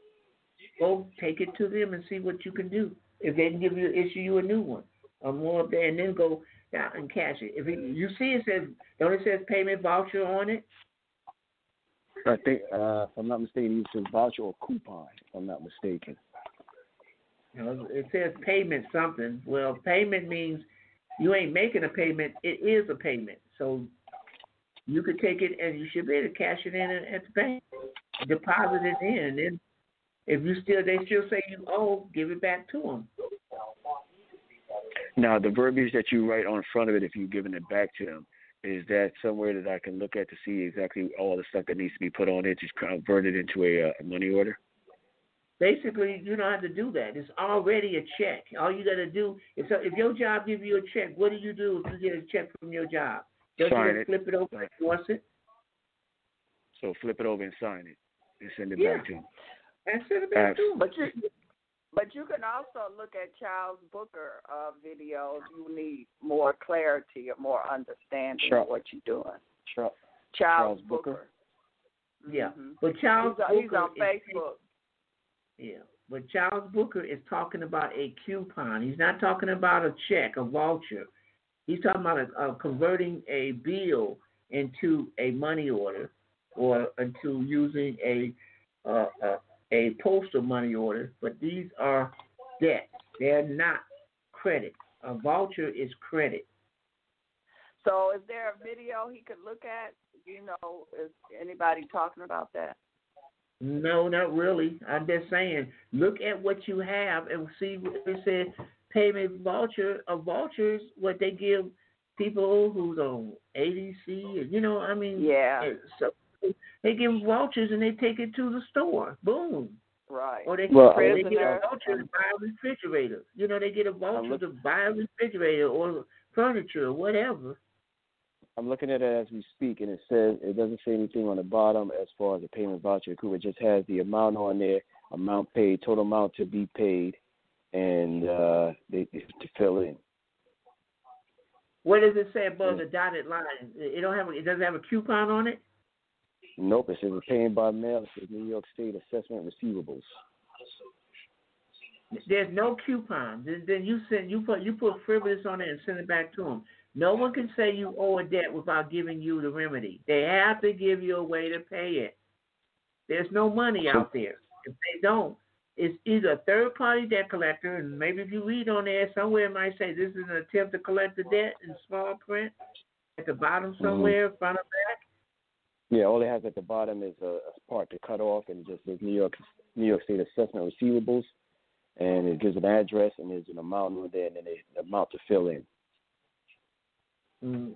Go take it to them and see what you can do. If they can issue you a new one or more up there, and then go out and cash it. If you see it says payment voucher on it? I think, if I'm not mistaken, it says voucher or coupon, if I'm not mistaken. No, it says payment something. Well, payment means you ain't making a payment. It is a payment. So you could take it and you should be able to cash it in at the bank, deposit it in, and then if they still say you owe, give it back to them. Now, the verbiage that you write on front of it, if you're giving it back to them, Is that somewhere that I can look at to see exactly all the stuff that needs to be put on it to convert it into a money order? Basically, you don't have to do that. It's already a check. All you got to do is, if your job gives you a check, what do you do if you get a check from your job? Don't you just flip it over and force it? So flip it over and sign it and send it back to him. And send it back to him. But you can also look at Charles Booker videos. You need more clarity or more understanding of what you're doing. Charles Booker. Yeah. Mm-hmm. But he's on Facebook. Yeah, but Charles Booker is talking about a coupon. He's not talking about a check, a voucher. He's talking about converting a bill into a money order, or into using a postal money order. But these are debts; they're not credit. A voucher is credit. So, is there a video he could look at? You know, is anybody talking about that? No, not really. I'm just saying, look at what you have and see what it said. Payment voucher. A voucher is what they give people who's on ADC. You know, I mean, so they give vouchers and they take it to the store. Boom. Right. Or they get a voucher to buy a refrigerator. You know, they get a voucher to buy a refrigerator or furniture or whatever. I'm looking at it as we speak, and it doesn't say anything on the bottom as far as the payment voucher. It just has the amount on there, amount paid, total amount to be paid, and they to fill in. What does it say above the dotted line? It doesn't have a coupon on it? Nope, it says paying by mail. It says New York State Assessment Receivables. There's no coupon. Then you put frivolous on it and send it back to them. No one can say you owe a debt without giving you the remedy. They have to give you a way to pay it. There's no money out there. If they don't, it's either a third-party debt collector, and maybe if you read on there somewhere, it might say this is an attempt to collect the debt in small print at the bottom somewhere, front or back. Yeah, all it has at the bottom is a part to cut off, and it just says New York State Assessment Receivables, and it gives an address, and there's an amount on there, and then an amount to fill in.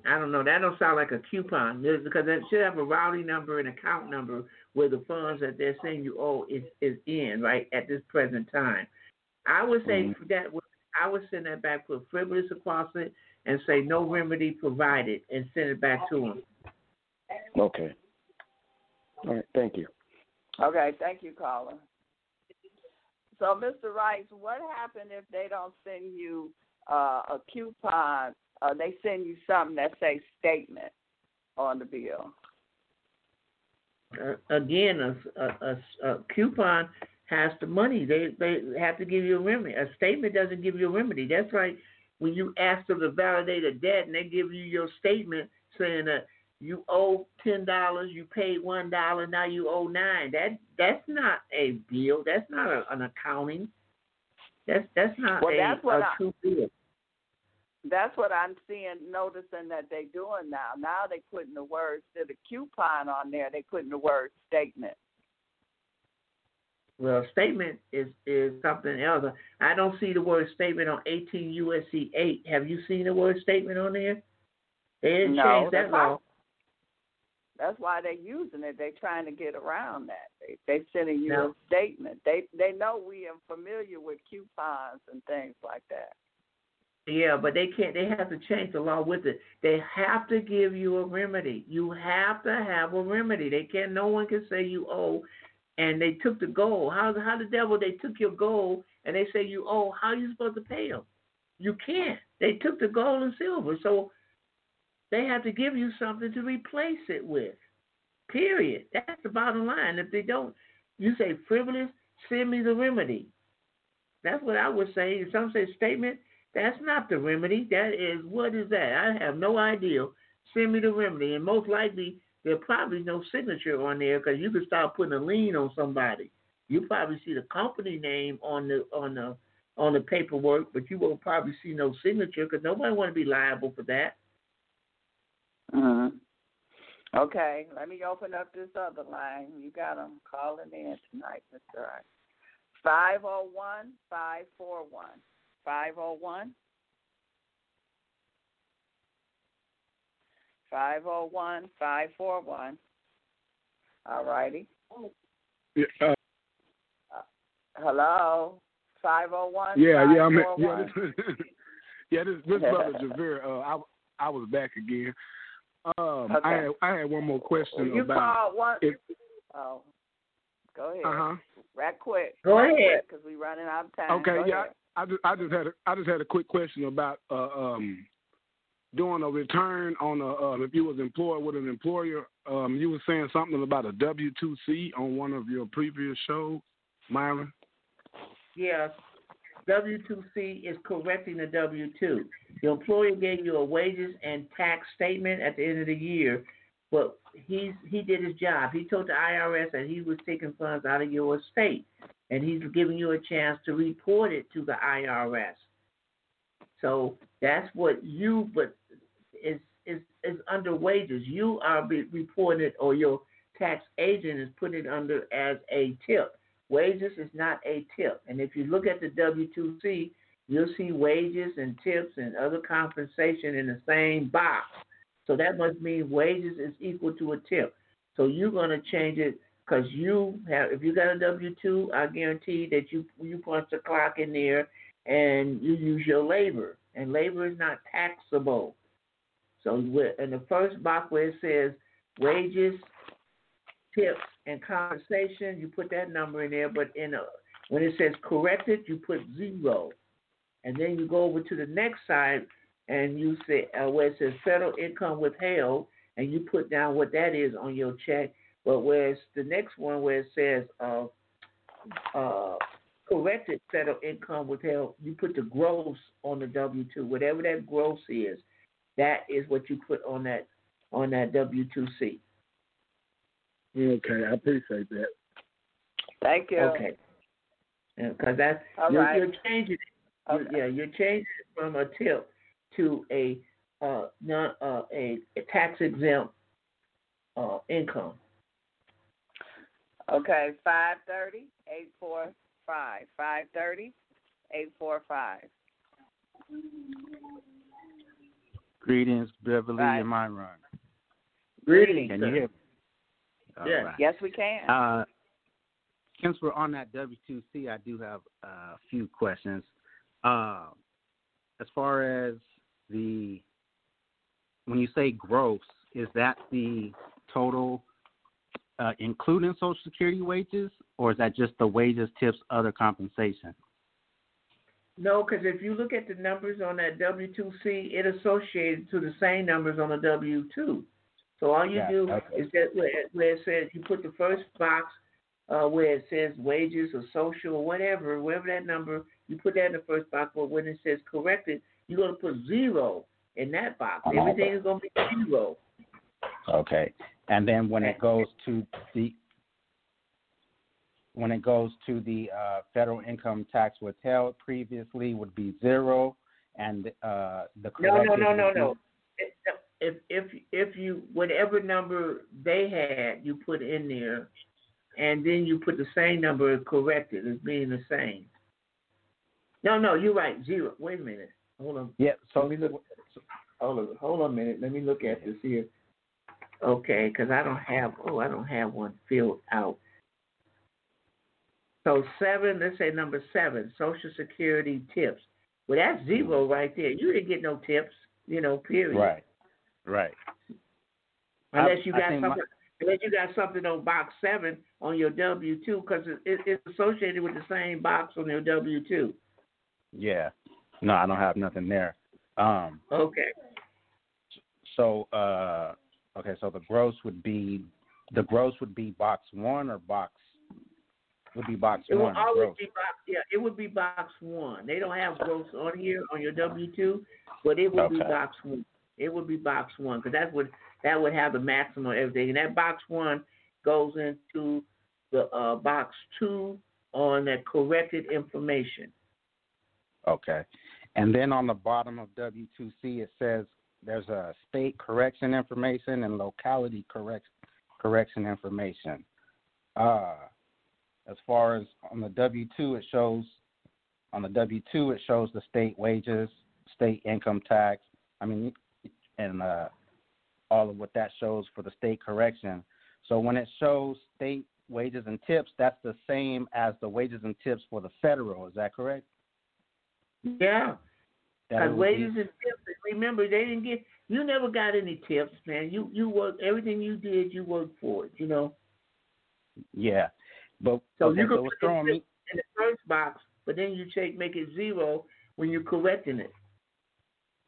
I don't know. That don't sound like a coupon, because it should have a routing number and account number where the funds that they're saying you owe is in right at this present time. I would say that I would send that back with frivolous across it and say no remedy provided and send it back to them. Okay. All right. Thank you. Okay. Thank you, caller. So, Mr. Rice, what happened if they don't send you a coupon? They send you something that says statement on the bill. Again, a coupon has the money. They have to give you a remedy. A statement doesn't give you a remedy. That's like when you ask them to validate a debt and they give you your statement saying that you owe $10, you paid $1, now you owe $9. That's not a bill. That's not an accounting. That's not a true bill. That's what I'm seeing, noticing that they're doing now. Now they're putting the words to the coupon on there. They're putting the word statement. Well, statement is something else. I don't see the word statement on 18 U.S.C. 8. Have you seen the word statement on there? They didn't change that law. That's why they're using it. They're trying to get around that. They're sending you a statement. They know we are familiar with coupons and things like that. Yeah, but they can't. They have to change the law with it. They have to give you a remedy. You have to have a remedy. They can't. No one can say you owe, and they took the gold. How the devil they took your gold and they say you owe? How are you supposed to pay them? You can't. They took the gold and silver, so they have to give you something to replace it with. Period. That's the bottom line. If they don't, you say frivolous. Send me the remedy. That's what I would say. If some say statement. That's not the remedy. That is, what is that? I have no idea. Send me the remedy. And most likely, there's probably no signature on there because you can start putting a lien on somebody. You probably see the company name on the paperwork, but you won't probably see no signature because nobody want to be liable for that. Okay. Let me open up this other line. You got them calling in tonight, Mr. Rice. 501-541. 501 501-541. All righty. Yeah, hello? 501-541. Yeah, I mean, this brother Javere, I was back again. Okay. I had one more question about... Oh, go ahead. Right quick. Go ahead. Because we're running out of time. Okay, I just had a quick question about... doing a return on if you was employed with an employer, you were saying something about a W-2C on one of your previous shows, Myron? Yes. W-2C is correcting the W-2. Your employer gave you a wages and tax statement at the end of the year, but he did his job. He told the IRS that he was taking funds out of your estate, and he's giving you a chance to report it to the IRS. So that's what you, but is under wages. You are reporting it, or your tax agent is putting it under as a tip. Wages is not a tip. And if you look at the W-2C, you'll see wages and tips and other compensation in the same box. So that must mean wages is equal to a tip. So you're going to change it because you have. If you got a W-2, I guarantee that you punch the clock in there and you use your labor. And labor is not taxable. So in the first box where it says wages, tips, and compensation, you put that number in there. But when it says corrected, you put 0. And then you go over to the next side, and you say where it says federal income withheld, and you put down what that is on your check. But whereas the next one where it says corrected federal income withheld, you put the gross on the W-2. Whatever that gross is, that is what you put on that W-2C. Okay, I appreciate that. Thank you. Okay. Because that's you're changing it. Okay. You're changing it from a tip to a tax exempt income. Okay, 530-845. 530-845. Greetings, Beverly and Myron. Greetings. Can you hear me? Yes. Right. Yes, we can. Since we're on that W-2C, I do have a few questions. As far as when you say gross, is that the total including Social Security wages, or is that just the wages, tips, other compensation? No, because if you look at the numbers on that W-2C, it associated to the same numbers on the W-2. So all you is that where it says you put the first box where it says wages or social or whatever that number, you put that in the first box, but when it says corrected, you're going to put 0 in that box. Everything is going to be 0. Okay. And then when it goes to the federal income tax withheld, previously would be 0, and the corrected. No. If you whatever number they had, you put in there, and then you put the same number corrected as being the same. No, you're right. 0. Wait a minute. Hold on. Yeah. So let me look. Hold on a minute. Let me look at this here. Okay, because I don't have one filled out. So 7, let's say number 7, Social Security tips. Well, that's 0 right there. You didn't get no tips, period. Right. Unless you got something on box 7 on your W-2, because it's associated with the same box on your W-2. Yeah. No, I don't have nothing there. Okay. So, okay, so the gross would be box 1 or box 1. It would always be box. Yeah, it would be box 1. They don't have gross on here on your W-2, but it would be box 1. It would be box 1 because that would have the maximum everything, and that box 1 goes into the box 2 on that corrected information. Okay, and then on the bottom of W-2C it says. There's a state correction information and locality correction information. As far as on the W-2, it shows the state wages, state income tax. I mean, and all of what that shows for the state correction. So when it shows state wages and tips, that's the same as the wages and tips for the federal. Is that correct? Yeah. Because wages and tips, remember, they didn't get, you never got any tips, man. You worked, everything you did, you worked for it, you know? Yeah. But so you could put it in the first box, but then you make it zero when you're correcting it.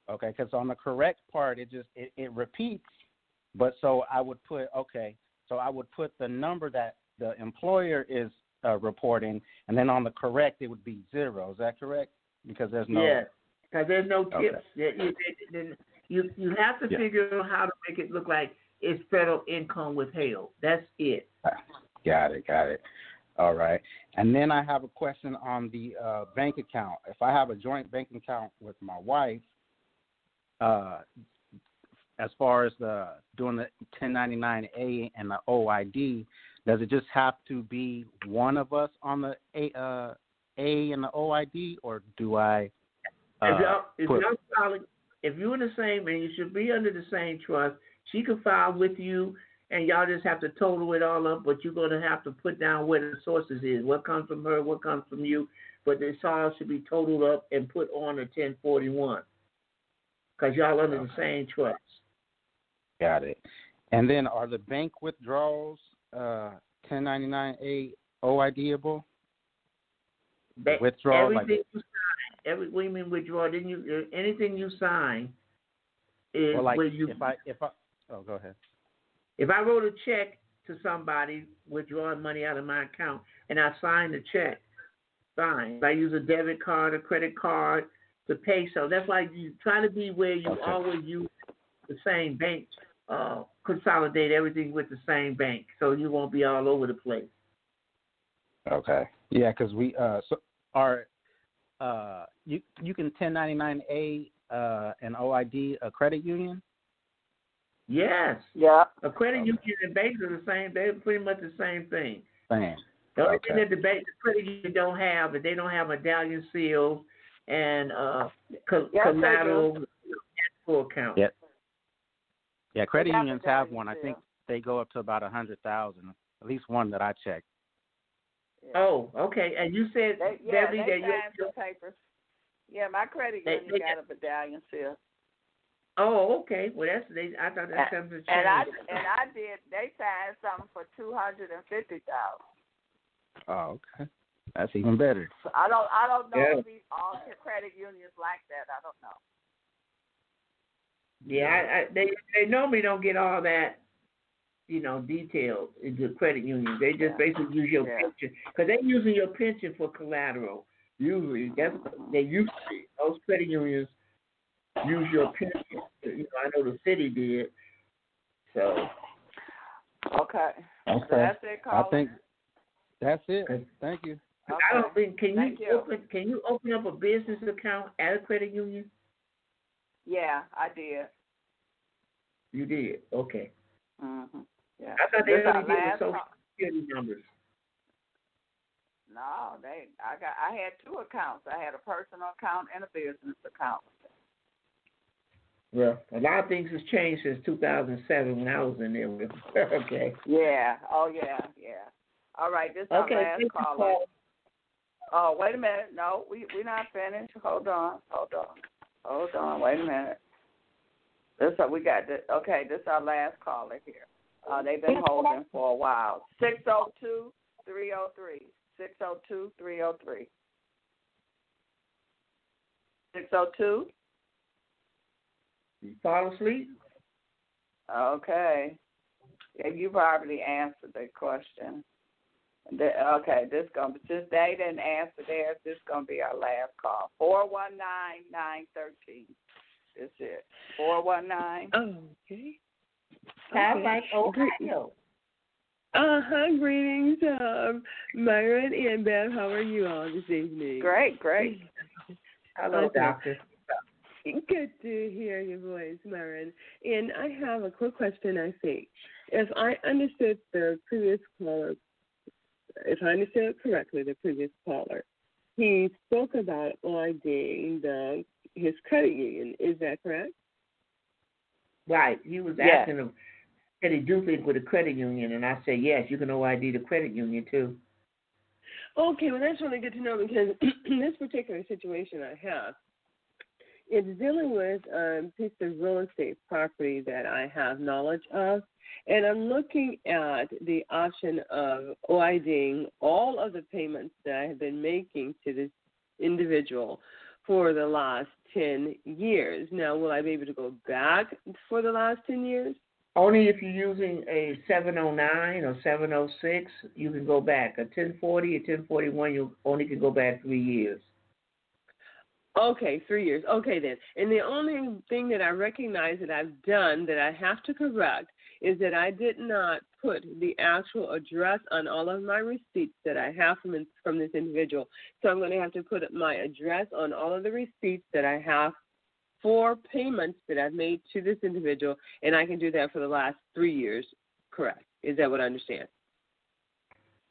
Okay, because on the correct part, it just it repeats. But so I would put, the number that the employer is reporting, and then on the correct, it would be zero. Is that correct? Because there's no... Yeah, because there's no tips. Okay. You have to figure out how to make it look like it's federal income withheld. That's it. Got it. All right. And then I have a question on the bank account. If I have a joint bank account with my wife, as far as doing the 1099A and the OID, does it just have to be one of us on the A and the OID, or do I? If you're in the same, and you should be under the same trust, she could file with you, and y'all just have to total it all up. But you're going to have to put down where the sources is, what comes from her, what comes from you. But this all should be totaled up and put on a 1041. Because y'all under the same trust. Got it. And then are the bank withdrawals 1099A OID-able? Withdrawal? Everything you sign. What do you mean withdrawal? Anything you sign is where you... Oh, go ahead. If I wrote a check to somebody withdrawing money out of my account and I signed the check, fine. If I use a debit card or credit card to pay, so that's why you try to be where you always use the same bank, consolidate everything with the same bank, so you won't be all over the place. Okay. Yeah, because we you can 1099A and OID a credit union. Yes. Yeah. A credit union and banks are the same. They're pretty much the same thing. The only thing that the credit union don't have is they don't have medallion seals and collateral escrow account. Yep. Yeah, credit unions have one. I think they go up to about 100,000. At least one that I checked. Yeah. Oh, okay. And you said Debbie, they signed the papers. Yeah, my credit union got a medallion seal. Oh, okay. Well, I thought that was a change. And I did. They signed something for $250,000. Oh, okay. That's even better. So I don't know if these all credit unions like that. I don't know. Yeah, they normally don't get all that, details into credit unions. They just basically use your pension, because they're using your pension for collateral. Usually, that's what they used to be. Those credit unions use your pension. I know the city did. So. Okay. So that's it, Colin. I think that's it. Thank you. Okay. I don't think can you open up a business account at a credit union? Yeah, I did. You did? Okay. Mm-hmm. Yeah. I thought they were going to give social security numbers. No, I had two accounts. I had a personal account and a business account. Well, a lot of things has changed since 2007 when I was in there with okay. Yeah. Oh yeah. All right, this is our last caller. Oh, wait a minute. No, we're not finished. Hold on. Wait a minute. This is our last caller here. They've been holding for a while. 602-303. 602-303. 602? You fall asleep? Okay. Yeah, you probably answered the question. Since they didn't answer theirs, this is going to be our last call. 419-913. That's it. 419. Okay. Sounds like Ohio. Uh-huh. Greetings, Myron and Bev. How are you all this evening? Great. Hello, Doctor. Good to hear your voice, Myron. And I have a quick question, I think. If I understood correctly, the previous caller, he spoke about OIDing his credit union. Is that correct? Right. He was asking him, said he do things with a credit union, and I said, yes, you can OID the credit union, too. Okay, well, that's what I get to know, because this particular situation I have, it's dealing with a piece of real estate property that I have knowledge of, and I'm looking at the option of OIDing all of the payments that I have been making to this individual for the last 10 years. Now, will I be able to go back for the last 10 years? Only if you're using a 709 or 706, you can go back. A 1040 or 1041, you only can go back 3 years. Okay, 3 years. Okay, then. And the only thing that I recognize that I've done that I have to correct is that I did not put the actual address on all of my receipts that I have from this individual. So I'm going to have to put my address on all of the receipts that I have for payments that I've made to this individual, and I can do that for the last 3 years, correct? Is that what I understand?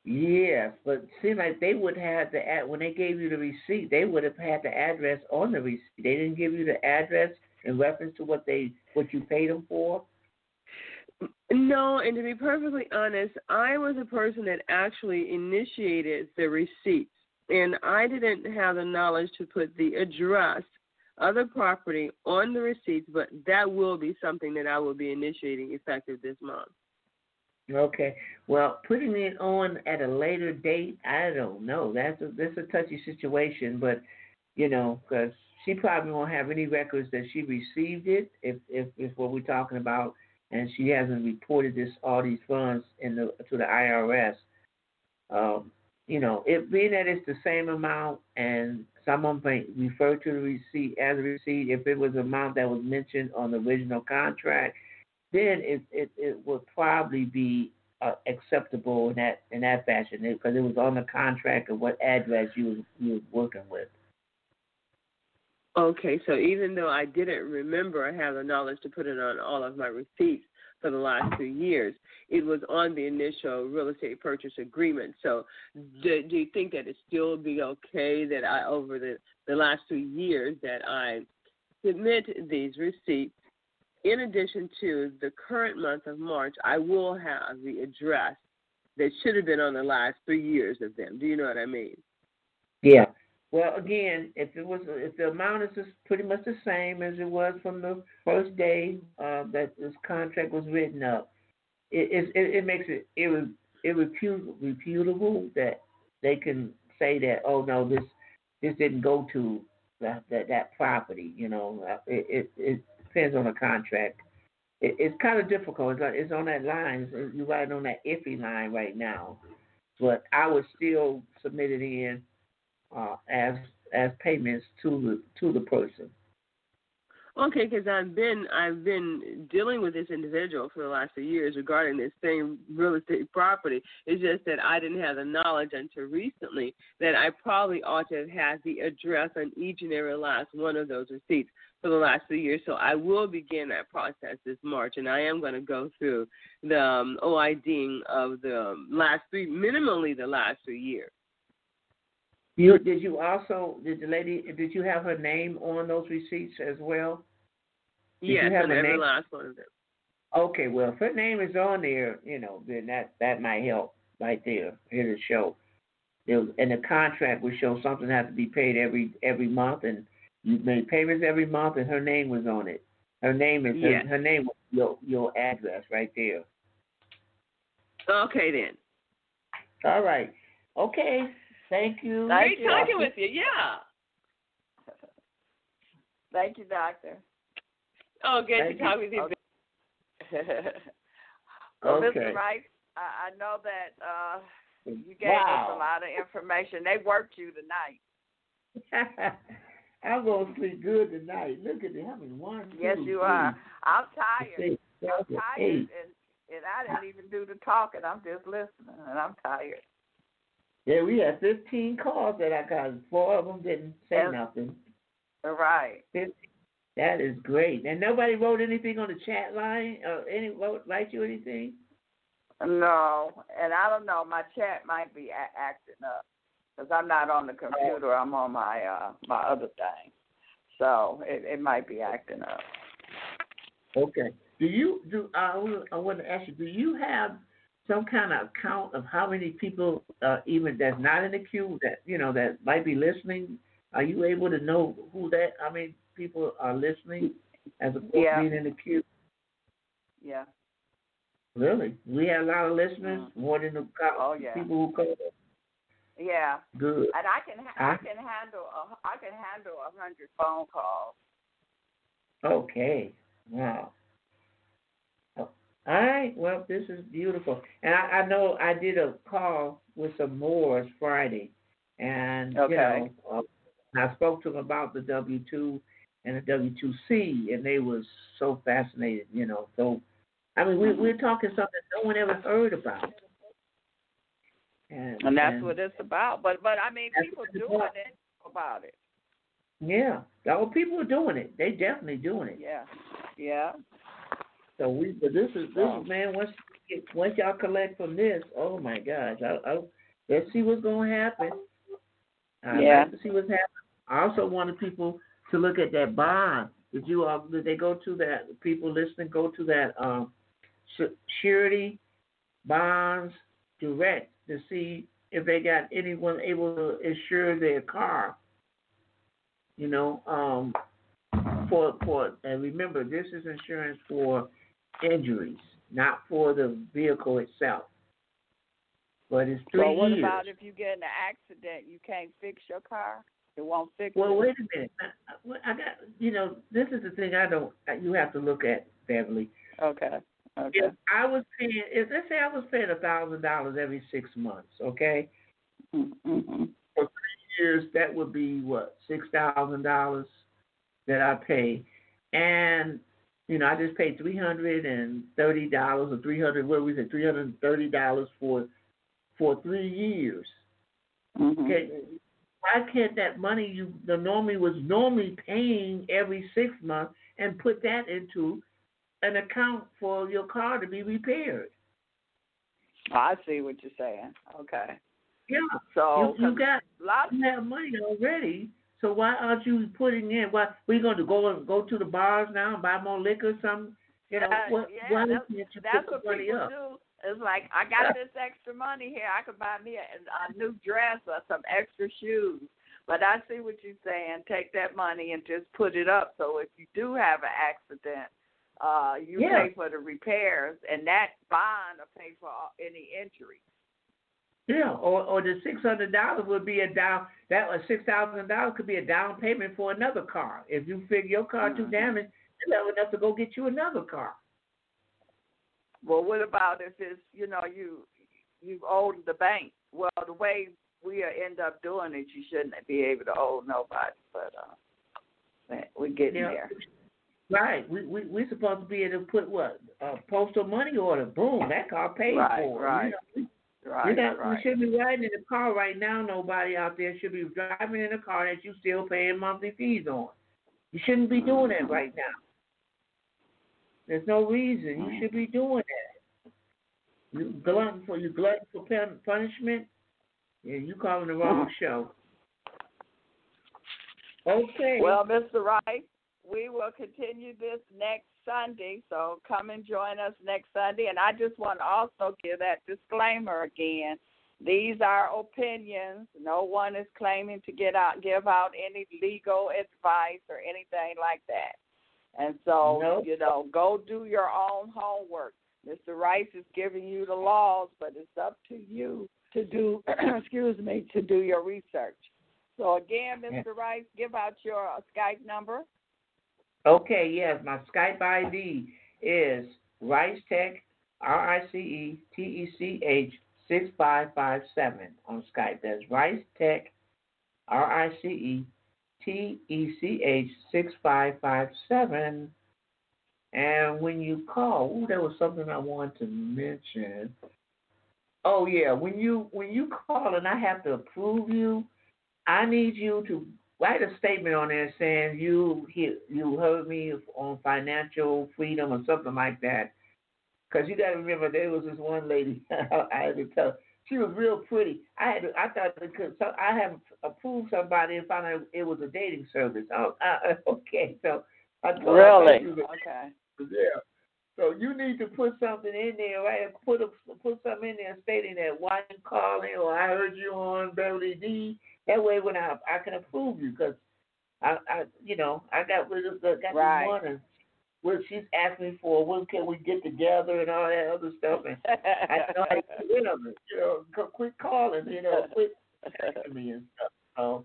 Yes, but seems like they would have the when they gave you the receipt, they would have had the address on the receipt. They didn't give you the address in reference to what you paid them for. No, and to be perfectly honest, I was a person that actually initiated the receipts, and I didn't have the knowledge to put the address of the property on the receipts, but that will be something that I will be initiating effective this month. Okay. Well, putting it on at a later date, I don't know. That's a touchy situation, but, you know, because she probably won't have any records that she received it, if what we're talking about, and she hasn't reported all these funds to the IRS. You know, it being that it's the same amount, and someone may refer to the receipt as a receipt, if it was an amount that was mentioned on the original contract, then it would probably be acceptable in that fashion, because it was on the contract of what address you was working with. Okay, so even though I didn't remember, I have the knowledge to put it on all of my receipts for the last 2 years, it was on the initial real estate purchase agreement. So do you think that it still be okay that I, over the last 2 years, that I submit these receipts? In addition to the current month of March, I will have the address that should have been on the last 3 years of them. Do you know what I mean? Yeah. Well, again, if the amount is just pretty much the same as it was from the first day that this contract was written up, it makes it irrefutable that they can say that, oh no, this didn't go to that property. You know, it depends on the contract. It's kind of difficult. It's on that line. You're right on that iffy line right now, but I would still submit it in. As payments to the person. Okay, because I've been dealing with this individual for the last 2 years regarding this same real estate property. It's just that I didn't have the knowledge until recently that I probably ought to have had the address on each and every last one of those receipts for the last 3 years. So I will begin that process this March, and I am going to go through the OIDing of the last three, minimally the last 3 years. Did you have her name on those receipts as well? Yes, on every last one of them. Okay, well, if her name is on there, you know, then that might help right there. It'll show. And the contract will show something has to be paid every month, and you made payments every month, and her name was on it. Her name is her name was your address right there. Okay, then. All right. Okay. Thank you. Great talking with you, yeah. Thank you, Doctor. Oh, good to talk with you. Okay. Well, Mr. Rice, I know that you gave us a lot of information. They worked you tonight. I'm going to sleep good tonight. Look at me. I mean, yes, you three. Are. I'm tired. I'm tired, and I didn't even do the talking. I'm just listening, and I'm tired. Yeah, we had 15 calls that I got. 4 of them didn't say nothing. All right. 15. That is great. And nobody wrote anything on the chat line? Write you anything? No. And I don't know. My chat might be acting up because I'm not on the computer. I'm on my my other thing. So it might be acting up. Okay. I want to ask you, do you have some kind of count of how many people even that's not in the queue that might be listening? Are you able to know how many people are listening as opposed to being in the queue? Yeah. Really? We had a lot of listeners, more than the people who called us. Yeah. Good. And I can handle 100 phone calls. Okay. Wow. All right. Well, this is beautiful. And I know I did a call with some Moors Friday, and I spoke to them about the W-2 and the W-2C, and they was so fascinated. So I mean, we're talking something no one ever heard about. And that's what it's about. But I mean, people doing it about it. Yeah. Oh, people are doing it. They definitely doing it. Yeah. Yeah. So man, once y'all collect from this, oh my gosh, let's see what's going to happen. I'd like to see what's happening. I also wanted people to look at that bond. Did they go to that? People listening, go to that surety bonds direct to see if they got anyone able to insure their car. And remember, this is insurance for injuries, not for the vehicle itself. But it's 3 years. Well, what about if you get in an accident, you can't fix your car? It won't fix it? Well, wait a minute. This is the thing you have to look at, Beverly. Okay. Let's say I was paying $1,000 every 6 months, okay? Mm-hmm. For 3 years, that would be, what, $6,000 that I pay. And, I just paid $330 or $330 for 3 years. Mm-hmm. Okay. Why can't that money you normally paying every 6 months and put that into an account for your car to be repaired? I see what you're saying. Okay. Yeah. So you got lots of money already. So why aren't you putting in? Why we going to go to the bars now and buy more liquor or something? Why can't you put what money up? Do. It's like, I got this extra money here. I could buy me a new dress or some extra shoes. But I see what you're saying. Take that money and just put it up. So if you do have an accident, you pay for the repairs, and that bond will pay for any injury. Yeah, or the $600 would be $6,000 could be a down payment for another car. If you figure your car too damaged, you'll have enough to go get you another car. Well, what about if it's, you owe the bank? Well, the way we end up doing it, you shouldn't be able to owe nobody. But we're getting there. Right. We're supposed to be able to put, a postal money order. Boom, that car paid for. Right, right. You shouldn't be riding in a car right now. Nobody out there should be driving in a car that you still paying monthly fees on. You shouldn't be doing that right now. There's no reason you should be doing that. You glutton for punishment. Yeah, you calling the wrong show. Okay. Well, Mr. Rice, we will continue this next Sunday. So come and join us next Sunday. And I just want to also give that disclaimer again. These are opinions. No one is claiming to give out any legal advice or anything like that. And so, go do your own homework. Mr. Rice is giving you the laws, but it's up to you to do, to do your research. So, again, Mr. Rice, give out your Skype number. Okay, yes. My Skype ID is RiceTech, RICETECH 6557 on Skype. That's RiceTech, RICETECH. TECH 6557, and when you call, there was something I wanted to mention. Oh yeah, when you call and I have to approve you, I need you to write a statement on there saying you heard me on financial freedom or something like that. Because you got to remember, there was this one lady I had to tell. She was real pretty. I have approved somebody and found out it was a dating service. So I told her, really? Okay. Brazil. So you need to put something in there, right? Put something in there stating that why you calling or I heard you on Beverly D. That way, when I can approve you because I got rid of the right. Morning. What she's asking for, when can we get together and all that other stuff, and I know how to get rid of it. Quit calling, quit texting me and stuff.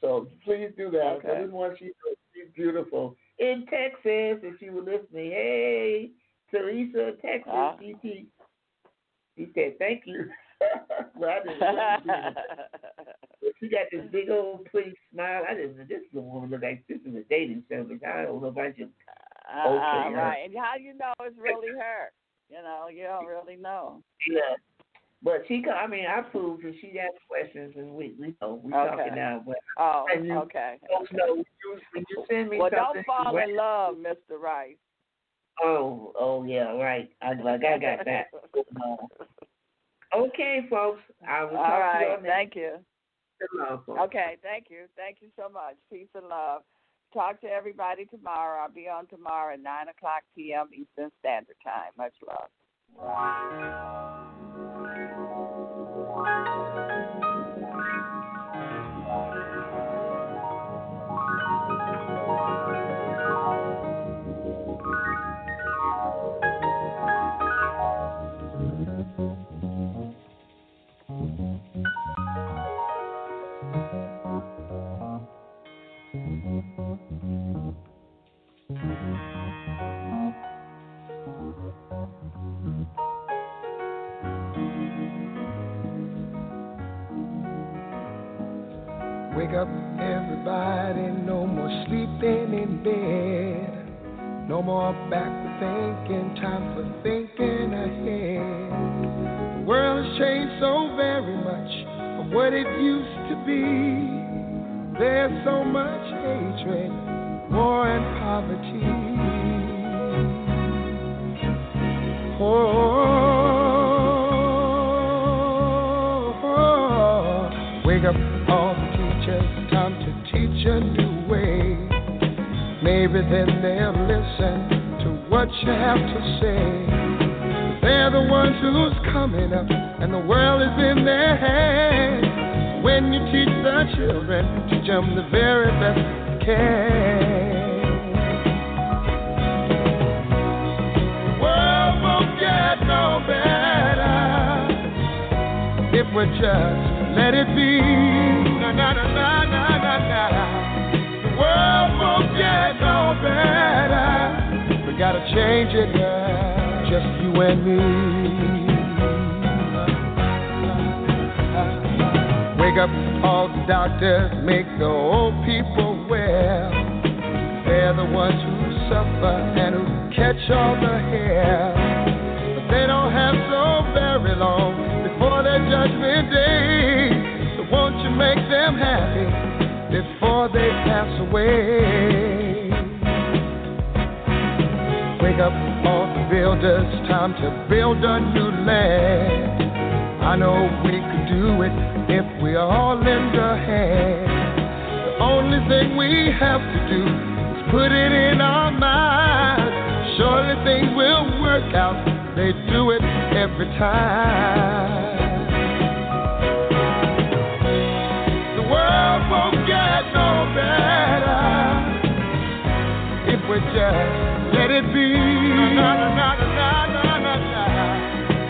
So please do that. Okay. I just want you to be beautiful. In Texas, if she were listening, hey, Teresa, Texas, she said thank you. Well, I didn't really. She got this big old pretty smile. This is a woman look like this is a dating service. I don't know about you. Right. And how do you know it's really her? You don't really know. Yeah. But I proved that she asked questions, and we talking now. But when you send me something. Don't fall in love, Mr. Rice. Oh yeah, right. I got that. Okay, folks. I will talk to you on thank you. Hello, folks. Okay, thank you. Thank you so much. Peace and love. Talk to everybody tomorrow. I'll be on tomorrow at 9 o'clock p.m. Eastern Standard Time. Much love. Wake up, everybody, no more sleeping in bed. No more backward thinking, time for thinking ahead. The world has changed so very much from what it used to be. There's so much hatred, war and poverty. Oh, wake up, all the teachers, time to teach a new way. Maybe then they'll listen to what you have to say. They're the ones who's coming up, and the world is in their hands. When you teach the children, teach them the very best you can. The world won't get no better if we just let it be. Na, na, na, na, na, na. The world won't get no better. We gotta change it now, just you and me. Wake up, all the doctors, make the old people well. They're the ones who suffer and who catch all the hair. But they don't have so very long before their judgment day. Won't you make them happy before they pass away? Wake up, all the builders, time to build a new land. I know we could do it if we all lend a hand. The only thing we have to do is put it in our minds. Surely things will work out, they do it every time. Won't get no better if we just let it be. Na, na, na, na, na, na, na.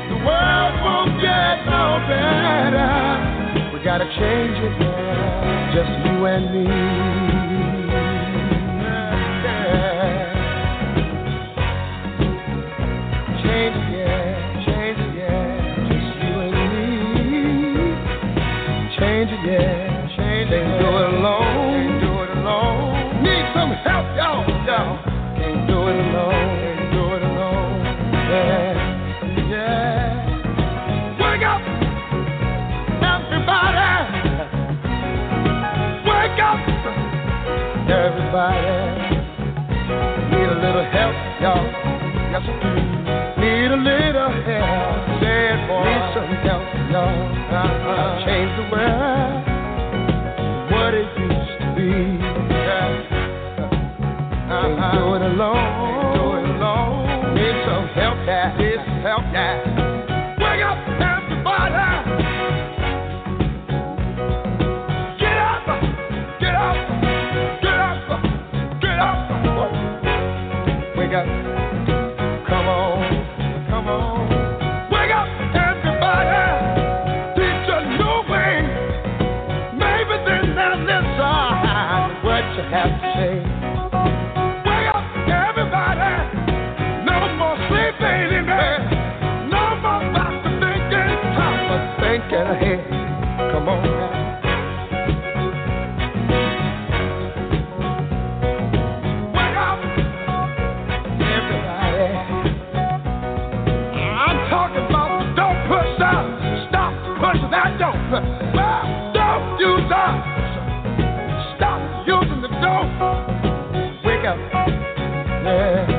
The world won't get no better. We gotta change it, now, just you and me. Yeah. Change it, yeah, just you and me. Change it, yeah. Can't do it alone. Can't do it alone. Need some help, y'all. Can't do it alone. Can't do it alone. Yeah, yeah. Wake up, everybody. Wake up, everybody. Need a little help, y'all. Yes, we do. Need a little help. Said boy. Need some help, y'all. Change the world. What it used to be. Can't do it alone. computer. Stop using the dope. Wake up. Yeah.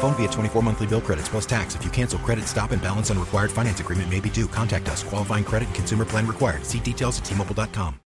Phone via 24 monthly bill credits plus tax. If you cancel credit, stop and balance on required finance agreement may be due. Contact us. Qualifying credit and consumer plan required. See details at T-Mobile.com.